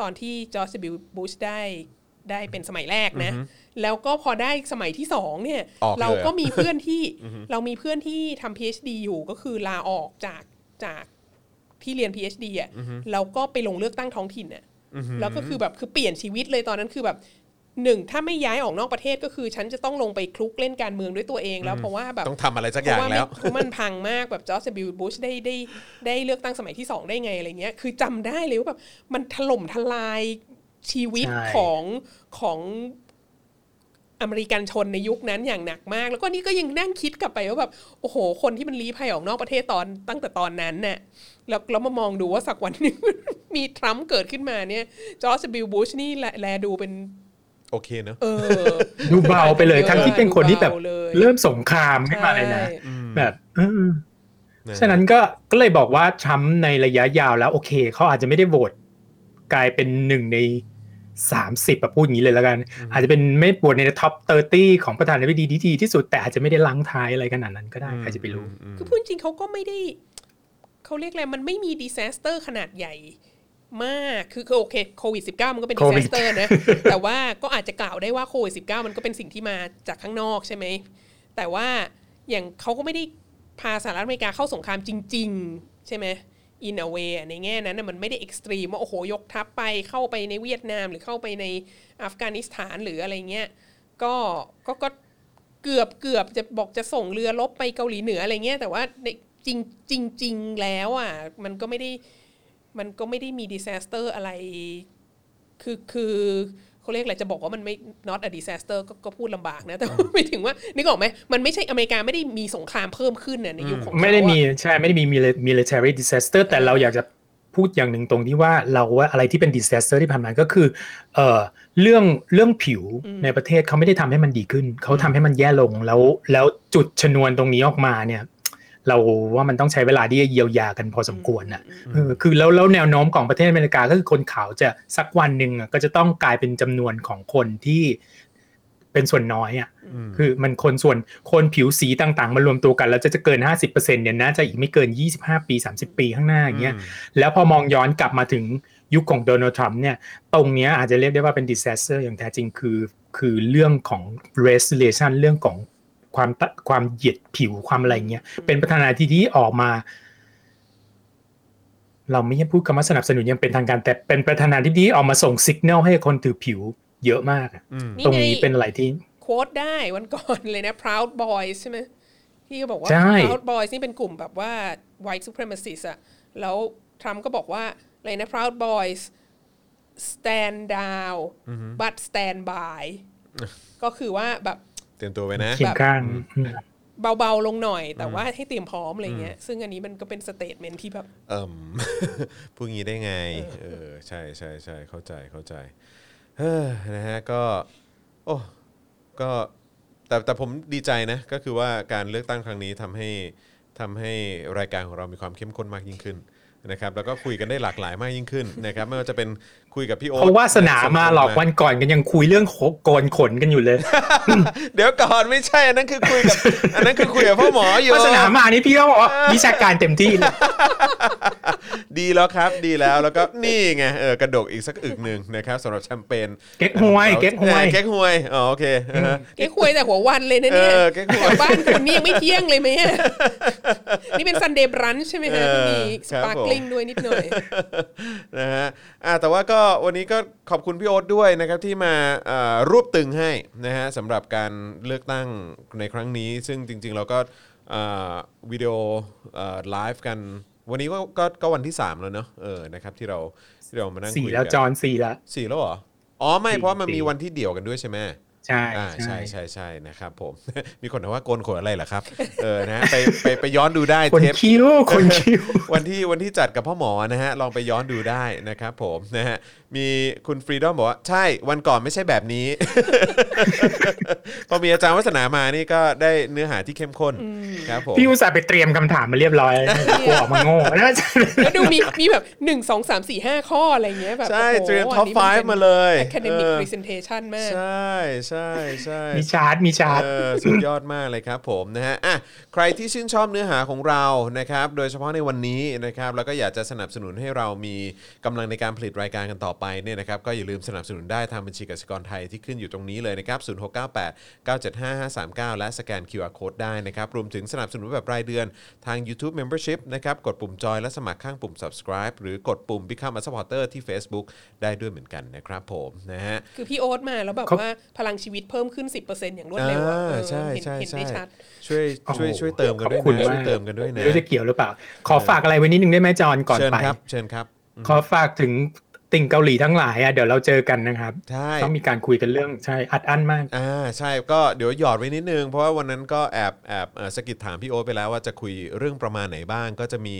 ตอนที่จอร์จ ดับเบิลยู บุชได้ได้เป็นสมัยแรกนะแล้วก็พอได้สมัยที่สองเนี่ยเราก็มีเพื่อนที่เรามีเพื่อนที่ทำ PhD อยู่ก็คือลาออกจากจากที่เรียน PhD อ่ะแล้วก็ไปลงเลือกตั้งท้องถิ่นอ่ะแล้วก็คือแบบคือเปลี่ยนชีวิตเลยตอนนั้นคือแบบหนึ่งถ้าไม่ย้ายออกนอกประเทศก็คือฉันจะต้องลงไปคลุกเล่นการเมืองด้วยตัวเองแล้วเพราะว่าแบบต้องทำอะไรสักอย่างแล้วเพราะมันพังมากแบบจอร์จ ดับเบิลยู บุชได้ได้ได้เลือกตั้งสมัยที่สองได้ไงอะไรเงี้ยคือจำได้เลยว่าแบบมันถล่มทลายชีวิตของของอเมริกันชนในยุคนั้นอย่างหนักมากแล้วก็นี่ก็ยังนั่งคิดกลับไปว่าแบบโอ้โหคนที่มันลี้ภัยออกนอกประเทศตอนตั้งแต่ตอนนั้นน่ะแล้วเรามามองดูว่าสักวันนึงมีทรัมป์เกิดขึ้นมาเนี่ยจอร์จ ดับเบิลยู บุชนี่แลดูเป็นโอเคเนอะดูเบาไปเลยทั้งที่เป็นคนที่แบบเริ่มสงครามขึ้นมาเลยนะแบบฉะนั้นก็ก็เลยบอกว่าทรัมป์ในระยะยาวแล้วโอเคเขาอาจจะไม่ได้โหวตกลายเป็นหนึ่งในสามสิบแบบพูดอย่างนี้เลยแล้วกันอาจจะเป็นไม่โหวตในท็อปสามสิบของประธานาธิบดีที่ดีที่สุดแต่อาจจะไม่ได้ลังท้ายอะไรขนาดนั้นก็ได้ใครจะไปรู้คือพูดจริงเขาก็ไม่ได้เขาเรียกอะไรมันไม่มีดิซาสเตอร์ขนาดใหญ่มากคือโอเคโควิดสิบเก้ามันก็เป็นดิซาสเตอร์นะแต่ว่าก็อาจจะกล่าวได้ว่าโควิดสิบเก้ามันก็เป็นสิ่งที่มาจากข้างนอกใช่ไหมแต่ว่าอย่างเขาก็ไม่ได้พาสหรัฐอเมริกาเข้าสงครามจริงๆใช่ไหม in a way ในแง่นั้นนะมันไม่ได้เอ็กซ์ตรีมว่าโอ้โหยกทัพไปเข้าไปในเวียดนามหรือเข้าไปในอัฟกานิสถานหรืออะไรเงี้ยก็ก็ เกือบเกือบจะบอกจะส่งเรือรบไปเกาหลีเหนืออะไรเงี้ยแต่ว่าจริงจริงจริงแล้วอ่ะมันก็ไม่ได้มันก็ไม่ได้มีดิซาสเตอร์อะไรคือคือเขาเรียกอะไรจะบอกว่ามันไม่ not a disaster ก็, ก็พูดลำบากนะแต่ไม่ถึงว่านึกออกไหมมันไม่ใช่อเมริกาไม่ได้มีสงครามเพิ่มขึ้นเนี่ยในยุคของไม่ได้มีใช่ไม่ได้มี military disaster แต่เราอยากจะพูดอย่างหนึ่งตรงที่ว่าเราว่าอะไรที่เป็น disaster ที่ผ่านมาก็คือเอ่อเรื่องเรื่องผิวในประเทศเขาไม่ได้ทำให้มันดีขึ้นเขาทำให้มันแย่ลงแล้วแล้วจุดชนวนตรงนี้ออกมาเนี่ยเราว่ามันต้องใช้เวลาที่จะเยียวยากันพอสมควรนะคือแล้วแล้วแนวโน้มของประเทศอเมริกาก็คือคนขาวจะสักวันหนึ่งก็จะต้องกลายเป็นจำนวนของคนที่เป็นส่วนน้อยอ่ะคือมันคนส่วนคนผิวสีต่างๆมารวมตัวกันแล้วจะจะเกิน ห้าสิบเปอร์เซ็นต์ เนี่ยนะจะอีกไม่เกินยี่สิบห้าปีสามสิบปีข้างหน้าอย่างเงี้ยแล้วพอมองย้อนกลับมาถึงยุคของโดนัลด์ทรัมป์เนี่ยตรงเนี้ยอาจจะเรียกได้ว่าเป็นดิซาสเตอร์อย่างแท้จริงคือคือเรื่องของ race relation เรื่องของความความเหยียดผิวความอะไรเงี้ยเป็นประธานาธิบดีที่ออกมาเราไม่ได้พูดคำว่าสนับสนุนยังเป็นทางการแต่เป็นประธานาธิบดีที่ออกมาส่งสัญญาณให้คนถือผิวเยอะมากตรงนี้เป็นอะไรที่โค้ดได้วันก่อนเลยนะ Proud Boys ใช่ไหมที่เขาบอกว่า Proud Boys นี่เป็นกลุ่มแบบว่า white supremacists อะแล้วทรัมป์ก็บอกว่าอะไรนะ Proud Boys stand down but stand by ก็คือว่าแบบเตรียมตัวไว้นะแบบเบาๆลงหน่อยแต่ว่าให้เตรียมพร้อมอะไรเงี้ยซึ่งอันนี้มันก็เป็นสเตทเมนท์ที่แบบเอิ่มพูดงี้ได้ไงเออใช่ๆๆเข้าใจเข้าใจเออนะฮะก็โอ้ก็แต่แต่ผมดีใจนะก็คือว่าการเลือกตั้งครั้งนี้ทำให้ทำให้รายการของเรามีความเข้มข้นมากยิ่งขึ้นนะครับแล้วก็คุยกันได้หลากหลายมากยิ่งขึ้นนะครับไม่ว่าจะเป็นคุยกับพี่โอ๊ตเพราะว่าสนามาหลอกวันก่อนกันยังคุยเรื่องโกนขนกันอยู่เลยเดี๋ยวก่อนไม่ใช่อันนั้นคือคุยกับอันนั้นคือคุยกับพ่อหมออยู่สนามาอันนี้พี่เขาบอกว่าวิชาการเต็มที่เลยดีแล้วครับดีแล้วแล้วก็นี่ไงเออกระดกอีกสักอึกนึงนะครับสำหรับแชมเปญเก๊กฮวยเก๊กฮวยเก๊กฮวยอ๋อโอเคเก๊กฮวยแต่หัววันเลยนะเนี่ยแถวบ้านคุณนี่ยังไม่เที่ยงเลยไหมนี่เป็นซันเดย์บรันช์ใช่ไหมฮะมีสปาร์คลิ่งด้วยนิดหน่อยนะฮะอ่าแต่ว่าก็วันนี้ก็ขอบคุณพี่โอ๊ตด้วยนะครับที่มารวบตึงให้นะฮะสำหรับการเลือกตั้งในครั้งนี้ซึ่งจริงๆเราก็วิดีโอไลฟ์กันวันนี้ก็ ก, ก็วันที่สามแล้วเนอะเออนะครับที่เราที่เรามานั่งคุยกันสี่แล้วจอนสี่แล้วสี่แล้วเหรออ๋อไม่เพราะมันมีวันที่เดี่ยวกันด้วยใช่ไหมใช่ใช่ใช่ใช่นะครับผมมีคนถามว่าโกนขนอะไรเหรอครับเออนะไปไปไปย้อนดูได้เทปคิ้วคนคิ้ววันที่วันที่จัดกับพ่อหมอนะฮะลองไปย้อนดูได้นะครับผมนะฮะมีคุณฟรีดอมบอกว่าใช่วันก่อนไม่ใช่แบบนี้พอมีอาจารย์วัฒนามานี่ก็ได้เนื้อหาที่เข้มข้นครับผมพี่อุตส่าห์ไปเตรียมคำถามมาเรียบร้อยกลัวออกมาโง่แล้วดูมีมีแบบหนึ่งสองสามสี่ห้าข้ออะไรเงี้ยแบบใช่เตรียมท็อปไฟว์มาเลย academic presentation มากใช่ใช่ใช่มีชาร์ตมีชาร์ตสุดยอดมากเลยครับผมนะฮะอ่ะใครที่ชื่นชอบเนื้อหาของเรานะครับโดยเฉพาะในวันนี้นะครับแล้วก็อยากจะสนับสนุนให้เรามีกำลังในการผลิตรายการกันต่อไปเนี่ยนะครับก็อย่าลืมสนับสนุนได้ทางบัญชีกสิกรไทยที่ขึ้นอยู่ตรงนี้เลยนะครับศูนย์ หก เก้า แปด เก้า เจ็ด ห้า ห้า สาม เก้าและสแกน คิว อาร์ Code ได้นะครับรวมถึงสนับสนุนแบบรายเดือนทาง YouTube Membership นะครับกดปุ่ม Join และสมัครข้างปุ่ม Subscribe หรือกดปุ่ม Become a Supporter ที่ Facebook ได้ด้วยเหมือนกันนะครับผมนะฮะคือพี่โอ๊ตมาแล้วแบบว่าพลังชีวิตเพิ่มขึ้น สิบเปอร์เซ็นต์ อย่างรวดเร็วใช่ใช่ใช่ช่วยช่วยช่วยเติมกันด้วยนะช่วยเติมกันด้วยนะจะเกี่ยวหรือเปล่าขอฝากอะไรไว้นิดนึงได้ไหมจอนก่อนไปเชิญครับเชิญครับขอฝากถึงติ่งเกาหลีทั้งหลายอ่ะเดี๋ยวเราเจอกันนะครับต้องมีการคุยกันเรื่องใช่อัดอั้นมากอ่าใช่ก็เดี๋ยวหยอดไว้นิดนึงเพราะว่าวันนั้นก็แอบแอบสกิดถามพี่โอ๊ตไปแล้วว่าจะคุยเรื่องประมาณไหนบ้างก็จะมี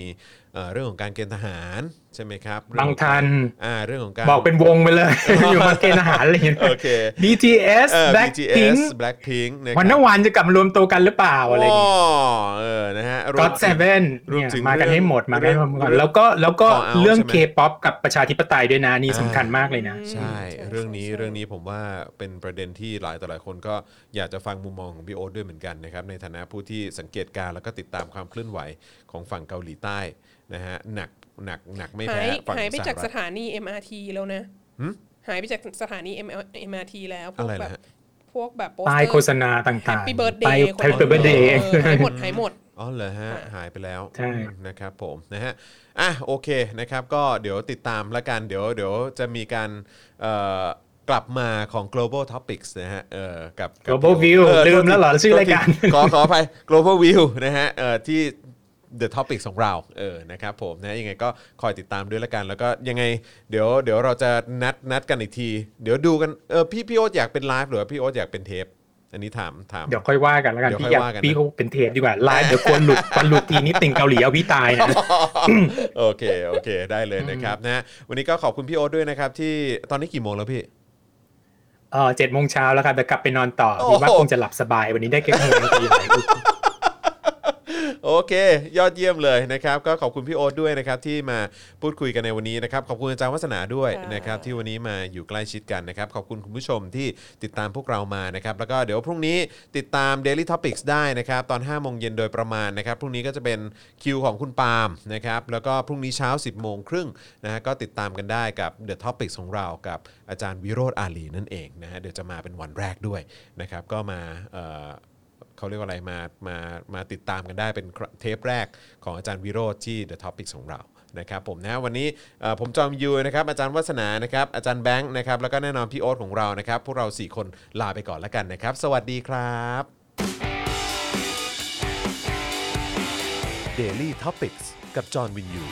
เรื่องของการเกณฑ์ทหารใช่ไหมครับบางทันอ่าเรื่องของการบอกเป็นวงไปเลยอยู่มาเกณฑ์ทหารอะไรอย่างเงี้ยโอเค บี ที เอส Blackpink Blackpink นะครับวันวันจะกลับมารวมตัวกันหรือเปล่าอะไรอย่างเงี้ยอ๋อเออนะฮะ จี โอ เซเว่น มากันให้หมดมากันแล้วก็แล้วก็เรื่อง K-pop กับประชาธิปไตยด้วยนะนี่สำคัญมากเลยนะใช่เรื่องนี้เรื่องนี้ผมว่าเป็นประเด็นที่หลายต่อหลายคนก็อยากจะฟังมุมมองของพี่โอ๊ตด้วยเหมือนกันนะครับในฐานะผู้ที่สังเกตการณ์แล้วก็ติดตามความเคลื่อนไหวของฝั่งเกาหลีใต้นะฮะหนักหนักหนักไม่แพ้ฝั่งสหรัฐหายไปจากสถานี เอ็ม อาร์ ที แล้วนะหายไปจากสถานี เอ็ม อาร์ ที แล้วพวกแบบพวกแบบโปสเตอร์ป้ายโฆษณาต่างๆ Happy Birthday Happy Birthday หายหมดหายหมดอ๋อเหรอฮะหายไปแล้วนะครับผมนะฮะอ่ะโอเคนะครับก็เดี๋ยวติดตามละกันเดี๋ยวเดี๋ยวจะมีการ กลับมาของ Global Topics นะฮะเอ่อกับ Global View ลืมแล้วเหรอชื่อรายการขอขออภัย Global View นะฮะเอ่อที่ The Topics ของเราเออนะครับผมนะยังไงก็คอยติดตามด้วยละกันแล้วก็ยังไงเดี๋ยวเดี๋ยวเราจะนัดนัดกันอีกทีเดี๋ยวดูกันเออพี่พี่โอ๊ตอยากเป็นไลฟ์หรือพี่โอ๊ตอยากเป็นเทปอันนี้ถามถามเดี๋ยวค่อยว่ากันแล้วกันพี่อยากพี่เขาเป็นเทปดีกว่าไลฟ์เดี๋ยวควรหลุดควรหลุดทีนี้ติ่งเกาหลีเอาพี่ตายนะโอเคโอเคได้เลยนะครับนะวันนี้ก็ขอบคุณพี่โอ๊ตด้วยนะครับที่ตอนนี้กี่โมงแล้วพี่เออเจ็ดโมงเช้าแล้วครับแต่กลับไปนอนต่อคิดว่าคงจะหลับสบายวันนี้ได้แค่หัวเราะอย่างไรโอเคยอดเยี่ยมเลยนะครับก็ขอบคุณพี่โอ๊ตด้วยนะครับที่มาพูดคุยกันในวันนี้นะครับขอบคุณอาจารย์วัฒนาด้วยนะครับที่วันนี้มาอยู่ใกล้ชิดกันนะครับขอบคุณคุณผู้ชมที่ติดตามพวกเรามานะครับแล้วก็เดี๋ยวพรุ่งนี้ติดตาม Daily Topics ได้นะครับตอน ห้าโมงเย็น โดยประมาณนะครับพรุ่งนี้ก็จะเป็นคิวของคุณปาล์มนะครับแล้วก็พรุ่งนี้เช้า สิบโมงครึ่งนะฮะก็ติดตามกันได้กับ The Topics ของเรากับอาจารย์วิโรจน์อาลีนั่นเองนะฮะเดี๋ยวจะมาเป็นวันแรกด้วยนะครับก็มาเขาเรียกว่าอะไรมามามาติดตามกันได้เป็นเทปแรกของอาจารย์วิโรจน์ที่ The Topics ของเรานะครับผมนะวันนี้ผมจอมยูนะครับอาจารย์วัฒนานะครับอาจารย์แบงค์นะครับแล้วก็แน่นอนพี่โอ๊ตของเรานะครับพวกเราสี่คนลาไปก่อนแล้วกันนะครับสวัสดีครับ Daily Topics กับจอห์นวินยู